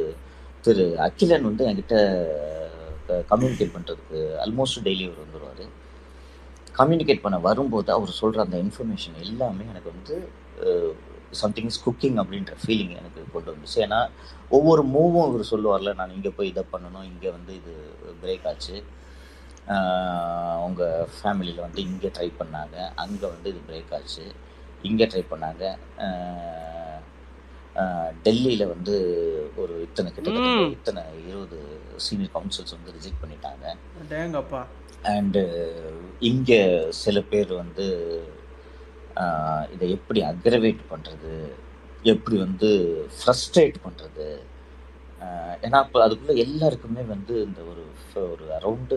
திரு அகிலன் வந்து என்கிட்ட கம்யூனிகேட் பண்ணுறதுக்கு ஆல்மோஸ்ட் டெய்லி அவர் வந்துடுவார். கம்யூனிகேட் பண்ண வரும்போது அவர் சொல்கிற அந்த இன்ஃபர்மேஷன் எல்லாமே எனக்கு வந்து சம்திங்ஸ் குக்கிங் அப்படின்ற ஃபீலிங் எனக்கு கொண்டு வந்துச்சு. ஏன்னா ஒவ்வொரு மூவும் இவர் சொல்லுவார்ல, நான் இங்கே போய் இதை பண்ணணும், இங்கே வந்து இது பிரேக் ஆச்சு, அவங்க ஃபேமிலியில் வந்து இங்கே ட்ரை பண்ணாங்க, அங்கே வந்து இது பிரேக் ஆச்சு, இங்கே ட்ரை பண்ணாங்க, டெல்லியில் வந்து ஒரு இத்தனை கிட்டத்தட்ட இத்தனை இருபது சீனியர் கவுன்சில்ஸ் வந்து ரிஜெக்ட் பண்ணிட்டாங்க. அண்டு இங்கே சில பேர் வந்து இதை எப்படி அக்ரவேட் பண்ணுறது, எப்படி வந்து ஃப்ரஸ்ட்ரேட் பண்ணுறது. ஏன்னா இப்போ அதுக்குள்ளே எல்லாருக்குமே வந்து இந்த ஒரு ஒரு அரௌண்டு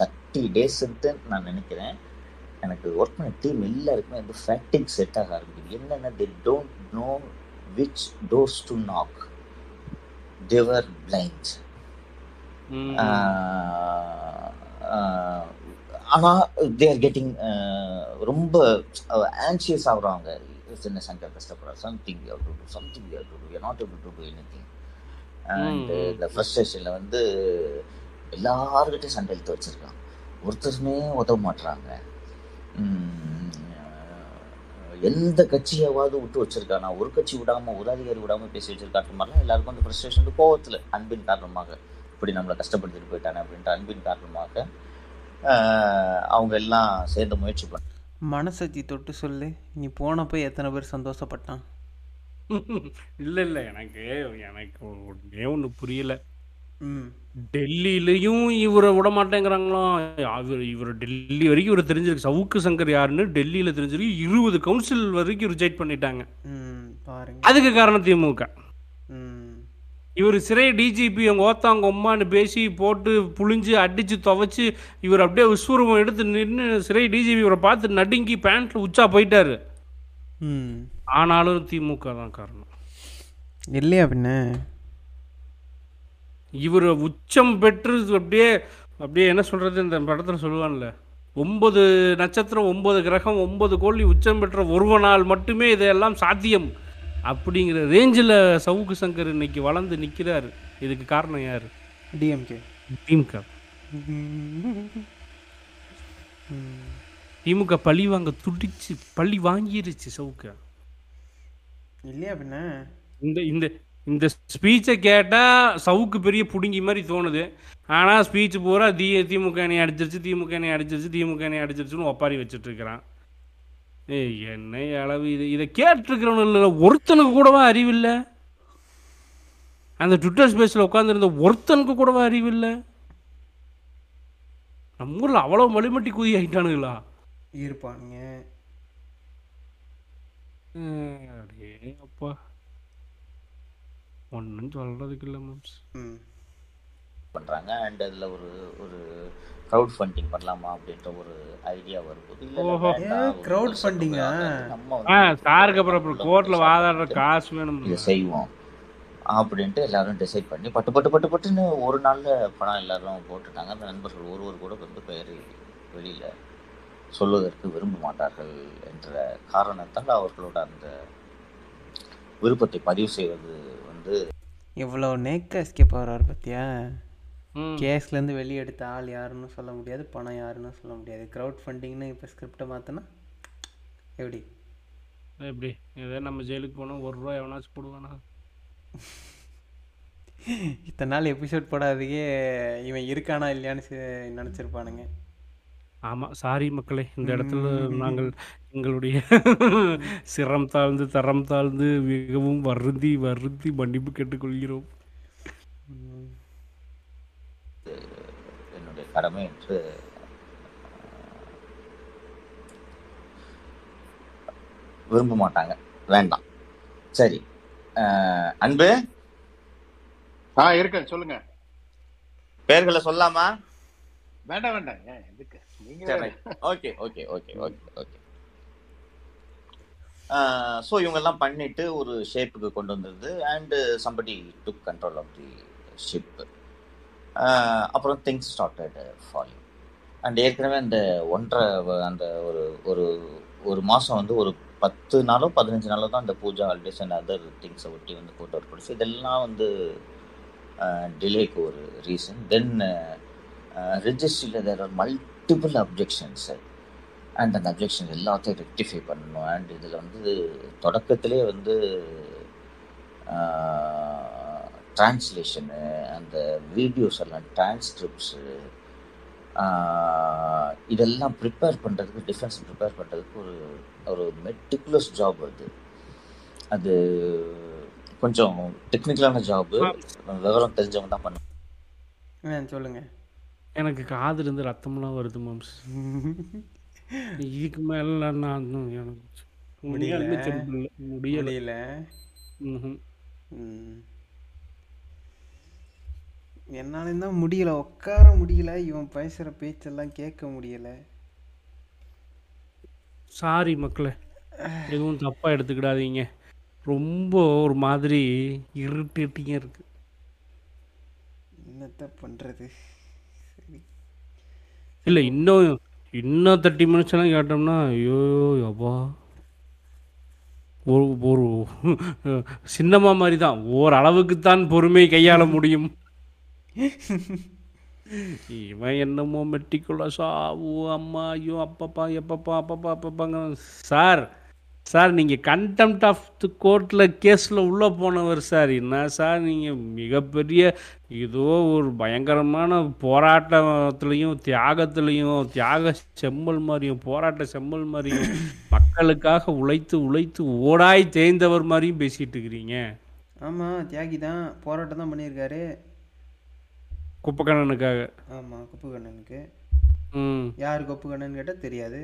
தேர்ட்டி டேஸுன்ட்டு நான் நினைக்கிறேன் எனக்கு ஒர்க் பண்ண டீம் எல்லாருக்குமே வந்து ஃபேட்டிங் செட் ஆக ஆரம்பிக்குது. என்னென்னா they don't know which doors to knock, they were blind. mm. uh, uh, ana they are getting romba anxious avraanga sinna sanka kashtapadra something you have to do, something you have to do, you are not able to do anything and mm. uh, the frustration la vandu ellarkitte sandal to vechirukka orthume odav maatranga எந்த கட்சியாவது விட்டு வச்சிருக்கா, நான் ஒரு கட்சி விடாமல் ஒரு அதிகாரி விடாமல் பேசி வச்சிருக்காட்டு மாதிரிலாம் எல்லாருக்கும் அந்த ஃப்ரஸ்ட்ரேஷன் வந்து கோவத்தில் அன்பின் காரணமாக இப்படி நம்மளை கஷ்டப்படுத்திட்டு போயிட்டானே அப்படின்ற அன்பின் காரணமாக அவங்க எல்லாம் சேர்ந்து முயற்சி பண்ண. மனசாட்சி தொட்டு சொல்லு, நீ போனப்போ எத்தனை பேர் சந்தோஷப்பட்டான்? இல்லை இல்லை எனக்கு எனக்கு ஒன்றே ஒன்று புரியலை. டெல்லியிலையும் இவரை விட மாட்டேங்கிறாங்களாம். அவர் இவர் டெல்லி வரைக்கும் இவர் தெரிஞ்சிருக்கு, சவுக்கு சங்கர் யாருன்னு டெல்லியில தெரிஞ்சிருக்கு. இருபது கவுன்சில் வரைக்கும் ரிஜெக்ட் பண்ணிட்டாங்க. அதுக்கு காரணம் திமுக. இவர் சிறை டிஜிபி அவங்க ஓத்தாங்க உம்மான்னு பேசி போட்டு புளிஞ்சு அடிச்சு துவைச்சு இவர் அப்படியே விஸ்வரூபம் எடுத்து நின்று சிறை டிஜிபி இவரை பார்த்து நடுங்கி பேண்ட்ல உச்சா போயிட்டாரு. ஆனாலும் திமுக தான் காரணம் இல்லையா? பின்ன இவர் உச்சம் பெற்று அப்படியே அப்படியே என்ன சொல்கிறது, இந்த படத்தில் சொல்லுவான்ல ஒம்பது நட்சத்திரம் ஒம்பது கிரகம் ஒம்பது கோழி உச்சம் பெற்ற ஒருவனால் மட்டுமே இதெல்லாம் சாத்தியம் அப்படிங்கிற ரேஞ்சில் சவுக்கு சங்கர் இன்னைக்கு வளர்ந்து நிற்கிறாரு. இதுக்கு காரணம் யார்? டிஎம்கே திமுக. திமுக பழி வாங்க துடிச்சு பழி வாங்கிருச்சு சவுக்கு இல்லையா? அப்படின்னா இந்த இந்த இந்த ஸ்பீச்சை கேட்டால் சவுக்கு பெரிய பிடுங்கி மாதிரி தோணுது. ஆனால் ஸ்பீச் பூரா தி திமுக அணி அடிச்சிருச்சு, திமுக அணி அடிச்சிருச்சு, திமுக அணி அடிச்சிருச்சுன்னு ஒப்பாரி வச்சுட்ருக்கிறான். ஏ என்ன அளவு இது! இதை கேட்டிருக்கிறவனு இல்லை ஒருத்தனுக்கு கூடவா அறிவில்லை? அந்த ட்விட்டர் ஸ்பேஸில் உட்காந்துருந்த ஒருத்தனுக்கு கூடவா அறிவில்லை? நம்ம ஊரில் அவ்வளோ மலிமட்டி குதி ஆகிட்டானுங்களா இருப்பானுங்க. அடே அப்பா, ஒன்றும் சொல்கிறதுக்கு இல்லை மேம்ஸ் பண்ணுறாங்க. அண்ட் அதில் ஒரு ஒரு க்ரௌட் ஃபண்டிங் பண்ணலாமா அப்படின்ற ஒரு ஐடியா வரும்போது இல்லை க்ரௌட் ஃபண்டிங்கா நம்ம சாருக்கு அப்புறம் கோர்ட்டில் வாதாடுற காசு வேணும் இதை செய்வோம் அப்படின்ட்டு எல்லாரும் டிசைட் பண்ணி பட்டு பட்டு பட்டு பட்டுன்னு ஒரு நாளில் பணம் எல்லாரும் போட்டுட்டாங்க. அந்த நண்பர்கள் ஒருவர் கூட வந்து பெயர் வெளியில் சொல்வதற்கு விரும்ப மாட்டார்கள் என்ற காரணத்தால் அவர்களோட அந்த விருப்பத்தை பதிவு செய்வது வந்து எவ்வளோ நேக்க எஸ்கேப் ஆகிறாரு பற்றியா? கேஸ்லேருந்து வெளியே எடுத்த ஆள் யாருன்னு சொல்ல முடியாது, பணம் யாருன்னு சொல்ல முடியாது. க்ரௌட் ஃபண்டிங்னு இப்போ ஸ்கிரிப்டை மாற்றினா எப்படி எப்படி ஏதோ நம்ம ஜெயிலுக்கு போனால் ஒரு ரூபா எவனாச்சும் போடுவானா? இத்தனை நாள் எபிசோட் போடாததுக்கே இவன் இருக்கானா இல்லையான்னு நினச்சிருப்பானுங்க. ஆமாம், சாரி மக்களே, இந்த இடத்துல நாங்கள் எங்களுடைய சிரம் தாழ்ந்து தரம் தாழ்ந்து மிகவும் வருந்தி வருந்தி மன்னிப்பு கேட்டுக்கொள்கிறோம். என்னுடைய கடமை என்று விரும்ப மாட்டாங்க. வேண்டாம். சரி அன்பு இருக்க சொல்லுங்க. பெயர்களை சொல்லாமா? வேண்டாம் வேண்டாம். ஸோ இவங்கெல்லாம் பண்ணிட்டு ஒரு ஷேப்புக்கு கொண்டு வந்தது. And somebody took control of the ship. அப்புறம் திங்ஸ் ஸ்டார்டட் ஃபாலிங். அண்ட் ஏற்கனவே அந்த ஒன்றரை அந்த ஒரு ஒரு ஒரு மாதம் வந்து ஒரு பத்து நாளோ பதினஞ்சு நாளோ தான் அந்த பூஜா ஹாலிடேஸ் அண்ட் அதர் திங்ஸை ஒட்டி வந்து கூட்ட ஒரு பிடிச்சி இதெல்லாம் வந்து டிலேக்கு ஒரு ரீசன். தென் ரிஜிஸ்ட்ரியில் there are multiple objections. And அந்த அப்ஜெக்ஷன் எல்லாத்தையும் ரெக்டிஃபை பண்ணணும். அண்ட் இதில் வந்து தொடக்கத்திலே வந்து டிரான்ஸ்லேஷனு, அந்த வீடியோஸ் எல்லாம், டிரான்ஸ்கிரிப்ட்ஸு, இதெல்லாம் ப்ரிப்பேர் பண்ணுறதுக்கு, டிஃபென்ஸ் ப்ரிப்பேர் பண்ணுறதுக்கு ஒரு ஒரு மெட்டிகுலஸ் ஜாப். அது அது கொஞ்சம் டெக்னிக்கலான ஜாபு. விவரம் தெரிஞ்சவங்க தான் பண்ணுவோம். சொல்லுங்கள். எனக்கு காதுலேருந்து ரத்தம்லாம் வருது மாம்ஸ். இதுக்கு மேல நான் முடியல. என்னாலும் தான் முடியல, உட்கார முடியல, இவன் பேசுற பேச்செல்லாம் கேட்க முடியல. சாரி மக்களே, எதுவும் தப்பா எடுத்துக்கிடாதீங்க. ரொம்ப ஒரு மாதிரி இரிட்டேட்டிங்கா இருக்கு. என்னத்த பண்றது? இல்ல இன்னும் இன்னும் தேர்ட்டி மினிட்ஸ்லாம் கேட்டோம்னா ஐயோ அப்பா ஒரு ஒரு சின்னமா மாதிரி தான். ஓரளவுக்குத்தான் பொறுமை கையாள முடியும். இவன் என்னமோ மெட்டிக்குள்ளா ஓ அம்மா ஐயோ அப்பப்பா எப்பப்பா அப்பப்பா அப்பப்பாங்க. சார் சார் நீங்கள் கண்டெம்ட் ஆஃப் தி கோர்ட்டில் கேஸில் உள்ளே போனவர் சார். என்ன சார் நீங்கள் மிகப்பெரிய ஏதோ ஒரு பயங்கரமான போராட்டத்துலேயும் தியாகத்துலேயும் தியாக செம்மல் மாதிரியும் போராட்ட செம்மல் மாதிரியும் மக்களுக்காக உழைத்து உழைத்து ஓடாய் தேய்ந்தவர் மாதிரியும் பேசிகிட்டு இருக்கிறீங்க. ஆமாம், தியாகி தான், போராட்டம் தான் பண்ணியிருக்காரு குப்பக்கண்ணனுக்காக. ஆமாம், குப்பக்கண்ணனுக்கு. ம், யார் குப்பக்கண்ணன்னு கேட்டால் தெரியாது.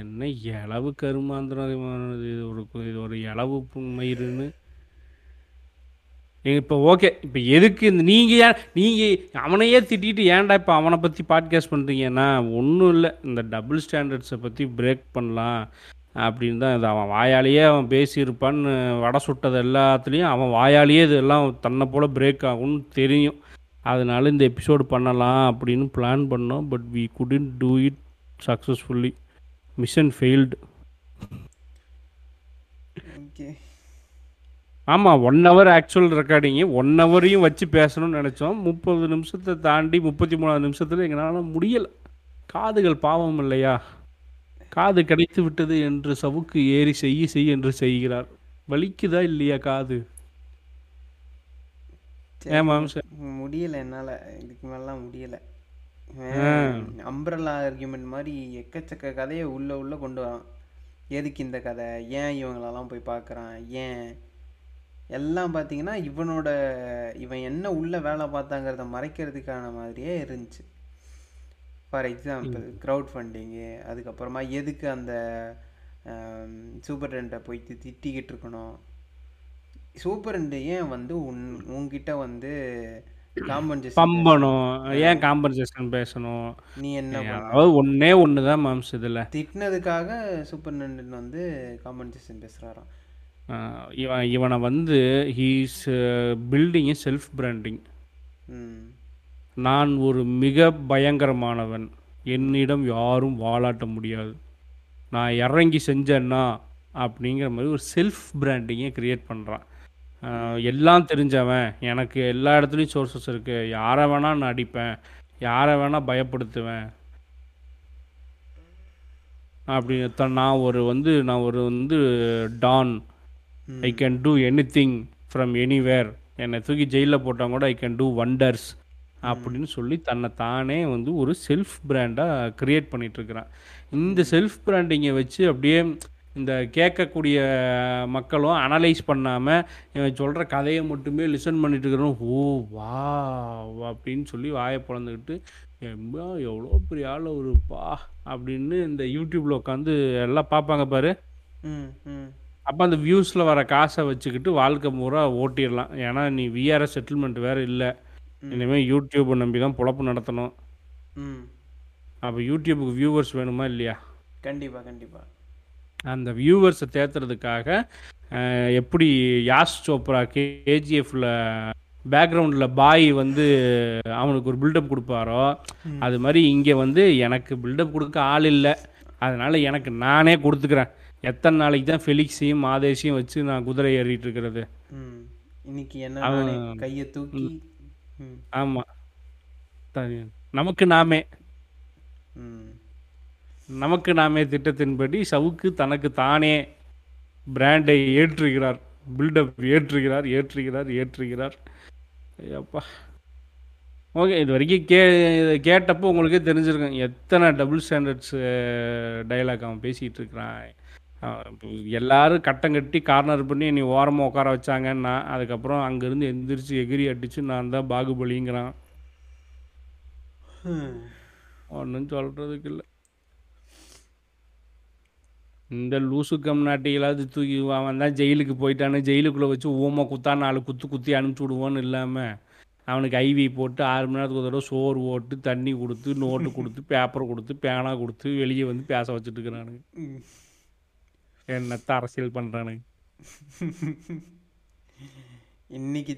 என்ன இளவு கருமாந்திரமானது ஒரு இது ஒரு இளவு மயிருன்னு இப்போ ஓகே. இப்போ எதுக்கு இந்த நீங்கள் ஏன் நீங்கள் அவனையே திட்டிகிட்டு ஏன்டா இப்போ அவனை பற்றி பாட்காஸ்ட் பண்ணுறீங்கன்னா? ஒன்றும் இல்லை, இந்த டபுள் ஸ்டாண்டர்ட்ஸை பற்றி பிரேக் பண்ணலாம் அப்படின்னு தான். இது அவன் வாயாலேயே அவன் பேசியிருப்பான்னு வடை சுட்டது எல்லாத்துலேயும் அவன் வாயாலேயே இது எல்லாம் தன்னை போல் பிரேக் ஆகும்னு தெரியும். அதனால இந்த எபிசோடு பண்ணலாம் அப்படின்னு பிளான் பண்ணோம். But we couldn't do it successfully. Mission failed. Okay. ஆமாம், ஒன் ஹவர் ஆக்சுவல் ரெக்கார்டிங்கு ஒன் ஹவரையும் வச்சு பேசணும்னு நினச்சோம். முப்பது நிமிஷத்தை தாண்டி முப்பத்தி மூணாவது நிமிஷத்தில் எங்களால் முடியலை. காதுகள் பாவம் இல்லையா, காது கிடைத்து விட்டது என்று சவுக்கு ஏறி செய்ய செய்ய என்று செய்கிறார். வலிக்குதா இல்லையா காது? ஏமாம் சார், முடியலை என்னால். இதுக்கு மேலாம் முடியலை. அம்பரலா ஆர்கியூமெண்ட் மாதிரி எக்கச்சக்க கதையை உள்ள உள்ள கொண்டு வரான். எதுக்கு இந்த கதை, ஏன் இவங்களெல்லாம் போய் பார்க்குறான், ஏன் எல்லாம் பார்த்தீங்கன்னா இவனோட இவன் என்ன உள்ள வேலை பார்த்தாங்கிறத மறைக்கிறதுக்கான மாதிரியே இருந்துச்சு. ஃபார் எக்ஸாம்பிள் க்ரௌட் ஃபண்டிங்கு, அதுக்கப்புறமா எதுக்கு அந்த சூப்பரண்டை போய் திட்டிக்கிட்டு இருக்கணும், சூப்பரண்டு ஏன் வந்து உன் உங்ககிட்ட வந்து ஏன் காம்பன்சேஷன் பேசணும், நீ என்ன ஒன்னே ஒண்ணுதான் மாம்ஸ் இதுல திட்டினதுக்காக சூப்பர் நண்டன் வந்து காம்பன்சேஷன் பேசுறாராம். இவன் இவனை வந்து he is building is self branding. நான் ஒரு மிக பயங்கரமானவன், என்னிடம் யாரும் வாலாட்ட முடியாது, நான் இறங்கி செஞ்சேன்னா அப்படிங்கிற மாதிரி ஒரு செல்ஃப் பிராண்டிங்கை கிரியேட் பண்ணுறான். எல்லாம் தெரிஞ்சவன், எனக்கு எல்லா இடத்துலையும் சோர்ஸஸ் இருக்குது, யாரை வேணால் நான் அடிப்பேன், யாரை வேணால் பயப்படுத்துவேன் அப்படின்னு தான். நான் ஒரு வந்து நான் ஒரு வந்து don, I can do anything from anywhere, என்னை தூக்கி ஜெயிலில் போட்டால் கூட ஐ கேன் டூ வண்டர்ஸ் அப்படின்னு சொல்லி தன்னை தானே வந்து ஒரு செல்ஃப் பிராண்டாக க்ரியேட் பண்ணிகிட்ருக்கிறான். இந்த செல்ஃப் பிராண்டிங்கை வச்சு அப்படியே இந்த கேட்கக்கூடிய மக்களும் அனலைஸ் பண்ணாமல் இவன் சொல்கிற கதையை மட்டுமே லிசன் பண்ணிட்டு இருக்கிறோம். ஓ வா அப்படின்னு சொல்லி வாயை பிறந்துக்கிட்டு ரொம்ப எவ்வளோ பெரிய ஆள் ஒரு பா அப்படின்னு இந்த யூடியூப்பில் உட்காந்து எல்லாம் பார்ப்பாங்க பாரு. அப்போ அந்த வியூஸில் வர காசை வச்சுக்கிட்டு வாழ்க்கை பூரா ஓட்டிடலாம். ஏன்னா நீ விஆர்எஸ் செட்டில்மெண்ட் வேறு இல்லை, இனிமேல் யூடியூப்பை நம்பி தான் பொழப்பு நடத்தணும். அப்போ யூடியூபுக்கு வியூவர்ஸ் வேணுமா இல்லையா? கண்டிப்பாக கண்டிப்பாக. அந்த வியூவர்ஸை தேத்துறதுக்காக எப்படி யாஷ் சோப்ரா கேஜிஎஃப்ல பேக்ரவுண்டில் பாய் வந்து அவனுக்கு ஒரு பில்டப் கொடுப்பாரோ அது மாதிரி இங்கே வந்து எனக்கு பில்டப் கொடுக்க ஆள் இல்லை, அதனால் எனக்கு நானே கொடுத்துக்கிறேன். எத்தனை நாளைக்கு தான் ஃபெலிக்ஸையும் மாதேஷையும் வச்சு நான் குதிரை ஏறிட்டு இருக்கிறது? இன்னைக்கு என்ன கையை தூக்கி ஆமாம் நமக்கு நாமே நமக்கு நாமே திட்டத்தின்படி சவுக்கு தனக்கு தானே பிராண்டை ஏற்றுகிறார், பில்டப் ஏற்றுகிறார் ஏற்றுகிறார் ஏற்றுகிறார். ஐயாப்பா ஓகே. இது வரைக்கும் கே கேட்டப்போ உங்களுக்கே தெரிஞ்சிருக்கேன் எத்தனை டபுள் ஸ்டாண்டர்ட்ஸு டைலாக் அவன் பேசிகிட்டு இருக்கிறான். எல்லாரும் கட்டம் கட்டி கார்னர் பண்ணி நீ ஓரமாக உட்கார வச்சாங்கன்னா அதுக்கப்புறம் அங்கேருந்து எந்திரிச்சு எகிரி அடித்து நான் தான் பாகுபலிங்கிறான். ஒன்றும் சொல்கிறதுக்கு இல்லை. இந்த லூசு கம்நாட்டிகளாவது தூக்கி அவன் தான் ஜெயிலுக்கு போயிட்டான்னு ஜெயிலுக்குள்ளே வச்சு ஊமை குத்தா நாலு குத்து குத்தி அனுப்பிச்சி விடுவோன்னு இல்லாமல் அவனுக்கு ஐவி போட்டு ஆறு மணி நேரத்துக்கு ஒரு தடவை சோறு ஓட்டு தண்ணி கொடுத்து நோட்டு கொடுத்து பேப்பர் கொடுத்து பேனா கொடுத்து வெளியே வந்து பேச வச்சுட்டு இருக்கிறானுங்க. என்னத்த அரசியல் பண்ணுறானுங்க இன்னைக்கு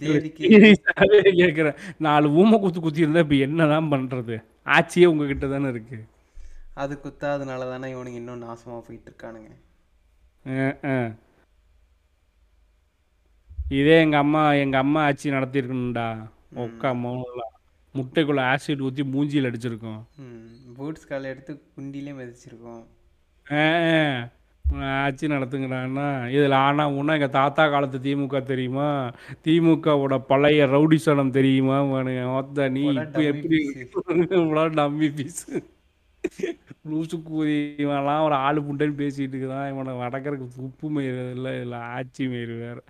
கேட்குறேன். நாலு ஊமை குத்து குத்தி இருந்தால் இப்போ என்ன தான் பண்ணுறது? ஆட்சியே உங்ககிட்ட தானே இருக்குது, அது குத்தாதனால தானே இவனுக்கு இன்னும் நாசமாக போயிட்டு இருக்கானுங்க. இதே எங்கள் அம்மா எங்கள் அம்மா ஆட்சி நடத்திருக்கணும்டா ஒக்கா மௌனலாம் முட்டைக்குள்ளே ஆசிட் ஊற்றி மூஞ்சியில் அடிச்சிருக்கோம், பூட்ஸ் காலை எடுத்து குண்டிலே மிதிச்சிருக்கோம். ஆட்சி நடத்துங்கடான்னா இதில் ஆனால் ஒன்றும் எங்கள் தாத்தா காலத்து திமுக தெரியுமா, திமுகவோட பழைய ரவுடிசனம் தெரியுமா? ஓத்தா நீ இப்போ எப்படி நம்பி பீஸு லூசுக்கூதி இவன்லாம் ஒரு ஆளு புண்டைன்னு பேசிகிட்டு இருக்குதான். இவனை வடக்கிறதுக்கு உப்பு மயிறு இல்லை இல்லை ஆட்சி மயிறு வேறு.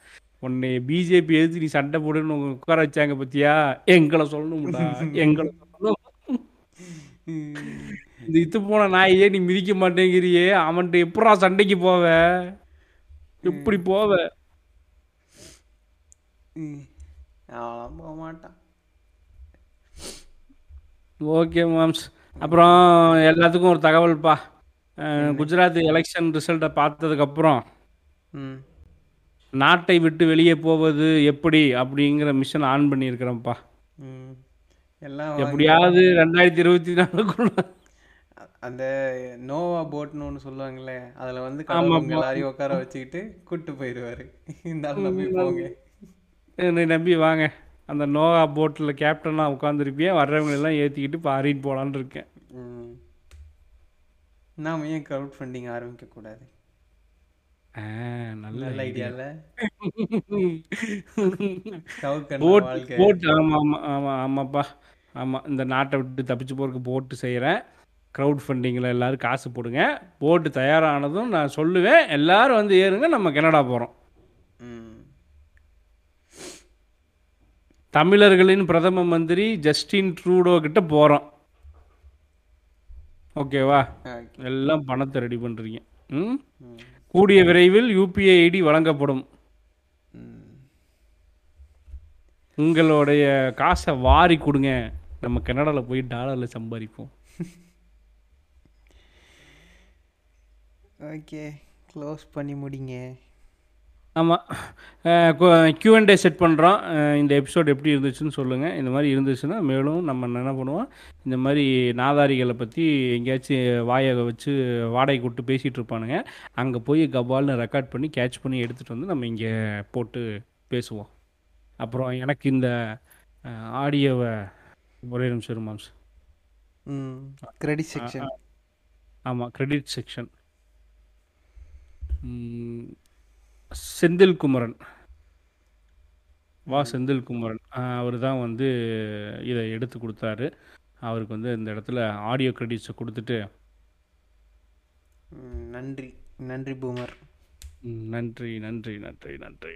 உன்னை பிஜேபி எதிர்த்து நீ சண்டை போடுன்னு உட்கார வச்சாங்க பற்றியா? எங்களை சொல்லணும்டா, எங்களை சொல்லணும். இந்த இத்து போன நாயே நீ மிதிக்க மாட்டேங்கிறியே, அவன்கிட்ட எப்படா சண்டைக்கு போவ? எப்படி போவ? அவெல்லாம் போக மாட்டான். ஓகே மாம்ஸ். அப்புறம் எல்லாத்துக்கும் ஒரு தகவல்ப்பா, குஜராத் எலெக்ஷன் ரிசல்ட்டை பார்த்ததுக்கப்புறம் நாட்டை விட்டு வெளியே போவது எப்படி அப்படிங்கிற மிஷன் ஆன் பண்ணியிருக்கிறோம்ப்பா. எல்லாம் எப்படியாவது ரெண்டாயிரத்தி இருபத்தி நாலுக்குள்ள அந்த நோவா போட்னு ஒன்று சொல்லுவாங்களே அதில் வந்து எல்லாரையும் உட்கார வச்சுக்கிட்டு கூப்பிட்டு போயிடுவார். இருந்தாலும் நம்பி போங்க, நம்பி வாங்க. அந்த நோவா போட்டில் கேப்டனாக உட்காந்துருப்பேன், வர்றவங்களெல்லாம் ஏற்றிக்கிட்டு இப்போ ஆறிட்டு போகலான்னு இருக்கேன். நாம் ஏன் க்ரௌட் ஃபண்டிங் ஆரம்பிக்கக்கூடாது? நல்ல நல்ல ஐடியாவில் போட்டு. ஆமாம் ஆமாம் ஆமாம் ஆமாப்பா ஆமாம். இந்த நாட்டை விட்டு தப்பிச்சு போகிறதுக்கு போட்டு செய்கிறேன். க்ரௌட் ஃபண்டிங்கில் எல்லோரும் காசு போடுங்க. போட்டு தயாரானதும் நான் சொல்லுவேன், எல்லோரும் வந்து ஏறுங்க, நம்ம கனடா போகிறோம். தமிழர்களின் பிரதம மந்திரி ஜஸ்டின் ட்ரூடோ கிட்ட போகிறோம். ஓகேவா? எல்லாம் பணத்தை ரெடி பண்ணுறீங்க. ம் கூடிய விரைவில் யூபிஐ ஐடி வழங்கப்படும். உங்களுடைய காசை வாரி கொடுங்க, நம்ம கனடாவில் போய் டாலரில் சம்பாதிப்போம். ஓகே, க்ளோஸ் பண்ணி முடிங்க. ஆமாம், கியூஎன்டே செட் பண்ணுறோம். இந்த எபிசோடு எப்படி இருந்துச்சுன்னு சொல்லுங்கள். இந்த மாதிரி இருந்துச்சுன்னா மேலும் நம்ம என்ன பண்ணுவோம், இந்த மாதிரி நாதாரிகளை பற்றி எங்கேயாச்சும் வாயை வச்சு வாடகை கூட்டு பேசிகிட்டு இருப்பானுங்க, அங்கே போய் கபால்னு ரெக்கார்ட் பண்ணி கேட்ச் பண்ணி எடுத்துகிட்டு வந்து நம்ம இங்கே போட்டு பேசுவோம். அப்புறம் எனக்கு இந்த ஆடியோவை ஒரே நிமிஷம் மாம்ஸ் கிரெடிட் செக்ஷன். ஆமாம், கிரெடிட் செக்ஷன். செந்தில் குமரன் வா செந்தில் குமரன் அவர் தான் வந்து இதை எடுத்து கொடுத்தாரு. அவருக்கு வந்து இந்த இடத்துல ஆடியோ கிரெடிட்ஸை கொடுத்துட்டு நன்றி. நன்றி பூமர். நன்றி நன்றி நன்றி நன்றி.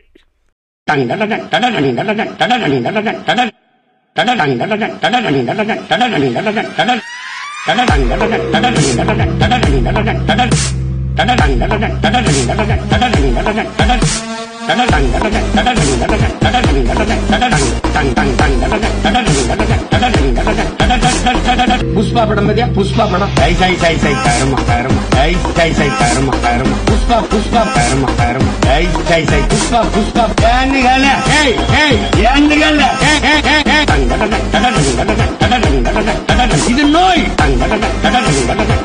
புஷ்பா படம் பத்தியா? புஷ்பா படம் சை சை சை சை கருமா கருமா சை சை சை கருமா கருமா புஷ்பா புஷ்பா கருமா கருமா சை சை சை புஷ்பா புஷ்பா ஏனுகள ஏய் ஏய் ஏனுகள ஏ ஏ ஏ ஏ இது நோய்.